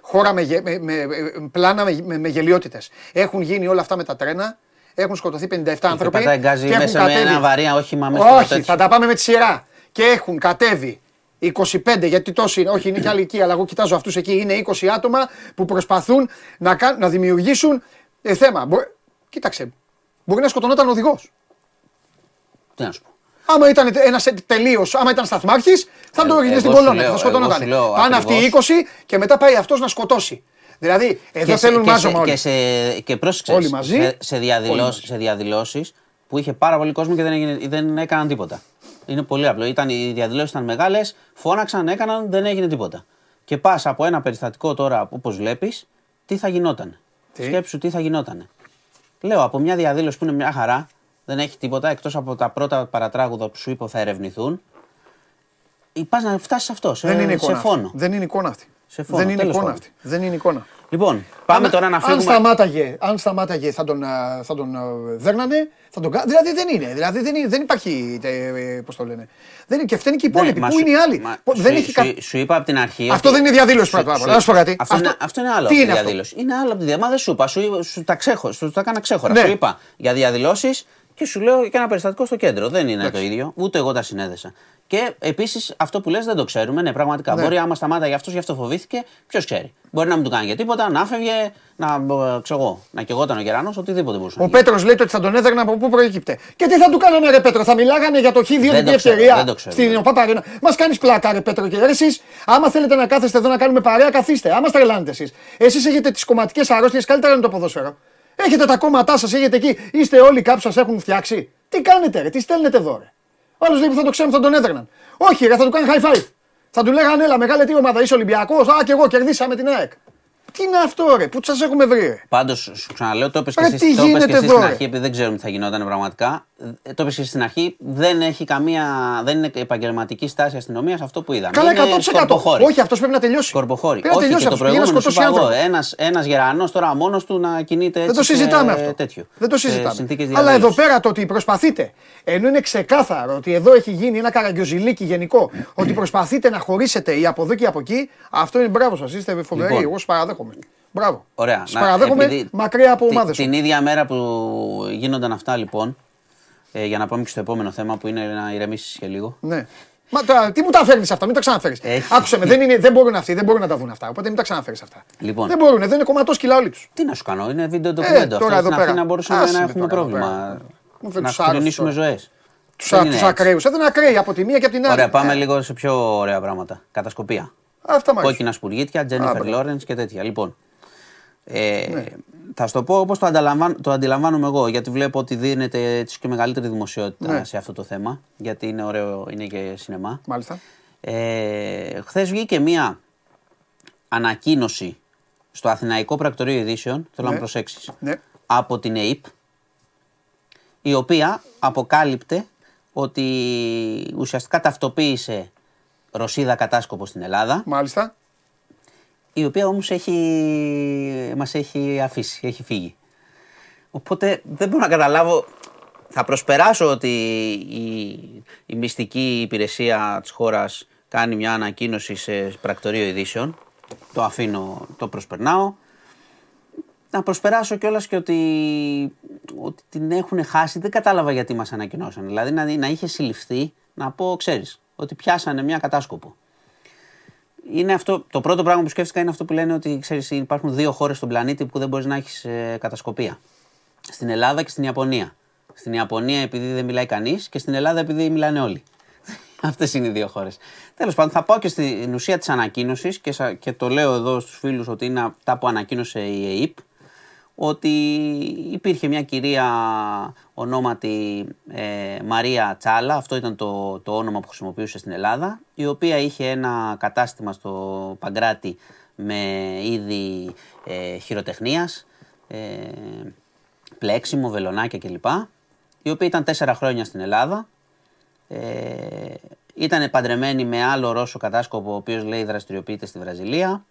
χώρα με πλάνα με γελιότητες. Έχουν γίνει όλα αυτά με τα τρένα. Έχουν σκοτωθεί 57 άνθρωποι. Πατάει γκάζι μέσα με ένα βαρύ όχημα. Όχι, θα τα πάμε με τη σειρά. Και έχουν κατέβει 25, γιατί τόσοι είναι, όχι είναι και άλλοι εκεί, αλλά εγώ κοιτάζω αυτούς εκεί. Είναι 20 άτομα που προσπαθούν να δημιουργήσουν θέμα. Κοίταξε. Μπορεί να σκοτωνόταν ο οδηγός. Τι να σου πω. Άμα ήταν ένας τελείως, άμα ήταν σταθμάρχης, θα τον ρίχνει στην κολόνα, θα σκοτωνόταν. Πάνε αυτοί οι 20 και μετά πάει αυτός να σκοτώσει. Δηλαδή, εδώ θέλουν μάζωμα όλοι. Και πρόσεξες, όλοι μαζί, σε διαδηλώσεις που είχε πάρα πολύ κόσμο και δεν έκαναν τίποτα. Είναι πολύ απλό. Οι διαδηλώσεις ήταν μεγάλες, φώναξαν, έκαναν, δεν έγινε τίποτα. Και πας από ένα περιστατικό τώρα, όπως βλέπεις, τι θα γινόταν. Σκέψου τι θα γινόταν. Λέω από μια διαδήλωση που είναι μια χαρά, δεν έχει τίποτα εκτός από τα πρώτα παρατράγουδα που σου είπα θα ερευνηθούν. Πας να φτάσεις αυτό, σε φόνο. Δεν είναι εικόνα αυτή. Δεν είναι εικόνα. Λοιπόν, πάμε τώρα να φύγουμε. Αν σταμάταγε θα τον δέρνανε, θα τον. Δηλαδή δεν είναι. Δηλαδή δεν υπάρχει, πώς το λένε. Δεν είναι και φταίνει και οι υπόλοιποι. Πού είναι οι άλλοι? Σου είπα από την αρχή. Αυτό δεν είναι διαδήλωση πρώτα απ' όλα. Να σου πω κάτι. Αυτό είναι άλλο από τη διαδήλωση. Είναι άλλο από τη διαδήλωση. Μα δεν σου είπα. Σου τα έκανα ξέχωρα. Σου είπα για διαδηλώσεις και σου λέω και ένα περιστατικό στο κέντρο. Δεν είναι το ίδιο. Ούτε εγώ τα συνέδεσα. Και επίσης αυτό που λες δεν το ξέρουμε, ναι, πραγματικά. Ναι. Μπορεί άμα σταμάταγε αυτός, γι' αυτό φοβήθηκε, ποιος ξέρει. Μπορεί να μην του κάνει για τίποτα, να φεύγε, να καιγόταν ο Γερανός, οτιδήποτε μπορούσε. Ο Πέτρος λέει ότι θα τον έδερναν από πού προέκυπτε. Και τι θα του κάνανε, ρε Πέτρο, θα μιλάγανε για το χ2 την ευκαιρία στην Οπαπαρένα. Μας κάνεις πλάκα, ρε Πέτρο, και εσείς, άμα θέλετε να κάθεστε εδώ να κάνουμε παρέα, καθίστε. Άμα τρελάνετε εσείς. Εσείς έχετε τις κομματικές αρρώστιες, καλύτερα είναι το ποδόσφαιρο. Έχετε τα κόμματά σας, έχετε εκεί, είστε όλοι κάπου σας έχουν φτιάξει. Τι κάνετε, ρε, τι στέλνετε εδώ, ρε. Άλλος λέει που θα το ξέρουν, θα τον έδερναν. Όχι, ρε, θα του κάνει high five. Θα του λέγανε, έλα, μεγάλε, τι ομάδα, είσαι Ολυμπιακός? Α, και εγώ κερδίσαμε την ΑΕΚ. Τι είναι αυτό, ρε, που σας έχουμε βρει, ρε. Πάντως, σου ξαναλέω, το είπες και εσύ στην αρχή, επειδή δεν ξέρουμε τι θα γινόταν πραγματικά. Το είπες και στην αρχή, δεν είναι επαγγελματική στάση αστυνομίας αυτό που είδαμε. Καλά, 100%. Όχι, αυτός πρέπει να τελειώσει. Κορποχώρη. Πρέπει να τελειώσει αυτό. Ένας Γερανός τώρα μόνος του να κινείται έτσι. Δεν το συζητάμε αυτό. Δεν το συζητάμε. Αλλά εδώ πέρα το ότι προσπαθείτε, ενώ είναι ξεκάθαρο ότι εδώ έχει γίνει ένα καραγκιοζηλίκι γενικό, ότι προσπαθείτε να χωρίσετε ή από εδώ και από εκεί, αυτό είναι μπράβο σας. Είστε φοβεροί. Εγώ σας παραδέχομαι. Μπράβο. Ωραία. Σας παραδέχομαι μακριά από ομάδες. Την ίδια μέρα που γίνονταν αυτά λοιπόν. Για να πάμε και στο επόμενο θέμα που είναι να ηρεμήσεις και λίγο. Ναι. Μα τι μου τα φέρνεις αυτά, μην τα ξαναφέρεις. Άκουσε με, δεν μπορούν αυτοί, δεν μπορούν να τα δουν αυτά. Οπότε μην τα ξαναφέρεις αυτά. Λοιπόν. Δεν μπορούν, δεν είναι κομματόσκυλα όλοι τους. Τι να σου κάνω, είναι βίντεο ντοκουμέντο. Τώρα εδώ πέρα. Να μπορούσαμε να έχουμε πρόβλημα. Να συγκρινήσουμε ζωές. Τους ακραίους. Δεν είναι ακραίοι από τη μία και από την άλλη. Ωραία, πάμε λίγο σε πιο ωραία πράγματα. Κατασκοπία. Κόκκινα σπουργίτια, Τζένιφερ Λόρενς και τέτοια. Λοιπόν. Θα σου το πω όπως το αντιλαμβάνομαι εγώ, γιατί βλέπω ότι δίνεται έτσι και μεγαλύτερη δημοσιότητα σε αυτό το θέμα, γιατί είναι ωραίο, είναι και σινεμά. Μάλιστα. Χθες βγήκε μία ανακοίνωση στο Αθηναϊκό Πρακτορείο Ειδήσεων, θέλω να προσέξεις, από την ΕΙΠ, η οποία αποκάλυπτε ότι ουσιαστικά ταυτοποίησε Ρωσίδα κατάσκοπο στην Ελλάδα. Μάλιστα. Η οποία όμως μας έχει αφήσει, έχει φύγει. Οπότε δεν μπορώ να καταλάβω. Θα προσπεράσω ότι η μυστική υπηρεσία της χώρας κάνει μια ανακοίνωση σε πρακτορείο ειδήσεων. Το αφήνω, το προσπερνάω. Να προσπεράσω κιόλας και ότι την έχουν χάσει. Δεν κατάλαβα γιατί μας ανακοινώσαν. Δηλαδή να είχε συλληφθεί, να πω, ξέρεις, ότι πιάσανε μια κατάσκοπο. Είναι αυτό, το πρώτο πράγμα που σκέφτηκα είναι αυτό που λένε ότι, ξέρεις, υπάρχουν δύο χώρες στον πλανήτη που δεν μπορείς να έχεις κατασκοπία. Στην Ελλάδα και στην Ιαπωνία. Στην Ιαπωνία επειδή δεν μιλάει κανείς και στην Ελλάδα επειδή μιλάνε όλοι. Αυτές είναι οι δύο χώρες. Τέλος πάντων, θα πάω και στην ουσία της ανακοίνωσης και το λέω εδώ στους φίλους ότι είναι αυτά που ανακοίνωσε η ΕΕΠ, ότι υπήρχε μια κυρία ονόματι Μαρία Τσάλα, αυτό ήταν το όνομα που χρησιμοποιούσε στην Ελλάδα, η οποία είχε ένα κατάστημα στο Παγκράτη με είδη χειροτεχνίας, πλέξιμο, βελονάκια κλπ. Η οποία ήταν 4 χρόνια στην Ελλάδα. Ήταν παντρεμένη με άλλο Ρώσο κατάσκοπο, ο οποίος λέει δραστηριοποιείται στη Βραζιλία.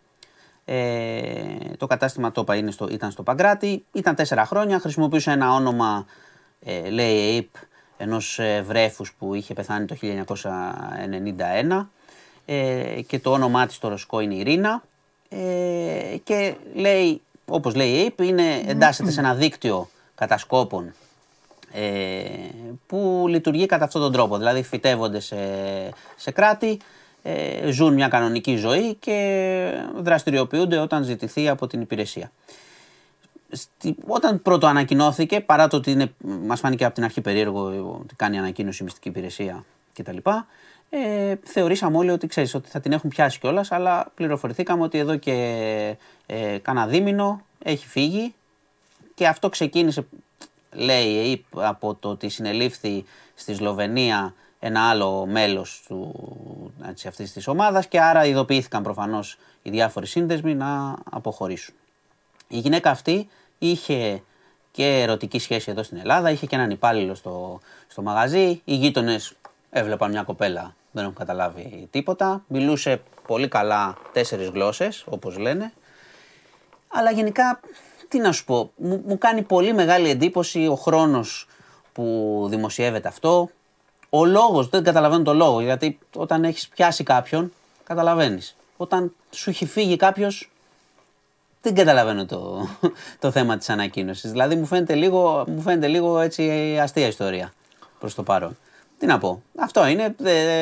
Το κατάστημα το είπα ήταν στο Παγκράτη. Ήταν 4 χρόνια, χρησιμοποιούσε ένα όνομα, λέει ΕΕΠ, ενός βρέφους που είχε πεθάνει το 1991. Και το όνομά της στο ρωσικό είναι Ειρήνα. Και λέει, όπως λέει η ΕΕΠ, εντάσσεται σε ένα δίκτυο κατασκόπων που λειτουργεί κατά αυτόν τον τρόπο. Δηλαδή φυτεύονται σε κράτη, ζουν μια κανονική ζωή και δραστηριοποιούνται όταν ζητηθεί από την υπηρεσία. Όταν πρώτο ανακοινώθηκε, παρά το ότι μας φάνηκε από την αρχή περίεργο ότι κάνει ανακοίνωση μυστική υπηρεσία κτλ., θεωρήσαμε όλοι ότι, ξέρεις, ότι θα την έχουν πιάσει κιόλας, αλλά πληροφορηθήκαμε ότι εδώ και κάνα δίμηνο έχει φύγει, και αυτό ξεκίνησε, λέει, από το ότι συνελήφθη στη Σλοβενία ένα άλλο μέλος αυτής της ομάδας, και άρα ειδοποιήθηκαν προφανώς οι διάφοροι σύνδεσμοι να αποχωρήσουν. Η γυναίκα αυτή είχε και ερωτική σχέση εδώ στην Ελλάδα, είχε και έναν υπάλληλο στο μαγαζί, οι γείτονες έβλεπαν μια κοπέλα, δεν έχουν καταλάβει τίποτα, μιλούσε πολύ καλά 4 γλώσσες, όπως λένε, αλλά γενικά, τι να σου πω, μου κάνει πολύ μεγάλη εντύπωση ο χρόνος που δημοσιεύεται αυτό, ο λόγος, δεν καταλαβαίνω το λόγο, γιατί όταν έχεις πιάσει κάποιον, καταλαβαίνεις. Όταν σου έχει φύγει κάποιος, δεν καταλαβαίνω το θέμα της ανακοίνωσης. Δηλαδή μου φαίνεται λίγο έτσι αστεία ιστορία προς το παρόν. Τι να πω, αυτό είναι,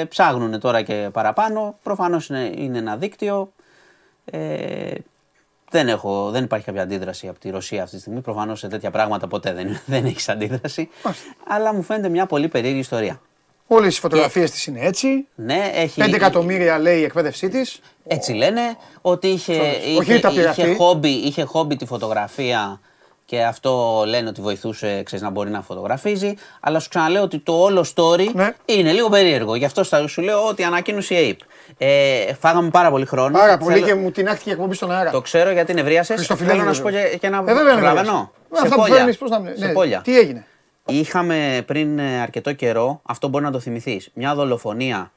ψάχνουν τώρα και παραπάνω, προφανώς είναι ένα δίκτυο. Δεν υπάρχει κάποια αντίδραση από τη Ρωσία αυτή τη στιγμή, προφανώς σε τέτοια πράγματα ποτέ δεν έχεις αντίδραση, αλλά μου φαίνεται μια πολύ περίεργη ιστορία. Όλες οι φωτογραφίες της είναι έτσι, ναι, έχει 5 εκατομμύρια λέει η εκπαίδευσή της. Έτσι λένε, ότι είχε χόμπι τη φωτογραφία, και αυτό λένε ότι βοηθούσε, ξέρεις, να μπορεί να φωτογραφίζει, αλλά σου ξαναλέω ότι το όλο story, ναι, είναι λίγο περίεργο. Γι' αυτό σου λέω ότι ανακοίνωσε η ΕΕΠ. Φάγαμε πάρα πολύ χρόνο. Πάρα πολύ, και μου την άχτηκε εκπομπή στον αέρα. Το ξέρω γιατί νευρίασες. Θέλω να σου πω και ένα προλαβαίνω. Αυτά που φέρνεις, πώς να μην. Σε πόλια. Τι έγινε. Είχαμε πριν αρκετό καιρό, αυτό μπορεί να το θυμηθείς, μια δολοφονία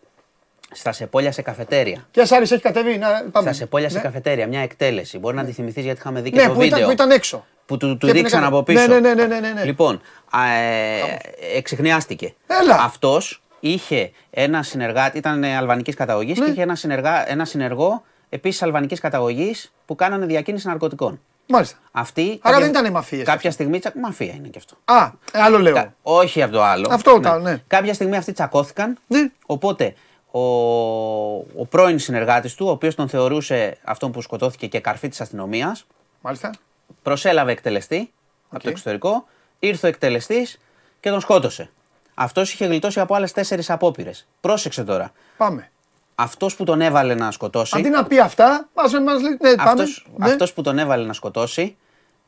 στα Σεπόλια σε καφετέρια. Και ας Άρης έχει κατεβεί, να πάμε. Στα Σεπόλια σε καφετέρια, μια εκτέλεση. Μπορεί να τη θυμηθείς γιατί είχαμε δει και το βίντεο. Ναι, που ήταν έξω. Που του δείξαν από πίσω. Ναι. Λοιπόν, εξιχνιάστηκε. Αυτός είχε ένα συνεργάτη, ήταν αλβανικής καταγωγής, και είχε ένα συνεργό επίσης αλβανικής καταγωγής που κάνανε διακίνηση ναρκωτικών. Μάλιστα. Αυτή. Άρα δεν ήταν μαφίες. Κάποια στιγμή. Μαφία είναι και αυτό. Α, άλλο λέω. Όχι από το άλλο. Αυτό κάνω, ναι. Κάποια στιγμή αυτοί τσακώθηκαν. Οπότε ο πρώην συνεργάτης του, ο οποίος τον θεωρούσε αυτόν που σκοτώθηκε και καρφί της αστυνομίας. Μάλιστα. Προσέλαβε εκτελεστή από το εξωτερικό, ήρθε ο εκτελεστής και τον σκότωσε. Αυτός είχε γλιτώσει από άλλες 4 απόπειρες. Πρόσεξε τώρα. Πάμε. Αυτός που τον έβαλε να σκοτώσει. Αντί να πει αυτά, μας λέει, ναι, πάμε. Αυτός που τον έβαλε να σκοτώσει,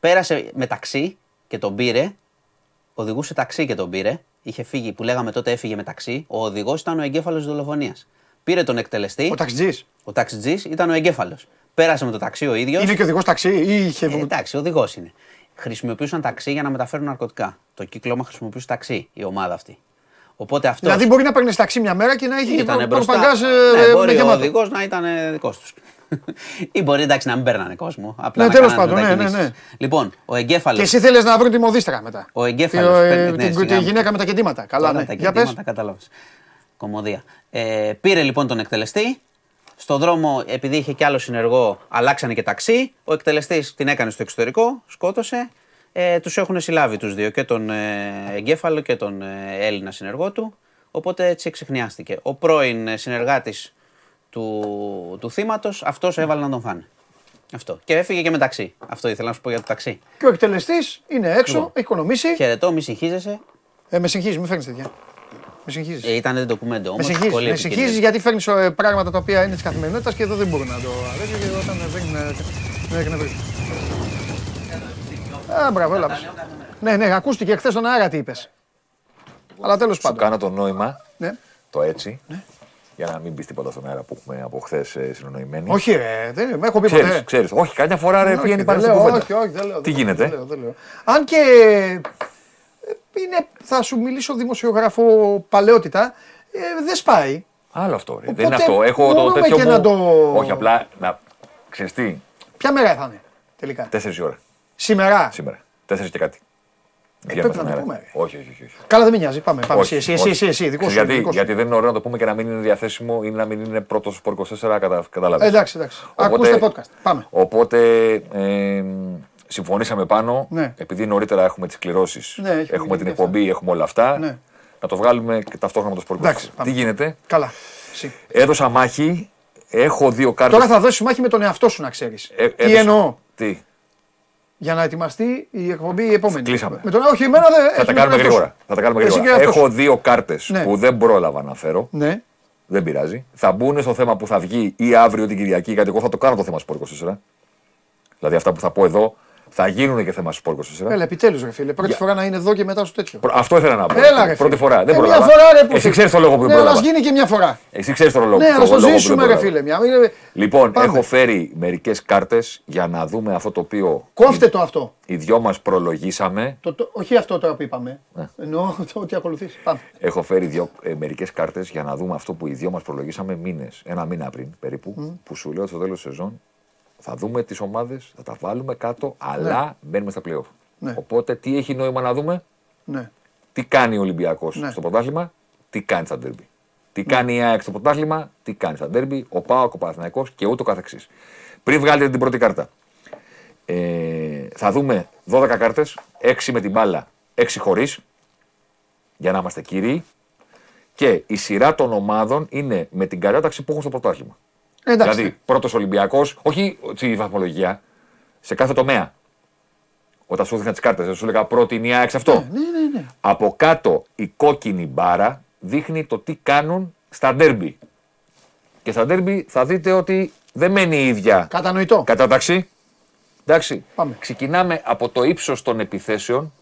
πέρασε με ταξί και τον πήρε. Οδηγούσε ταξί και τον πήρε. Είχε φύγει, που λέγαμε τότε, έφυγε με ταξί. Ο οδηγός ήταν ο εγκέφαλος της δολοφονίας. Πήρε τον εκτελεστή. Ο ταξιτζής ήταν ο εγκέφαλος. Πέρασε με το ταξί ο ίδιος. Είναι και οδηγός ταξί ή είχε. Εντάξει, οδηγός είναι. Χρησιμοποιούσαν ταξί για να μεταφέρουν ναρκωτικά. Το κύκλωμα χρησιμοποιούσε ταξί η ομάδα αυτή. Οπότε αυτός. Δηλαδή μπορεί να παίρνει ταξί μια μέρα και να έχει. Ήταν μπροστά. Ναι, μπορεί ο οδηγός να ήταν δικός τους. Ή μπορεί εντάξει να μην παίρνανε κόσμο. Απλά ναι, τέλος πάντων. Ναι, ναι, ναι. Λοιπόν, ο εγκέφαλος. Και εσύ θέλεις να βρω τη μοδίστρα μετά. Ο εγκέφαλος. Τη γυναίκα με τα κεντήματα. Καλά, ναι. Για πες. Κατάλαβες. Κομμωδία. Πήρε λοιπόν τον εκτελεστή. Στον δρόμο, επειδή είχε κι άλλο συνεργό, αλλάξανε και ταξί. Ο εκτελεστής την έκανε στο εξωτερικό, σκότωσε. Τους έχουν συλλάβει τους δύο, και τον εγκέφαλο και τον Έλληνα συνεργό του. Οπότε έτσι εξεχνιάστηκε. Ο πρώην συνεργάτης του θύματος, αυτός έβαλε να τον φάνε. Αυτό. Και έφυγε και με ταξί. Αυτό ήθελα να σου πω για το ταξί. Και ο εκτελεστής είναι έξω, έχει οικονομήσει. Χαιρετώ, μη συγχύζεσαι. Με συγχύζεις, μη φέρνεις τέτοια. Με συγχύζεις. Ήταν ντοκουμέντο όμως. Με συγχύζεις γιατί φέρνεις πράγματα τα οποία είναι της καθημερινότητας και εδώ δεν μπορούν να το αρέσει. Και όταν δεν βρει. Α, μπράβο, έλα. Ναι, ναι, ακούστηκε χθες στον αέρα τι είπες. Αλλά τέλος πάντων. Σου κάνω το νόημα, το έτσι, για να μην πεις τίποτα στον αέρα που έχουμε από χθες συνονοημένοι. Όχι ρε, δεν έχω πει ποτέ. Ξέρεις, όχι, κάποια φορά ρε πηγαίνει πάνω στην κουβέντα. Όχι, όχι, δεν λέω. Τι γίνεται. Αν και θα σου μιλήσω δημοσιογράφο παλαιότητα, δεν σπάει. Άλλο αυτό ρε, δεν είναι αυτό. Έχω το τέτοιο μου. Όχι, απλά, ξέρεις τι. Ποια μέρα θα είναι τελικά. 4 η ώρα. Σήμερα. 4 και κάτι. Πρέπει να το πούμε. Όχι. Καλά, δεν με νοιάζει. Πάμε. Εσύ. Γιατί δεν είναι ωραίο να το πούμε και να μην είναι διαθέσιμο ή να μην είναι πρώτος στο 24, καταλάβεις. Εντάξει. Ακούστε podcast. Πάμε. Οπότε συμφωνήσαμε πάνω, επειδή νωρίτερα έχουμε τις κληρώσεις, έχουμε την εκπομπή, έχουμε όλα αυτά, να το βγάλουμε και ταυτόχρονα με το podcast. Τι γίνεται. Καλά. Έδωσα μάχη, έχω 2 κάρτες. Τώρα θα δώσεις μάχη με τον εαυτό σου, να ξέρεις. Τι εννοώ. Για να ετοιμαστεί η εκπομπή επόμενη. Κλείσαμε. Με τον όχι εμένα δεν. Θα τα κάνουμε γρήγορα. Έχω 2 κάρτες που δεν πρόλαβα να φέρω. Ναι. Δεν πειράζει. Θα μπουν στο θέμα που θα βγει ή αύριο την Κυριακή, γιατί εγώ θα το κάνω το θέμα Sport 24. Δηλαδή αυτά που θα πω εδώ θα γίνουν και θέμα Sport 24. Έλα, επιτέλους ρε φίλε. Πρώτη φορά να είναι εδώ και μετά στο τέτοιο. Αυτό ήθελα να πω. Έλα, πρώτη φορά. Δεν πρόλαβα. Εσύ ξέρεις το λόγο που πρόλαβα. Να γίνει και μια φορά. Εσύ ξέρεις το λόγο. Ναι, να το ζήσουμε ρε φίλε. Λοιπόν, έχω φέρει μερικές κάρτες για να δούμε αυτό το οποίο. Κόφτε το αυτό. Οι δυο μας προλογίσαμε. Όχι αυτό τώρα που είπαμε. Εννοώ ότι ακολουθείς. Έχω φέρει μερικές κάρτες για να δούμε αυτό που οι δυο μας προλογίσαμε μήνες. Ένα μήνα πριν περίπου. Που σου λέω στο τέλος σεζόν. Θα δούμε τις ομάδες, θα τα βάλουμε κάτω, αλλά μπαίνουμε στα play-off. Ναι. Οπότε τι έχει νόημα να δούμε, τι κάνει ο Ολυμπιακός στο πρωτάθλημα, τι κάνει στα ντέρμπι. Τι κάνει η ΑΕΚ στο πρωτάθλημα, τι κάνει στα ντέρμπι, ο ΠΑΟΚ, ο Παναθηναϊκός και ούτω καθεξής. Πριν βγάλετε την πρώτη κάρτα, θα δούμε 12 κάρτες, 6 με την μπάλα, 6 χωρίς, για να είμαστε κύριοι. Και η σειρά των ομάδων είναι με την κατάταξη που έχουν στο πρωτάθλημα. Εντάξει. Δηλαδή, πρώτος Ολυμπιακός, όχι στη βαθμολογία, σε κάθε τομέα. Όταν σου έδειχνα τις κάρτες, σου έλεγα πρώτη είναι η ΑΕΚ σε αυτό. Ναι. Από κάτω η κόκκινη μπάρα δείχνει το τι κάνουν στα ντέρμπι. Και στα ντέρμπι θα δείτε ότι δεν μένει η ίδια. Κατανοητό. Κατάταξη. Εντάξει. Πάμε. Ξεκινάμε από το ύψος των επιθέσεων,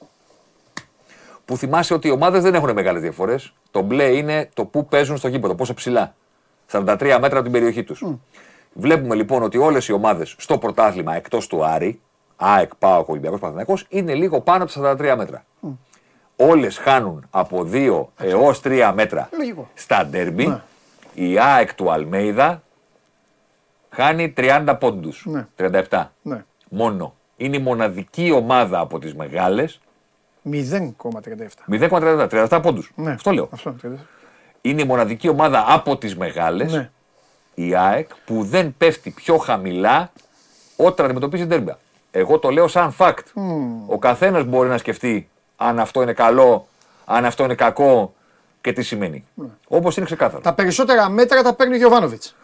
που θυμάσαι ότι οι ομάδες δεν έχουν μεγάλες διαφορές. Το μπλε είναι το που παίζουν στο γήπεδο, πόσο ψηλά. 43 μέτρα από την περιοχή τους. Βλέπουμε λοιπόν ότι όλες οι ομάδες στο πρωτάθλημα εκτός του Άρη, ΑΕΚ, ΠΑΟΚ, Ολυμπιακός, Παναθηναϊκός, είναι λίγο πάνω από τα 43 μέτρα. Όλες χάνουν από 2 έως 3 μέτρα. Στα ντέρμπι, η ΑΕΚ του Αλμέιδα χάνει 30 πόντους. 37. Μόνο. Είναι η μοναδική ομάδα από τις μεγάλες. 0,37. 0,37. 37 πόντους. Αυτό λέω. Είναι η μοναδική ομάδα από τις μεγάλες, η ΑΕΚ, που δεν πέφτει πιο χαμηλά όταν αντιμετωπίζει ντέρμπι. Εγώ το λέω σαν fact. Ο καθένας μπορεί να σκεφτεί αν αυτό είναι καλό, αν αυτό είναι κακό και τι σημαίνει. Όπως είναι ξεκάθαρο. Τα περισσότερα μέτρα τα παίρνει ο Γιοβάνοβιτς.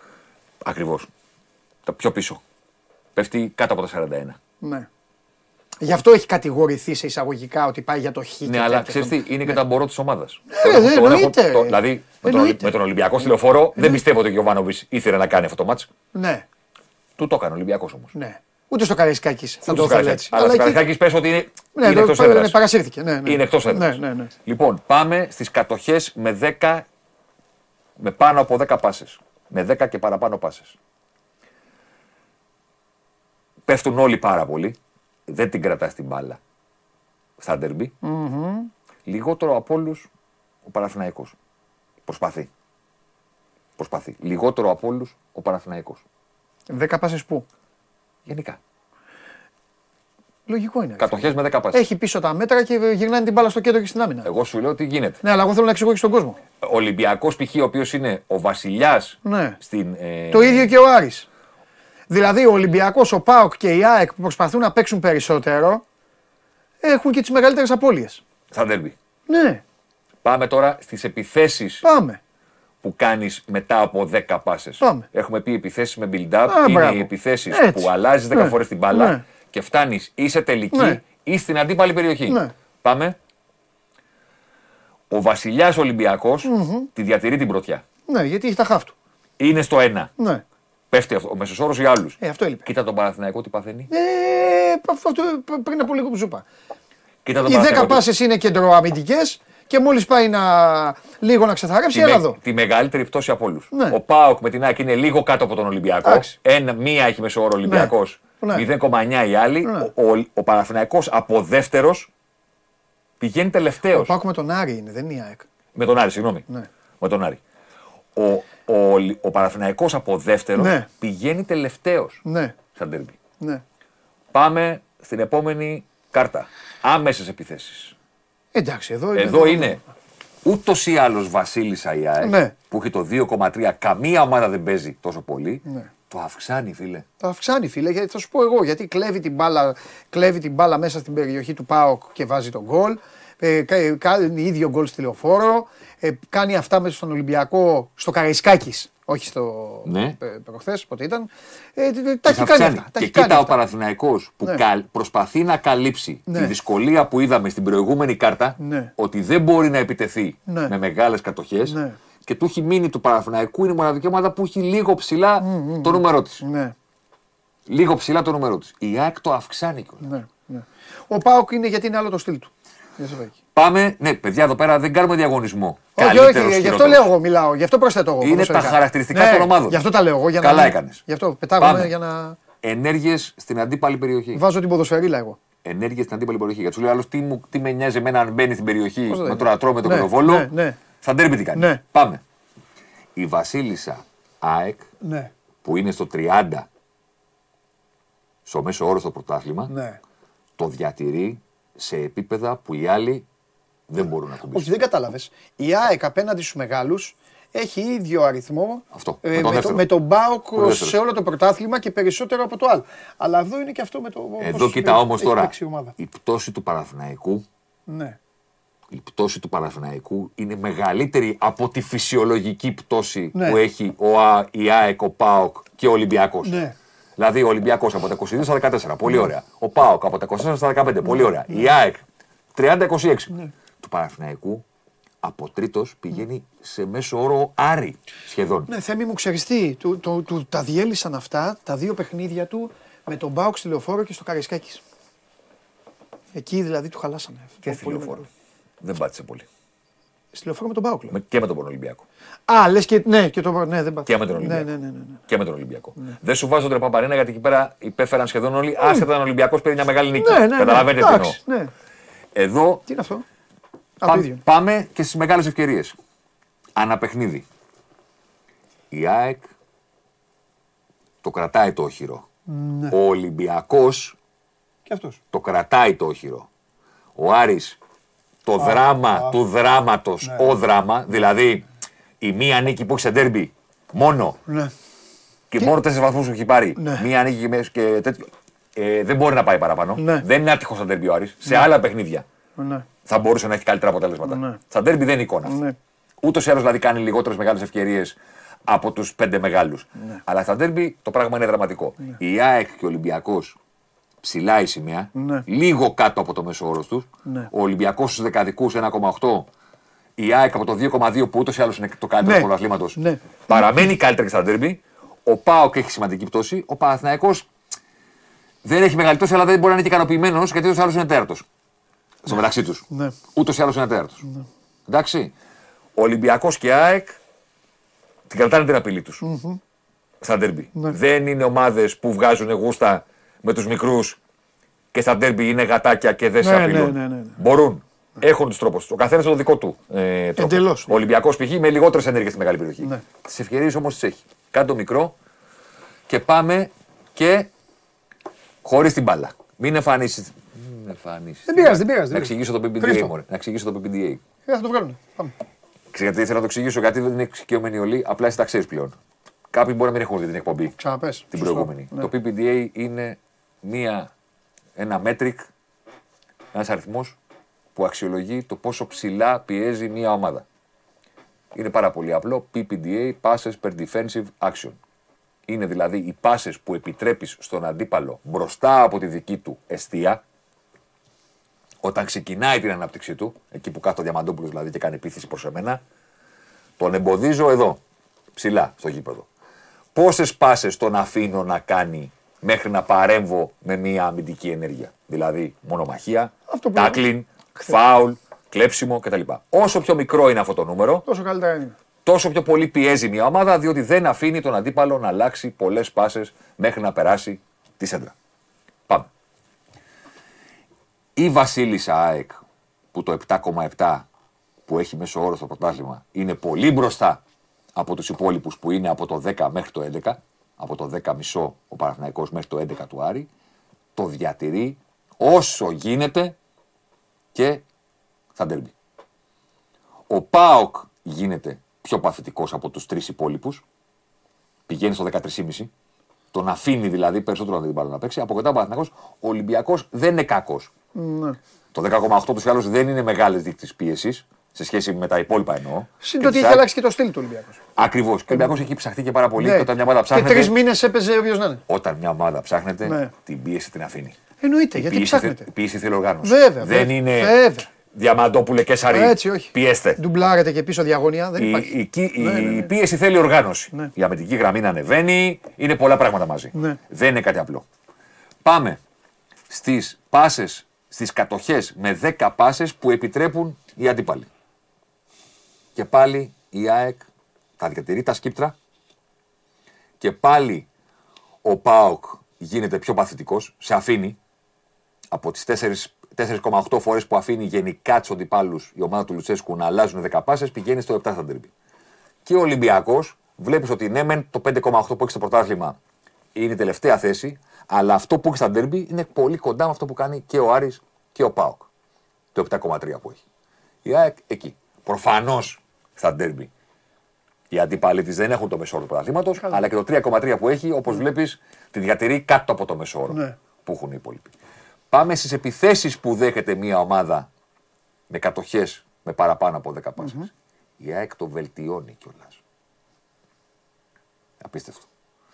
Ακριβώς. Τα πιο πίσω. Πέφτει κάτω από τα 41. Ναι. Γι' αυτό έχει κατηγορηθεί σε εισαγωγικά ότι πάει για το χ. Ναι, αλλά ξέρεις τι, είναι και τα μπορώ της ομάδας. Δηλαδή, με τον Ολυμπιακό στη λεωφόρο, δεν πιστεύω ότι ο Γιοβάνοβιτς ήθελε να κάνει αυτό το μάτς. Ναι. Του το έκανε ο Ολυμπιακός όμως. Ναι. Ούτε στο Καραϊσκάκης θα το ήθελε έτσι. Αλλά στο Καραϊσκάκης πες ότι είναι εκτός έδρας. Παρασύρθηκε. Είναι εκτός έδρας. Λοιπόν, πάμε στις κατοχές με 10, με πάνω από 10 πάσες. Με 10 και παραπάνω πάσες. Πέφτουν όλοι πάρα πολύ. Δεν την κρατάς την μπάλα στα ντέρμπι. Λιγότερο από όλους ο Παναθηναϊκός. Προσπαθεί. Λιγότερο από όλους ο Παναθηναϊκός. 10 πάσες πού? Γενικά. Λογικό είναι. Κατοχές με 10 πάσες. Έχει πίσω τα μέτρα και γυρνάει την μπάλα στο κέντρο και στην άμυνα. Εγώ σου λέω τι γίνεται. Ναι, αλλά εγώ θέλω να εξηγήσω και στον κόσμο. Ο Ολυμπιακός π.χ. ο οποίος είναι ο βασιλιάς. Ναι. Στην, το ίδιο και ο Άρης. Δηλαδή ο Ολυμπιακός, ο ΠΑΟΚ και η ΑΕΚ που προσπαθούν να παίξουν περισσότερο έχουν και τις μεγαλύτερες απώλειες. Στα ντέρμπι. Ναι. Πάμε τώρα στις επιθέσεις. Πάμε. Που κάνεις μετά από 10 πάσες. Πάμε. Έχουμε πει επιθέσεις με build-up. Είναι μπράβο. Οι επιθέσεις έτσι. Που αλλάζεις 10 ναι. φορές την μπάλα ναι. και φτάνεις ή σε τελική ναι. ή στην αντίπαλη περιοχή. Ναι. Πάμε. Ο βασιλιάς Ολυμπιακός mm-hmm. τη διατηρεί την πρωτιά. Ναι, γιατί έχει τα χάφ του. Είναι στο 1. Ναι. Πέφτει αυτό, ο μέσος όρος για άλλους. Αυτό έλειπε. Κοίτα τον Παναθηναϊκό τι παθαίνει. Πριν από λίγο που σου είπα. Οι 10 πάσες είναι κεντροαμυντικές και μόλις πάει να λίγο να ξεθαρρεύσει, έλα εδώ. Τη μεγαλύτερη πτώση από όλους. Ναι. Ο ΠΑΟΚ με την ΑΕΚ είναι λίγο κάτω από τον Ολυμπιακό. Μία έχει μέσο όρο Ολυμπιακός, ναι. 0,9 οι άλλοι. Ναι. Ο Παναθηναϊκός από δεύτερος πηγαίνει τελευταίος. Ο ΠΑΟΚ με τον Άρη είναι, δεν είναι η ΑΕΚ. Με τον Άρη, συγγνώμη. Ναι. Με τον Άρη. Ο Παναθηναϊκός από δεύτερος ναι. πηγαίνει τελευταίος. Ναι. Σαν ντέρμπι. Ναι. Πάμε στην επόμενη κάρτα. Άμεσες επιθέσεις. Εντάξει, εδώ είναι ούτως ή άλλως Βασίλισσα η ΑΕΚ ναι. που έχει το 2,3. Καμία ομάδα δεν παίζει τόσο πολύ. Ναι. Το αυξάνει, φίλε. Το αυξάνει, φίλε, γιατί θα σου πω εγώ. Γιατί κλέβει την μπάλα μέσα στην περιοχή του ΠΑΟΚ και βάζει τον γκολ. Κάνει ίδιο γκολ στη Λεωφόρο. Κάνει αυτά μέσα στον Ολυμπιακό, στο Καραϊσκάκης. Όχι στο ναι. προχθές, πότε ήταν. Τα έχει κάνει αυτά. Και κοίτα ο Παναθηναϊκός που ναι. Προσπαθεί να καλύψει ναι. τη δυσκολία που είδαμε στην προηγούμενη κάρτα, ναι. ότι δεν μπορεί να επιτεθεί ναι. με μεγάλες κατοχές ναι. και του έχει μείνει του Παναθηναϊκού, είναι η μοναδική ομάδα που έχει λίγο ψηλά το νούμερό της. Ναι. Λίγο ψηλά το νούμερό της. Η ΑΕΚ το αυξάνει. Ναι. Ναι. Ο ΠΑΟΚ είναι γιατί είναι άλλο το στυλ του. Πάμε, ναι, παιδιά, εδώ πέρα δεν κάνουμε διαγωνισμό. Όχι, γι' αυτό λέω εγώ, μιλάω, γι' αυτό προσθέτω εγώ. Είναι τα χαρακτηριστικά ναι, των ομάδων. Γι' αυτό τα λέω εγώ. Για καλά να... έκανες. Γι' αυτό πετάγουμε για να. Ενέργειες στην αντίπαλη περιοχή. Βάζω την ποδοσφαιρίλα εγώ. Ενέργειες στην αντίπαλη περιοχή. Γιατί σου λέει άλλο τι με νοιάζει εμένα αν μπαίνει στην περιοχή με τον Ατρό, με τον Πρωτοβόλο. Ναι. Θα ντέρμπι τι κάνει. Ναι. Πάμε. Η Βασίλισσα ΑΕΚ ναι. που είναι στο 30 στο μέσο όρο στο πρωτάθλημα ναι. το διατηρεί. Σε επίπεδα που οι άλλοι δεν μπορούν να κουμπίσουν. Όχι, δεν κατάλαβες. Η ΑΕΚ απέναντι στους μεγάλους έχει ίδιο αριθμό αυτό, με τον ΠΑΟΚ σε όλο το πρωτάθλημα και περισσότερο από το άλλο. Αλλά εδώ είναι και αυτό με το. Εδώ κοίτα όμως τώρα. Η πτώση του Παναθηναϊκού. Ναι. Η πτώση του Παναθηναϊκού είναι μεγαλύτερη από τη φυσιολογική πτώση ναι. που έχει η ΑΕΚ, ο ΠΑΟΚ και ο Ολυμπιακός. Ναι. Δηλαδή ο Ολυμπιακός από τα 22 στα 14, πολύ ωραία. Ο ΠΑΟΚ από τα 24 στα 15, πολύ ωραία. Η ΑΕΚ 30-26. Του Παναθηναϊκού από τρίτος πηγαίνει σε μέσο όρο Άρη σχεδόν. Ναι, Θέμη μου ξέρεις τι, τα διέλυσαν αυτά, τα δύο παιχνίδια του με τον ΠΑΟΚ στη Λεωφόρο και στο Καραϊσκάκης. Εκεί δηλαδή του χαλάσανε. Και στη Λεωφόρο. Δεν πάτησε πολύ. Στη Λεωφόρο με τον ΠΑΟΚ. Και με τον Ολυμπιακό. Α, λες και. Ναι, και τον. Ναι, δεν πάει. Και με τον Ολυμπιακό. Και με τον Ολυμπιακό. Δεν σου βάζω τρεπα παρένα γιατί εκεί πέρα υπέφεραν σχεδόν όλοι. Άσχετα ήταν Ολυμπιακός, πήρε μια μεγάλη νίκη. Καταλαβαίνετε τι εννοώ. Εδώ. Τι είναι αυτό. Πάμε και στις μεγάλες ευκαιρίες. Αναπαιχνίδι. Η ΑΕΚ το κρατάει το όχυρο. Ο Ολυμπιακός το κρατάει το όχυρο. Ο Άρης. Το δράμα του δράματος, ο δράμα, δηλαδή η μία νίκη που έχει σε ντέρμπι, μόνο και μόνο 4 βαθμούς που έχει πάρει, μία νίκη και τέτοιο, δεν μπορεί να πάει παραπάνω. Δεν είναι άτυχος σαν ντέρμπι ο Άρης, σε άλλα παιχνίδια θα μπορούσε να έχει καλύτερα αποτελέσματα. Σαν ντέρμπι δεν είναι εικόνα. Ούτως ή άλλως δηλαδή κάνει λιγότερες μεγάλες ευκαιρίες από τους 5 μεγάλους. Αλλά σαν ντέρμπι το πράγμα είναι δραματικό. Η ΑΕΚ και ο Ολυμπιακός. Ψηλά η σημεία, ναι. λίγο κάτω από το μέσο όρο του. Ναι. Ο Ολυμπιακός στους δεκαδικούς 1,8, η ΑΕΚ από το 2,2 που ούτως ή άλλως είναι το καλύτερο του αθλήματος. Ναι. Παραμένει καλύτερα και στα ντέρμπι. Ο ΠΑΟΚ έχει σημαντική πτώση. Ο Παναθηναϊκός δεν έχει μεγάλη πτώση, αλλά δεν μπορεί να είναι και ικανοποιημένος γιατί ούτως ή άλλως είναι τέταρτος. Στο μεταξύ τους. Ναι. Ούτως ή άλλως είναι τέταρτος. Ναι. Εντάξει. Ο Ολυμπιακός και η ΑΕΚ την κρατάνε την απειλή τους. Mm-hmm. Στα ντέρμπι. Ναι. Δεν είναι ομάδες που βγάζουν γούστα. Με τους μικρούς και στα ντέρμπι είναι γατάκια και δεν σε απειλούν. Ναι. Μπορούν. Έχουν τους τρόπους τους. Ο καθένας το δικό του τρόπο. Εντελώς. Ο Ολυμπιακός π.χ. με λιγότερες ενέργειες στη μεγάλη περιοχή. Ναι. Τις ευκαιρίες όμως τις έχει. Κάνει το μικρό και πάμε και χωρίς την μπάλα. Μην εμφανίσεις. Δεν πειράζει, δεν πειράζει. Να εξηγήσω το PPDA, μωρέ. Να εξηγήσω το PPDA. Θα το βγάλουμε. Πάμε. Γιατί ήθελα να το εξηγήσω, γιατί δεν είναι εξοικειωμένοι όλοι, απλά εσύ τα ξέρεις πλέον. Κάποιοι μπορεί να μην έχουν δει την εκπομπή. Ξαναπες. Την προηγούμενη. Ναι. Το PPDA είναι ένα μέτρικ, ένας αριθμός που αξιολογεί το πόσο ψηλά πιέζει μια ομάδα. Είναι πάρα πολύ απλό. PPDA, passes per defensive action. Είναι δηλαδή οι πάσες που επιτρέπεις στον αντίπαλο μπροστά από τη δική του εστία, όταν ξεκινάει την ανάπτυξή του, εκεί που κάθεται ο Διαμαντόπουλος δηλαδή και κάνει επίθεση προς εμένα, τον εμποδίζω εδώ, ψηλά στο γήπεδο. Πόσες πάσες τον αφήνω να κάνει μέχρι να παρέμβω με μια αμυντική ενέργεια. Δηλαδή μονομαχία, τάκλιν, φάουλ, κλέψιμο κτλ. Όσο πιο μικρό είναι αυτό το νούμερο, τόσο καλύτερα είναι. Τόσο πιο πολύ πιέζει μια ομάδα, διότι δεν αφήνει τον αντίπαλο να αλλάξει πολλές πάσες μέχρι να περάσει τη σέντρα. Πάμε. Η Βασίλισσα ΑΕΚ, που το 7,7 που έχει μέσο όρο στο πρωτάθλημα, είναι πολύ μπροστά από τους υπόλοιπους που είναι από το 10 μέχρι το 11, από το 10,5 ο Παναθηναϊκός μέχρι το 11 του Άρη, το διατηρεί όσο γίνεται και θα ντέρμπι. Ο ΠΑΟΚ γίνεται πιο παθητικός από τους τρεις υπόλοιπους, πηγαίνει στο 13,5, τον αφήνει δηλαδή περισσότερο να την να παίξει, από κοντά ο Παναθηναϊκός. Ο Ολυμπιακός δεν είναι κακός. Ναι. Το 10,8 τους άλλους δεν είναι μεγάλες δείκτες πίεσης, σε σχέση με τα υπόλοιπα εννοώ. Συντοτή έχει αλλάξει και το στυλ του Ολυμπιακός. Ακριβώς. Και ο Ολυμπιακός έχει ψαχτεί και πάρα πολύ. Ναι. Και όταν μια ομάδα ψάχνεται. Και 3 μήνες έπαιζε όποιος να είναι. Όταν μια ομάδα ψάχνεται, ναι, την πίεση την αφήνει. Εννοείται, γιατί ψάχνεται. Η πίεση θέλει οργάνωση. Βέβαια. Δεν είναι. Βέβαια. Διαμαντόπουλε και Σαρή. Έτσι, όχι. Πιέστε. Ντουμπλάρετε και πίσω διαγωνία. Δεν υπάρχει. Η πίεση θέλει οργάνωση. Ναι. Η αμυντική γραμμή να ανεβαίνει. Είναι πολλά πράγματα μαζί. Ναι. Δεν είναι κάτι απλό. Πάμε στις πάσες, στις κατοχές με 10 πάσες που επιτρέπουν οι αντίπαλοι. Και πάλι η ΑΕΚ τα διατηρεί τα σκύπτρα. Και πάλι ο ΠΑΟΚ γίνεται πιο παθητικός. Σε αφήνει από τις 4,8 φορές που αφήνει γενικά τους αντιπάλους η ομάδα του Λουτσέσκου να αλλάζουν 10 πάσες, πηγαίνει στο 7 στα ντέρμπι. Και ο Ολυμπιακός βλέπεις ότι ναι, μεν το 5,8 που έχει στο πρωτάθλημα είναι η τελευταία θέση, αλλά αυτό που έχει στα ντέρμπι είναι πολύ κοντά με αυτό που κάνει και ο Άρης και ο ΠΑΟΚ. Το 7,3 που έχει. Η ΑΕΚ εκεί. Προφανώς στα ντέρμπι οι αντίπαλοι της δεν έχουν το μέσο όρο του πρωταθλήματος, αλλά και το 3,3 που έχει, όπως βλέπεις, τη διατηρεί κάτω από το μέσο όρο που έχουν οι υπόλοιποι. Πάμε στις επιθέσεις που δέχεται μια ομάδα με κατοχές με παραπάνω από 10 πάσες. Η ΑΕΚ το βελτιώνει κιόλας. Απίστευτο.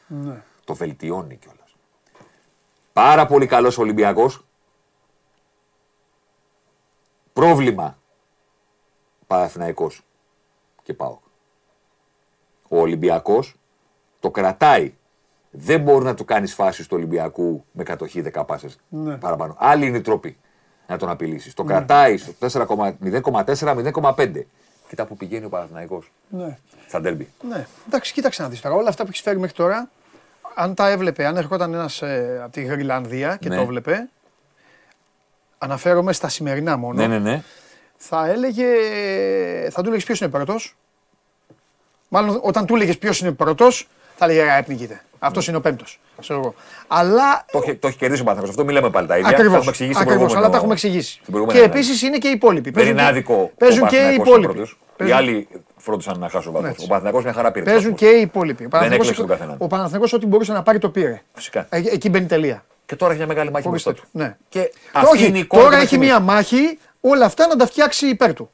Ναι. Το βελτιώνει κιόλας. Πάρα πολύ καλός ο Ολυμπιακός. Πρόβλημα Παναθηναϊκός και ΠΑΟΚ. Ο Ολυμπιακός το κρατάει. Δεν μπορεί να του κάνεις φάσεις του Ολυμπιακού με κατοχή 10 πάσες παραπάνω. Άλλη είναι η τρόπη να τον απειλήσεις. Το κρατάει στο 0,4-0,5. Κοίτα που πηγαίνει ο Παναθηναϊκός. Ναι. Στα ντέρμπι. Ναι. Εντάξει, κοίταξε να δεις τώρα. Όλα αυτά που έχεις φέρει μέχρι τώρα, αν τα έβλεπε, αν ερχόταν ένας από τη Γρυλανδία και το βλέπε, αναφέρομαι στα σημερινά μόνο. Ναι, ναι, ναι. Θα έλεγε, θα του έλεγες ποιος είναι πρώτος. Μάλλον όταν του έλεγες ποιος είναι πρώτος, θα έλεγε «Ρα, επνικείτε». Αυτός είναι ο πέμπτος. Αλλά... Το έχει κερδίσει ο Παναθηναϊκός. Αυτό μιλάμε πάλι τα ίδια. Ακριβώς, αλλά τα έχουμε εξηγήσει. Και επίσης είναι και οι υπόλοιποι. Δεν είναι άδικο παίζουν και οι υπόλοιποι. Οι άλλοι φρόντισαν να χάσουν βάθος. Ο Παναθηναϊκός μια χαρά πήρε. Παίζουν και οι υπόλοιποι. Ο Παναθηναϊκός ό,τι μπορούσε να πάρει το πήρε. Φυσικά. Εκεί μπαίνει τελεία. Και τώρα έχει μια μεγάλη μάχη μπροστά του. Τώρα έχει μια μάχη όλα αυτά να τα φτιάξει υπέρ του.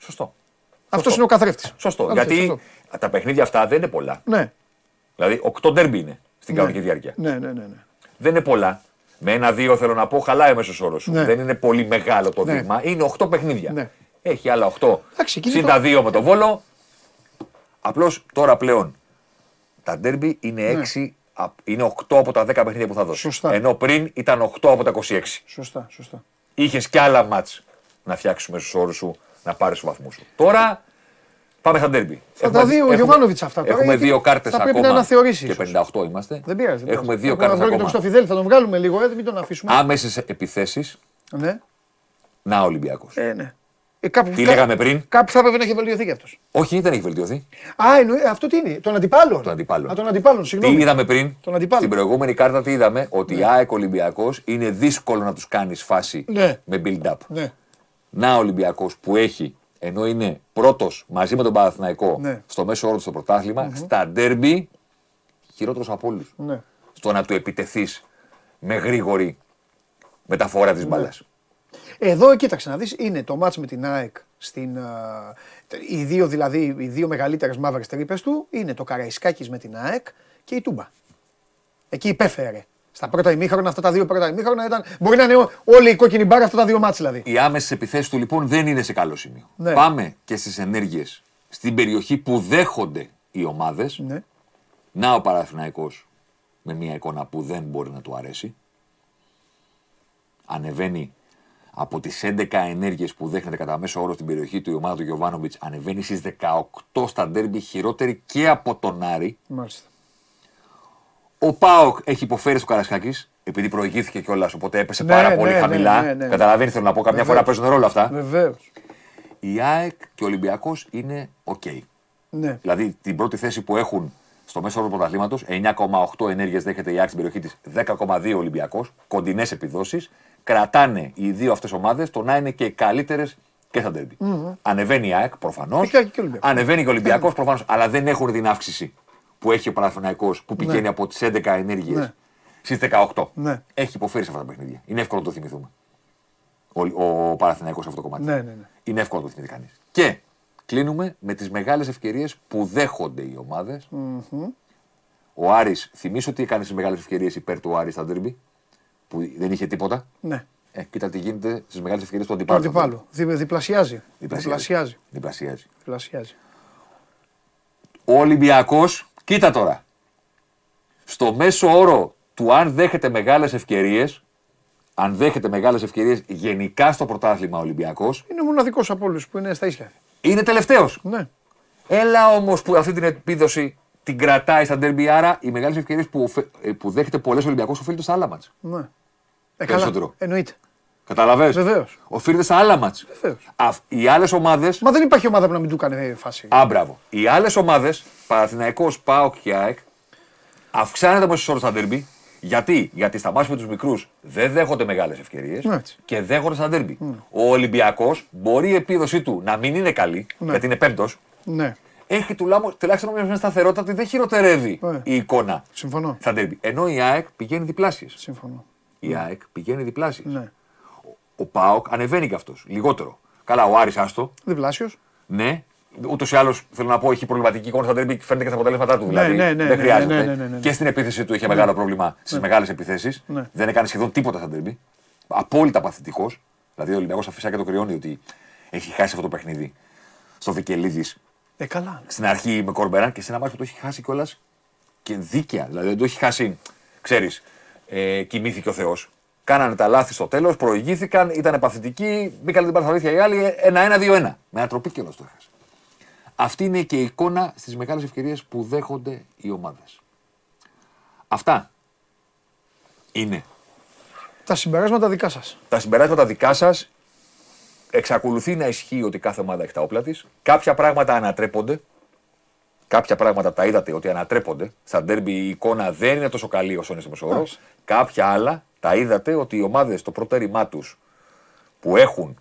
Αυτό είναι ο καθρέφτης. Σωστό. Γιατί τα παιχνίδια αυτά δεν είναι πολλά. Δηλαδή 8 ντέρμπι είναι στην κανονική διάρκεια. Ναι. Δεν είναι πολλά. Με 1-2 θέλω να πω, χαλάει ο μέσος όρος σου. Δεν είναι πολύ μεγάλο το δείγμα. Είναι 8 παιχνίδια. Ναι. Έχει άλλα 8. Συν τα 2 με το Βόλο. Απλώς τώρα πλέον τα ντέρμπι είναι 6, είναι 8 από τα 10 παιχνίδια που θα δώσει. Ενώ πριν ήταν 8 από τα 26. Σωστά. Είχες κι άλλα μάτς να φτιάξεις μέσος όρος σου, να πάρεις τους βαθμούς σου. Τώρα πάμε στα ντέρμπι. Θα τα δει ο Γιωβάνοβιτς αυτά. Έχουμε 2 κάρτες ακόμα. Πρέπει να αναθεωρήσει. Και 58 είμαστε. Δεν πειράζει. Έχουμε 2 κάρτες ακόμα. Τον Χρυστοφιδέλη θα τον βγάλουμε λίγο, μην τον αφήσουμε. Άμεσες επιθέσεις. Ναι. Να Ολυμπιακός. Τι λέγαμε πριν. Κάπου θα έπρεπε να έχει βελτιωθεί κι αυτός. Όχι, δεν έχει βελτιωθεί. Α, εννοεί, αυτό τι είναι. Τον αντιπάλων. Τον αντιπάλων, συγγνώμη. Τι είδαμε πριν. Την προηγούμενη κάρτα τι είδαμε. Ότι η ΑΕΚ Ολυμπιακός είναι δύσκολο να τους κάνεις φάση με build-up. Να ο Ολυμπιακός που έχει, ενώ είναι πρώτος μαζί με τον Παναθηναϊκό στο μέσο όρο στο πρωτάθλημα, στα ντέρμπι χειρότερος από όλους. Στο να του επιτεθείς με γρήγορη μεταφορά της μπάλας. Εδώ κοίταξε να δεις, είναι το μάτς με την ΑΕΚ, οι δύο μεγαλύτερες μαύρες τρύπες του είναι το Καραϊσκάκης με την ΑΕΚ και η Τούμπα. Εκεί υπέφερε. Στα πρώτα ημίχρονα, αυτά τα δύο πρώτα ημίχρονα ήταν. Μπορεί να είναι όλη η κόκκινη μπάρα αυτά τα δύο μάτς δηλαδή. Οι άμεσες επιθέσεις του λοιπόν δεν είναι σε καλό σημείο. Ναι. Πάμε και στις ενέργειες, στην περιοχή που δέχονται οι ομάδες. Ναι. Να ο Παναθηναϊκός με μια εικόνα που δεν μπορεί να του αρέσει. Ανεβαίνει. Από τις 11 ενέργειες που δέχεται κατά μέσο όρο στην περιοχή του η ομάδα του Γιοβάνοβιτς, ανεβαίνει στις 18 στα ντέρμπι, χειρότερη και από τον Άρη. Μάλιστα. Ο ΠΑΟΚ έχει υποφέρει στο Καραϊσκάκης, επειδή προηγήθηκε κιόλας, οπότε έπεσε πάρα πολύ χαμηλά. Καταλαβαίνεις, θέλω να πω, καμιά φορά παίζουν ρόλο αυτά. Βεβαίως. Η ΑΕΚ και ο Ολυμπιακός είναι OK. Ναι. Δηλαδή την πρώτη θέση που έχουν στο μέσο όρο του πρωταθλήματος, 9,8 ενέργειες δέχεται η ΑΕΚ στην περιοχή της, 10,2 Ολυμπιακός, κοντινές επιδόσεις. Κρατάνε οι δύο αυτές ομάδες το να είναι και οι καλύτερες και στα ντέρμπι. Ανεβαίνει η ΑΕΚ προφανώς. Ανεβαίνει και ο Ολυμπιακός προφανώς. Αλλά δεν έχουν την αύξηση που έχει ο Παναθηναϊκός που πηγαίνει από τις 11 ενέργειες στις 18. Ναι. Έχει υποφέρει σε αυτά τα παιχνίδια. Είναι εύκολο να το θυμηθούμε. Ο Παναθηναϊκός αυτό το κομμάτι. Ναι. Είναι εύκολο να το θυμηθεί κανείς. Και κλείνουμε με τις μεγάλες ευκαιρίες που δέχονται οι ομάδες. Ο Άρης, θυμίσω ότι έκανε τις μεγάλες ευκαιρίες υπέρ του Άρη στα ντέρμπι. Που δεν είχε τίποτα. Ναι. Κοίτα τι γίνεται στις μεγάλες ευκαιρίες του αντιπάλου. Διπλασιάζει. Ο Ολυμπιακός, κοίτα τώρα. Στο μέσο όρο του αν δέχεται μεγάλες ευκαιρίες, γενικά στο πρωτάθλημα ο Ολυμπιακός, είναι ο μοναδικός από όλους που είναι στα ίσια. Είναι τελευταίος. Ναι. Έλα όμως που αυτή την επίδοση την κρατάει στα ντέρμπι, άρα οι μεγάλες ευκαιρίες που δέχεται πολλές Ολυμπιακός οφείλεται στα άλλα μάτς. Ναι. Καλά, εννοείται. Καταλαβες. Βεβαίως. Οφείλεται στα άλλα μάτς. Οι άλλες ομάδες. Μα δεν υπάρχει ομάδα που να μην του κάνει φάση. Α, μπράβο. Οι άλλες ομάδες, Παναθηναϊκός, ΠΑΟΚ και ΑΕΚ, αυξάνεται από τις ώρες στα ντέρμπι. Γιατί στα μάτς με τους μικρούς δεν δέχονται μεγάλες ευκαιρίες και δέχονται στα ντέρμπι. Ο Ολυμπιακός μπορεί η επίδοσή του να μην είναι καλή, γιατί είναι πέμπτος. Ναι. Έχει τουλάχιστον μια σταθερότητα ότι δεν χειροτερεύει η εικόνα. Συμφωνώ. Στα ντέρμπι. Ενώ η ΑΕΚ πηγαίνει διπλάσιες. Συμφωνώ. Η ΑΕΚ πηγαίνει διπλάσιες. Ναι. Ο ΠΑΟΚ ανεβαίνει κι αυτός. Λιγότερο. Καλά, ο Άρης άστο. Διπλάσιος. Ναι. Ούτως ή άλλως θέλω να πω έχει προβληματική εικόνα στα ντέρμπι, φαίνεται και στα αποτελέσματά του. Δηλαδή δεν χρειάζεται. Και στην επίθεση του είχε μεγάλο πρόβλημα στις μεγάλες επιθέσεις. Δεν έκανε σχεδόν τίποτα στα ντέρμπι. Απόλυτα παθητικός. Δηλαδή ο Ολυμπιακός αφησιά και το κρυώνει ότι έχει χάσει αυτό το παιχνίδι στο Βικελίδης. Καλά. Στην αρχή με Κορμπεράν και σε ένα μάτι που το έχει χάσει κιόλας και δίκαια. Δηλαδή δεν το έχει χάσει, ξέρεις, κοιμήθηκε ο Θεός. Κάνανε τα λάθη στο τέλος, προηγήθηκαν, ήταν παθητικοί, μπήκαν την παρθαλήθεια οι άλλοι, 1-1-2-1. Με ανατροπή κιόλας το έχασε. Αυτή είναι και η εικόνα στις μεγάλες ευκαιρίες που δέχονται οι ομάδες. Αυτά είναι. Τα συμπεράσματα δικά σας. Εξακολουθεί να ισχύει ότι κάθε ομάδα έχει τα όπλα της. Κάποια πράγματα ανατρέπονται. Κάποια πράγματα τα είδατε ότι ανατρέπονται. Στα ντέρμπι η εικόνα δεν είναι τόσο καλή όσο είναι στο μέσο όρο. Κάποια άλλα τα είδατε ότι οι ομάδες το προτέρημά τους που έχουν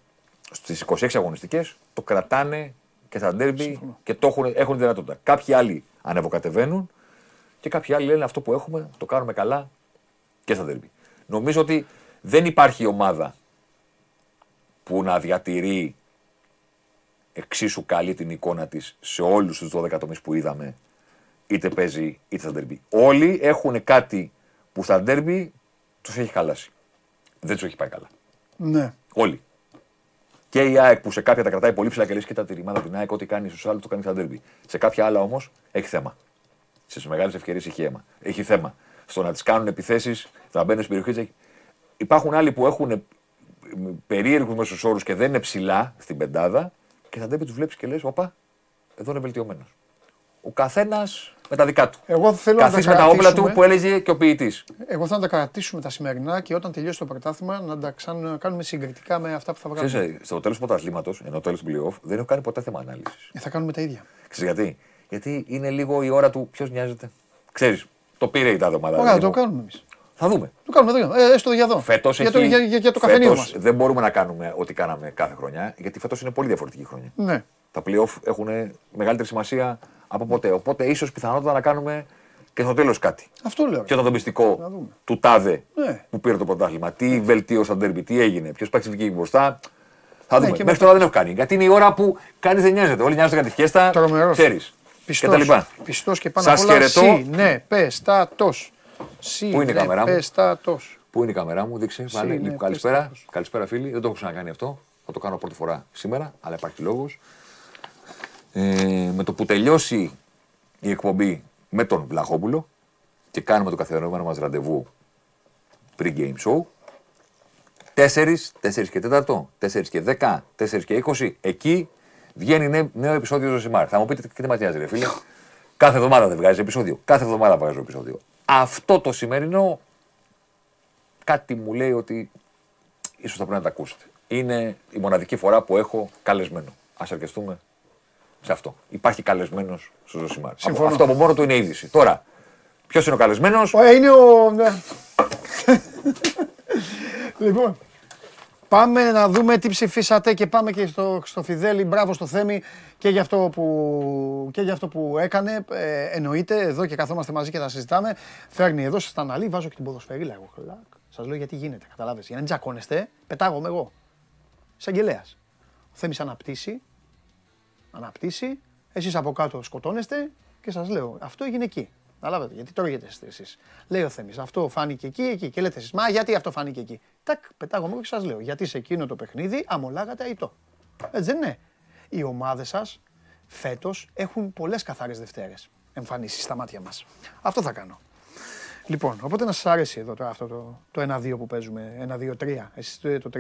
στις 26 αγωνιστικές το κρατάνε και στα ντέρμπι και το έχουν τη δυνατότητα. Κάποιοι άλλοι ανεβοκατεβαίνουν και κάποιοι άλλοι λένε αυτό που έχουμε το κάνουμε καλά και στα ντέρμπι. Νομίζω ότι δεν υπάρχει ομάδα που να διατηρεί εξίσου καλή την εικόνα της σε όλους τους 12 τομείς που είδαμε, είτε παίζει είτε στα ντέρμπι. Όλοι έχουν κάτι που στα ντέρμπι τους έχει χαλάσει. Δεν τους έχει πάει καλά. Ναι. Όλοι. Και η ΑΕΚ που σε κάποια τα κρατάει πολύ ψηλά και λες κοίτα τη ρημάδα την ΑΕΚ, ό,τι κάνει στους άλλους το κάνει στα ντέρμπι. Σε κάποια άλλα όμως έχει θέμα. Στις μεγάλες ευκαιρίες έχει θέμα. Στο να τις κάνουν επιθέσεις, να μπαίνουν στις περιοχές. Υπάρχουν άλλοι που έχουν περίεργους μέσους όρους και δεν είναι ψηλά στην πεντάδα και θα ντέρμπι τους βλέπεις και λες όπα, εδώ είναι βελτιωμένος. Ο καθένας με τα δικά του. Καθίσει με τα όπλα του που έλεγε και ο ποιητής. Εγώ θέλω να τα κρατήσουμε τα σημερινά και όταν τελειώσει το πρωτάθλημα να τα κάνουμε συγκριτικά με αυτά που θα βγάλουμε. Ξέρεις, στο τέλος του πρωταθλήματος, ενώ τέλος του playoff, δεν έχω κάνει ποτέ θέμα ανάλυσης. Θα κάνουμε τα ίδια. Ξέρεις γιατί? Γιατί είναι λίγο η ώρα του ποιος νοιάζεται. Ξέρεις, το πήρε η εβδομάδα. Ωραία, το κάνουμε εμείς. Θα δούμε. Το κάνουμε εδώ. Έστω για εδώ. Φέτος για το καφενείο μας. Δεν μπορούμε να κάνουμε ό,τι κάναμε κάθε χρονιά, γιατί φέτος είναι πολύ διαφορετική χρονιά. Ναι. Τα play-off έχουν μεγαλύτερη σημασία από ποτέ. Οπότε ίσως πιθανότατα να κάνουμε και στο τέλος κάτι. Αυτό λέω. Και το μυστικό του τάδε που πήρε το πρωτάθλημα. Τι βελτίωσε το ντέρμπι, τι έγινε, ποιος παίξει βγήκε μπροστά. Θα δούμε. Μέχρι τώρα δεν έχω κάνει. Γιατί είναι η ώρα που κανείς δεν νοιάζεται. Όλοι νοιάζονται για τη φιέστα. Ξέρεις. Πιστός και πάνω απ' όλα. Ναι, πεστάτος. Πού είναι η κάμερα μου? Πού είναι η κάμερα μου? Δείξε. Καλησπέρα. Καλησπέρα φίλοι. Δεν το έχω ξανακάνει αυτό. Θα το κάνω πρώτη φορά σήμερα, αλλά υπάρχει λόγος. Με το που τελειώσει η εκπομπή με τον Βλαχόπουλο και κάνουμε το καθιερωμένο μας ραντεβού pre-game show 4 και 4, 4 και 10, 4 και 20, εκεί βγαίνει νέο επεισόδιο Ζωσιμάρ. Θα μου πείτε και τι μας νοιάζει ρε φίλε, κάθε εβδομάδα δεν βγάζει επεισόδιο, κάθε εβδομάδα βγάζω επεισόδιο. Αυτό το σημερινό κάτι μου λέει ότι ίσως θα πρέπει να τα ακούσετε. Είναι η μοναδική φορά που έχω καλεσμένο. Ας αρκεστούμε σε αυτό. Υπάρχει καλεσμένος στο Ζωσιμάρ. Αυτό από μόνο του είναι είδηση. Τώρα, ποιος είναι ο καλεσμένος? Είναι ο... Λοιπόν, πάμε να δούμε τι ψηφίσατε και πάμε και στο Φιδέλη. Μπράβο στο Θέμη και για αυτό που έκανε. Εννοείται, εδώ και καθόμαστε μαζί και τα συζητάμε. Φέρνει εδώ, σας τα αναλύει, βάζω και την ποδοσφαιρίλα εγώ. Σας λέω γιατί γίνεται, καταλάβες. Για να μην τσακώνεστε, πετάγομαι εγώ. Εισαγγελέας. Ο Θέμης αναπτύσσει, εσείς από κάτω σκοτώνεστε και σας λέω αυτό έγινε εκεί. Καταλάβατε, γιατί τρώγετε εσείς. Λέει ο Θέμης, αυτό φάνηκε εκεί και λέτε εσείς, μα γιατί αυτό φάνηκε εκεί. Τακ, πετάγω μόνο και σας λέω, γιατί σε εκείνο το παιχνίδι αμολάγατε αητό. Έτσι δεν είναι? Οι ομάδες σας φέτος έχουν πολλές καθαρές Δευτέρες εμφανίσεις στα μάτια μας. Αυτό θα κάνω. Λοιπόν, οπότε να σας αρέσει εδώ τώρα αυτό το 1-2 που παίζουμε, 1-2-3, εσείς το 3.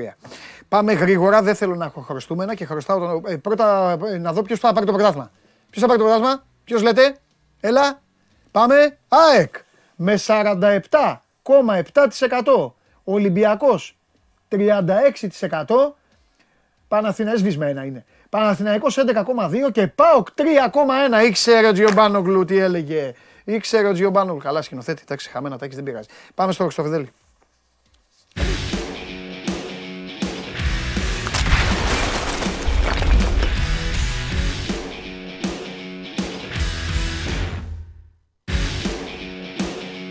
Πάμε γρήγορα, δεν θέλω να χρωστούμε ένα και χρωστάω πρώτα να δω ποιος θα πάρει το πρωτάθλημα. Ποιος θα πάρει το πρωτάθλημα, ποιος λέτε, έλα, πάμε, ΑΕΚ, με 47,7%, Ολυμπιακός 36%, Παναθηναϊκός σβησμένα είναι, Παναθηναϊκός 11,2% και ΠΑΟΚ 3,1%, ήξερε ο Τζιομπάνογλου τι έλεγε. Ήξερε ο Τζιομπάνου, καλά σκηνοθέτη, εντάξει, χαμένα τα έχεις, δεν πειράζει. Πάμε στο Χρυστοφιδέλη.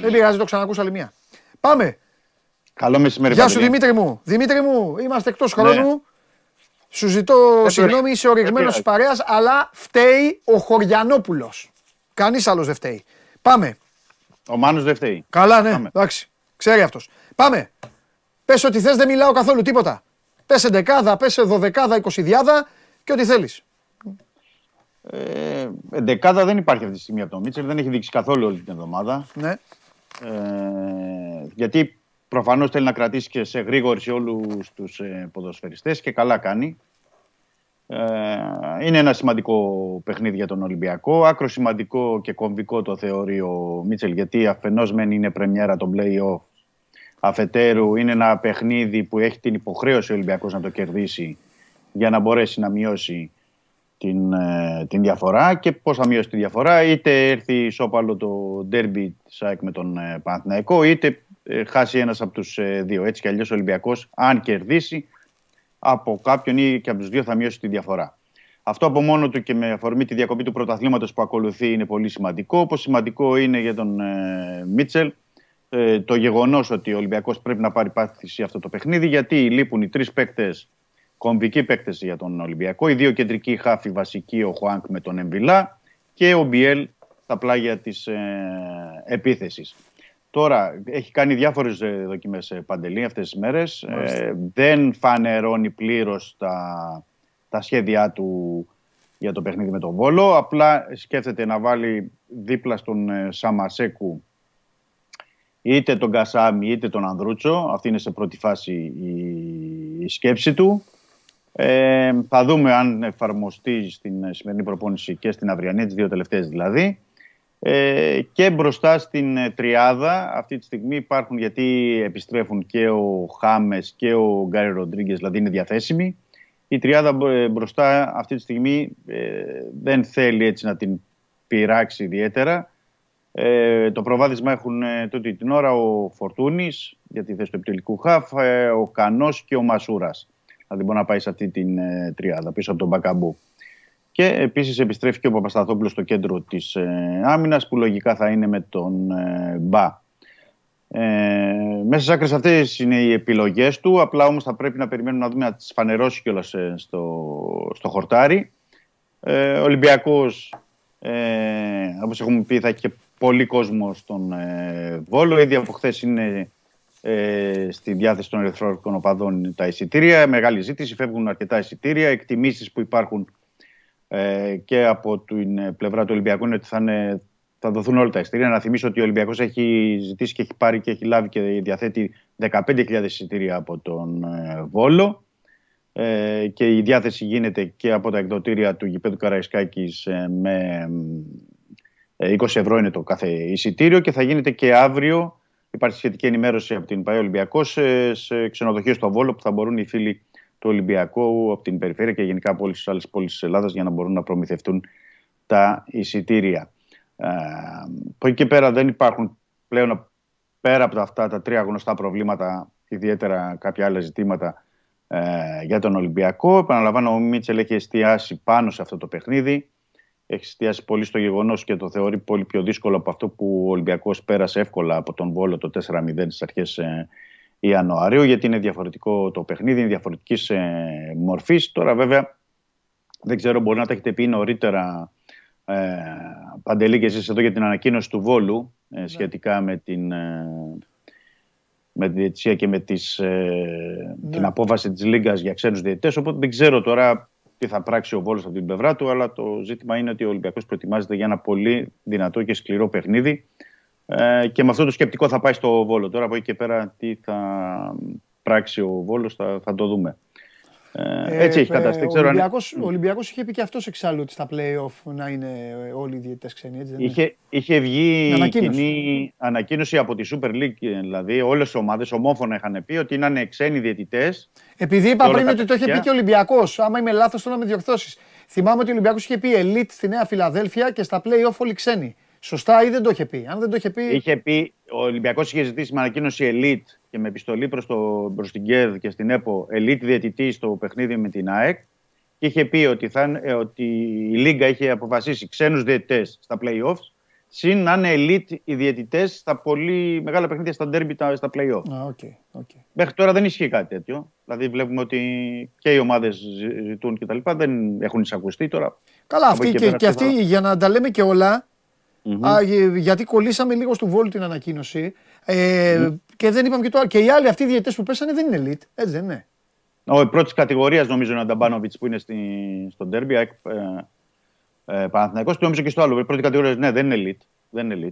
Δεν πειράζει, το ξανακούσα άλλη μία. Πάμε. Καλό μεσημέρι. Γεια σου Δημήτρη μου. Δημήτρη μου, είμαστε εκτός χρόνου. Σου ζητώ συγγνώμη, είσαι οριγμένος της παρέας, αλλά φταίει ο Χωριανόπουλος. Κανείς άλλος δεν φταίει. Πάμε. Ο Μάνος δεν φταίει. Καλά, ναι. Πάμε. Εντάξει. Ξέρει αυτός. Πάμε. Πες ό,τι θες, δεν μιλάω καθόλου τίποτα. Πες 11, πες 12, 20 και ό,τι θέλεις. 11 δεν υπάρχει αυτή τη στιγμή από τον Μίτσελ, δεν έχει δείξει καθόλου όλη την εβδομάδα. Ναι. Γιατί προφανώς θέλει να κρατήσει και σε γρήγορση όλους τους ποδοσφαιριστές και καλά κάνει. Είναι ένα σημαντικό παιχνίδι για τον Ολυμπιακό. Άκρο σημαντικό και κομβικό το θεωρεί ο Μίτσελ, γιατί αφενός μεν είναι πρεμιέρα το play-off, αφετέρου είναι ένα παιχνίδι που έχει την υποχρέωση ο Ολυμπιακός να το κερδίσει για να μπορέσει να μειώσει την διαφορά. Και πώς θα μειώσει τη διαφορά? Είτε έρθει ισόπαλο το derby της ΑΕΚ με τον Παναθηναϊκό, είτε χάσει ένας από τους δύο. Έτσι κι αλλιώς ο Ολυμπιακός, αν κερδίσει από κάποιον ή και από τους δύο, θα μειώσει τη διαφορά. Αυτό από μόνο του και με αφορμή τη διακοπή του πρωταθλήματος που ακολουθεί είναι πολύ σημαντικό. Όπως σημαντικό είναι για τον Μίτσελ το γεγονός ότι ο Ολυμπιακός πρέπει να πάρει πάθηση αυτό το παιχνίδι, γιατί λείπουν οι τρεις παίκτες, κομβικοί παίκτες για τον Ολυμπιακό, οι δύο κεντρικοί χάφοι βασικοί, ο Χουάνκ με τον Εμβιλά και ο Μπιέλ στα πλάγια της επίθεσης. Τώρα έχει κάνει διάφορες δοκιμές Παντελή αυτές τις μέρες. Δεν φανερώνει πλήρως τα σχέδιά του για το παιχνίδι με τον Βόλο. Απλά σκέφτεται να βάλει δίπλα στον Σαμασέκου είτε τον Κασάμι είτε τον Ανδρούτσο. Αυτή είναι σε πρώτη φάση η σκέψη του. Θα δούμε αν εφαρμοστεί στην σημερινή προπόνηση και στην αυριανή, τις δύο τελευταίες δηλαδή. και μπροστά στην τριάδα αυτή τη στιγμή υπάρχουν, γιατί επιστρέφουν και ο Χάμες και ο Γκάρι Ροντρίγκες, δηλαδή είναι διαθέσιμοι. Η τριάδα μπροστά αυτή τη στιγμή δεν θέλει έτσι να την πειράξει ιδιαίτερα. Το προβάδισμα έχουν τότε την ώρα ο Φορτούνης για τη θέση του επιτελικού χαφ, ο Κανός και ο Μασούρας. Δηλαδή μπορεί να πάει σε αυτή την τριάδα πίσω από τον Μπακαμπού. Και επίσης επιστρέφει και ο Παπασταθόπουλος στο κέντρο της άμυνας, που λογικά θα είναι με τον Μπα. Μέσα στις άκρες αυτές είναι οι επιλογές του. Απλά όμως θα πρέπει να περιμένουμε να δούμε να τις φανερώσει κιόλας στο χορτάρι. Ο Ολυμπιακός, όπως έχουμε πει, θα έχει και πολύ κόσμο στον Βόλο. Ήδη από χθες είναι στη διάθεση των ελευθερών οπαδών τα εισιτήρια. Μεγάλη ζήτηση, φεύγουν αρκετά εισιτήρια. Εκτιμήσεις που υπάρχουν και από την πλευρά του Ολυμπιακού είναι ότι θα δοθούν όλα τα εισιτήρια. Να θυμίσω ότι ο Ολυμπιακός έχει ζητήσει και έχει πάρει και έχει λάβει και διαθέτει 15.000 εισιτήρια από τον Βόλο. Και η διάθεση γίνεται και από τα εκδοτήρια του γηπέδου Καραϊσκάκης με 20€ είναι το κάθε εισιτήριο, και θα γίνεται και αύριο. Υπάρχει σχετική ενημέρωση από την ΠΑΕ Ολυμπιακός σε ξενοδοχείο στο Βόλο, που θα μπορούν οι φίλοι του Ολυμπιακού από την περιφέρεια και γενικά από όλες τις άλλες πόλεις της Ελλάδας για να μπορούν να προμηθευτούν τα εισιτήρια. Από εκεί πέρα δεν υπάρχουν πλέον, πέρα από αυτά τα τρία γνωστά προβλήματα, ιδιαίτερα κάποια άλλα ζητήματα για τον Ολυμπιακό. Επαναλαμβάνω, ο Μίτσελ έχει εστιάσει πάνω σε αυτό το παιχνίδι. Έχει εστιάσει πολύ στο γεγονός και το θεωρεί πολύ πιο δύσκολο από αυτό που ο Ολυμπιακός πέρασε εύκολα από τον Βόλο το 4-0 στις αρχές Ιανουαρίου, γιατί είναι διαφορετικό το παιχνίδι, είναι διαφορετικής μορφής. Τώρα βέβαια δεν ξέρω, μπορεί να τα έχετε πει νωρίτερα, Παντελή και εσείς εδώ, για την ανακοίνωση του Βόλου σχετικά με την διαιτησία και με την απόφαση της Λίγκας για ξένους διαιτητές. Οπότε δεν ξέρω τώρα τι θα πράξει ο Βόλος από την πλευρά του, αλλά το ζήτημα είναι ότι ο Ολυμπιακός προετοιμάζεται για ένα πολύ δυνατό και σκληρό παιχνίδι, και με αυτό το σκεπτικό θα πάει στο Βόλο. Τώρα από εκεί και πέρα τι θα πράξει ο Βόλος θα το δούμε. Έτσι έχει καταστεί. Ο Ολυμπιακός είχε πει και αυτός εξάλλου ότι στα play-off να είναι όλοι οι διαιτητές ξένοι. Έτσι, είχε βγει κοινή ανακοίνωση από τη Super League, δηλαδή όλες οι ομάδες ομόφωνα είχαν πει ότι είναι ξένοι διαιτητές. Επειδή είπα πριν ότι το είχε πει και ο Ολυμπιακός, άμα είμαι λάθος θέλω να με διορθώσεις. Θυμάμαι ότι ο Ολυμπιακός είχε πει elite στη Νέα Φιλαδέλφια και στα play-off όλοι ξένοι. Σωστά ή δεν το είχε πει? Αν δεν το είχε πει... Είχε πει, ο Ολυμπιακός είχε ζητήσει με ανακοίνωση elite και με επιστολή προς την ΚΕΔ και στην ΕΠΟ elite διαιτητή στο παιχνίδι με την ΑΕΚ, και είχε πει ότι η Λίγκα είχε αποφασίσει ξένους διαιτητές στα play-offs, συν να είναι elite οι διαιτητές στα πολύ μεγάλα παιχνίδια, στα ντέρμπι, στα play-offs. Okay. Μέχρι τώρα δεν ισχύει κάτι τέτοιο. Δηλαδή βλέπουμε ότι και οι ομάδες ζητούν κτλ. Δεν έχουν εισακουστεί τώρα. Καλά, αυτοί και αυτοί, για να τα λέμε και όλα. Γιατί κολλήσαμε λίγο στο Βόλου την ανακοίνωση και δεν είπαμε και το άλλο. Και οι άλλοι αυτοί οι διαιτητές που πέσανε δεν είναι elite, έτσι δεν είναι? Ο πρώτης κατηγορίας νομίζω είναι ο Νταμπάνοβιτς που είναι στον ντέρμπι Παναθηναϊκός, και νομίζω και στο άλλο. Πρώτη κατηγορία ναι, δεν είναι elite.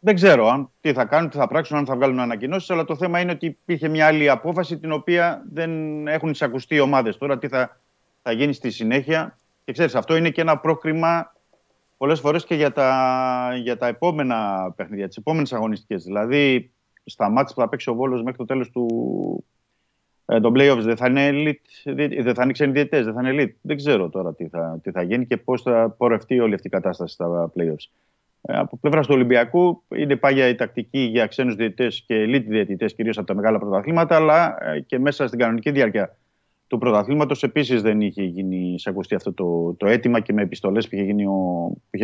Δεν ξέρω τι θα κάνουν, τι θα πράξουν, αν θα βγάλουν ανακοινώσεις. Αλλά το θέμα είναι ότι υπήρχε μια άλλη απόφαση την οποία δεν έχουν εισακουστεί οι ομάδες. Τώρα τι θα γίνει στη συνέχεια. Και ξέρεις, αυτό είναι και ένα πρόκριμα πολλές φορές και για τα επόμενα παιχνίδια, τις επόμενες αγωνιστικές. Δηλαδή, στα μάτς που θα παίξει ο Βόλος μέχρι το τέλος των play-offs, δεν θα είναι elite, δεν θα είναι ξένοι διαιτητές, δεν θα είναι elite. Δεν ξέρω τώρα τι θα γίνει και πώς θα πορευτεί όλη αυτή η κατάσταση στα play-offs. Από πλευράς του Ολυμπιακού, είναι πάγια η τακτική για ξένους διαιτητές και elite διαιτητές, κυρίως από τα μεγάλα πρωταθλήματα, αλλά και μέσα στην κανονική διάρκεια του πρωταθλήματος επίσης δεν είχε γίνει σε ακουστεί αυτό το αίτημα και με επιστολές που είχε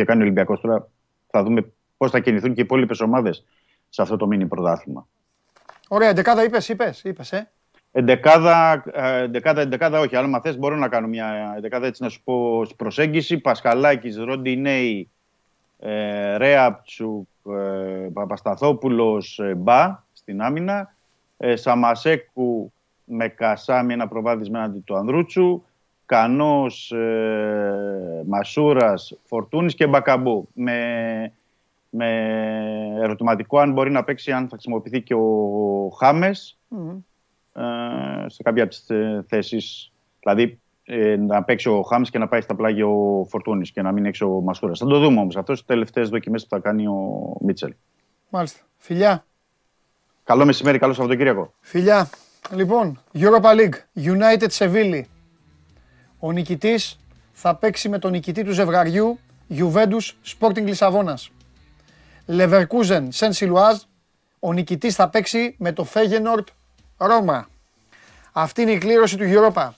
κάνει ο Ολυμπιακός. Τώρα θα δούμε πώς θα κινηθούν και οι υπόλοιπες ομάδες σε αυτό το μίνι πρωτάθλημα. Ωραία, εντεκάδα είπες. Εντεκάδα όχι, αλλά μαθές μπορώ να κάνω μια εντεκάδα έτσι να σου πω προσέγγιση. Πασχαλάκης, Ροντινέη, Ρέαπτσουκ, Παπασταθόπουλος, Μπα στην άμυνα, Σαμασέκου με Κασάμι, ένα προβάδισμα αντί του Ανδρούτσου, Κανός, Μασούρας, Φορτούνης και Μπακαμπού. Με ερωτηματικό αν μπορεί να παίξει, αν θα χρησιμοποιηθεί και ο Χάμες σε κάποια από τις θέσεις. Δηλαδή να παίξει ο Χάμς και να πάει στα πλάγια ο Φορτούνης και να μην έξω ο Μασούρας. Θα το δούμε όμως αυτό στις τελευταίες δοκιμές που θα κάνει ο Μίτσελ. Μάλιστα. Φιλιά. Καλό μεσημέρι, καλό Σαββατοκύριακο. Φιλιά. Λοιπόν, Europa League, United Sevilla. Ο νικητής θα παίξει με τον νικητή του ζευγαριού Juventus Sporting Λισαβόνας. Leverkusen Saint-Gilloise, ο νικητής θα παίξει με το Feyenoord Ρώμα. Αυτή είναι η κλήρωση του Europa.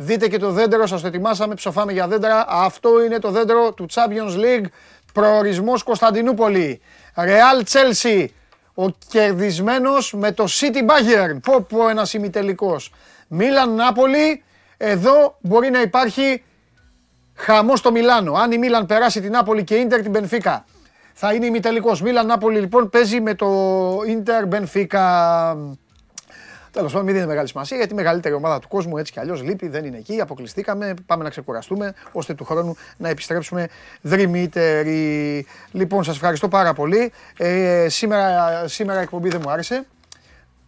Δείτε και το δέντρο, σας το ετοιμάσαμε, ψοφάμε για δέντρα. Αυτό είναι το δέντρο του Champions League, προορισμός Κωνσταντινούπολη. Real Chelsea, ο κερδισμένος με το City Bayern. Πω πω, ένας ημιτελικός. Μίλαν Νάπολη, εδώ μπορεί να υπάρχει χαμός στο Μιλάνο. Αν η Μίλαν περάσει την Νάπολη και η Ίντερ την Μπενφίκα, θα είναι ημιτελικός. Μίλαν Νάπολη λοιπόν παίζει με το Ίντερ Μπενφίκα. Τέλος πάντων, μην δίνει μεγάλη σημασία γιατί η μεγαλύτερη ομάδα του κόσμου έτσι κι αλλιώς λείπει, δεν είναι εκεί, αποκλειστήκαμε. Πάμε να ξεκουραστούμε ώστε του χρόνου να επιστρέψουμε δρυμύτεροι. Λοιπόν, σας ευχαριστώ πάρα πολύ. Σήμερα η εκπομπή δεν μου άρεσε.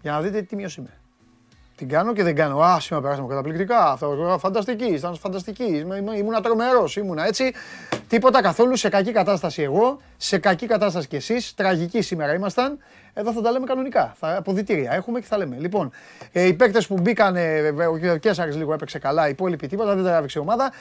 Για να δείτε τι μείος είμαι. Την κάνω και δεν κάνω. Α, σήμερα περάσαμε καταπληκτικά. Φανταστική, ήταν φανταστική. Ήμουνα τρομερός, ήμουνα έτσι. Τίποτα καθόλου, σε κακή κατάσταση εγώ, σε κακή κατάσταση κι εσείς. Τραγικοί σήμερα ήμασταν. Εδώ θα τα λέμε κανονικά. Αποδυτήρια έχουμε και θα λέμε. Λοιπόν, οι παίκτες που μπήκαν, ο Κέσσαρης λίγο έπαιξε καλά, οι υπόλοιποι τίποτα, δεν τράβηξε η ομάδα.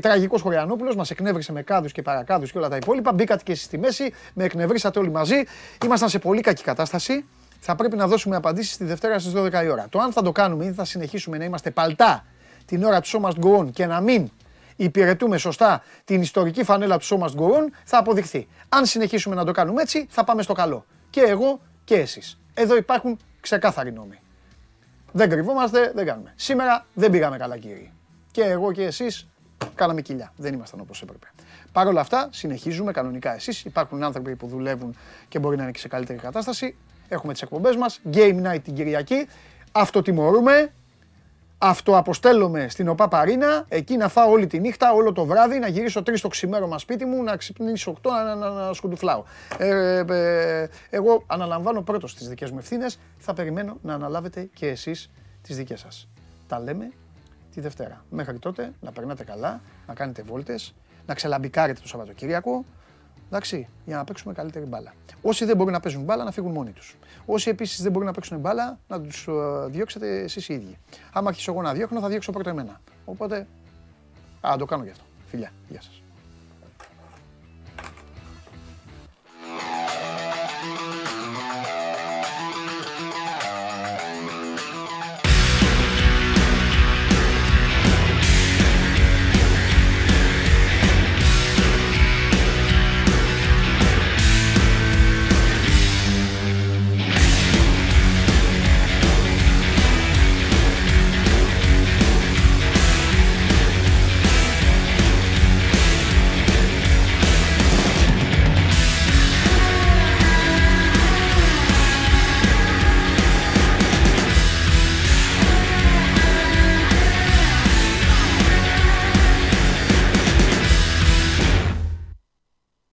Τραγικός Χωριανόπουλος, μας εκνεύρισε με κάδους και παρακάδους και όλα τα υπόλοιπα. Μπήκατε και εσείς στη μέση, με εκνευρίσατε όλοι μαζί. Ήμασταν σε πολύ κακή κατάσταση. Θα πρέπει να δώσουμε απαντήσεις τη Δευτέρα στις 12 η ώρα. Το αν θα το κάνουμε ή θα συνεχίσουμε να είμαστε παλτά την ώρα του Show Must Go On και να μην υπηρετούμε σωστά την ιστορική φανέλα του Show Must Go On, θα αποδειχθεί. Αν συνεχίσουμε να το κάνουμε έτσι, θα πάμε στο καλό. Και εγώ και εσείς. Εδώ υπάρχουν ξεκάθαροι νόμοι. Δεν κρυβόμαστε, δεν κάνουμε. Σήμερα δεν πήγαμε καλά, κύριοι. Και εγώ και εσείς κάναμε κοιλιά. Δεν ήμασταν όπως έπρεπε. Παρ' όλα αυτά, συνεχίζουμε κανονικά εσείς. Υπάρχουν άνθρωποι που δουλεύουν και μπορεί να είναι και σε καλύτερη κατάσταση. Έχουμε τις εκπομπές μας, Game Night την Κυριακή, αυτοτιμωρούμε, αυτοαποστέλλομαι στην ΟΠΑ Παρίνα, εκεί να φάω όλη τη νύχτα, όλο το βράδυ, να γυρίσω 3 το ξημέρωμα σπίτι μου, να ξυπνήσω 8, να σκουντουφλάω. Εγώ αναλαμβάνω πρώτος τις δικές μου ευθύνες, θα περιμένω να αναλάβετε και εσείς τις δικές σας. Τα λέμε τη Δευτέρα. Μέχρι τότε να περνάτε καλά, να κάνετε βόλτες, να ξελαμπικάρετε το Σαββατοκύριακο, εντάξει, για να παίξουμε καλύτερη μπάλα. Όσοι δεν μπορούν να παίζουν μπάλα, να φύγουν μόνοι τους. Όσοι επίσης δεν μπορούν να παίξουν μπάλα, να τους διώξετε εσείς οι ίδιοι. Άμα αρχίσω εγώ να διώχνω, θα διώξω πρώτα εμένα. Οπότε, α, το κάνω γι' αυτό. Φιλιά, γεια σας.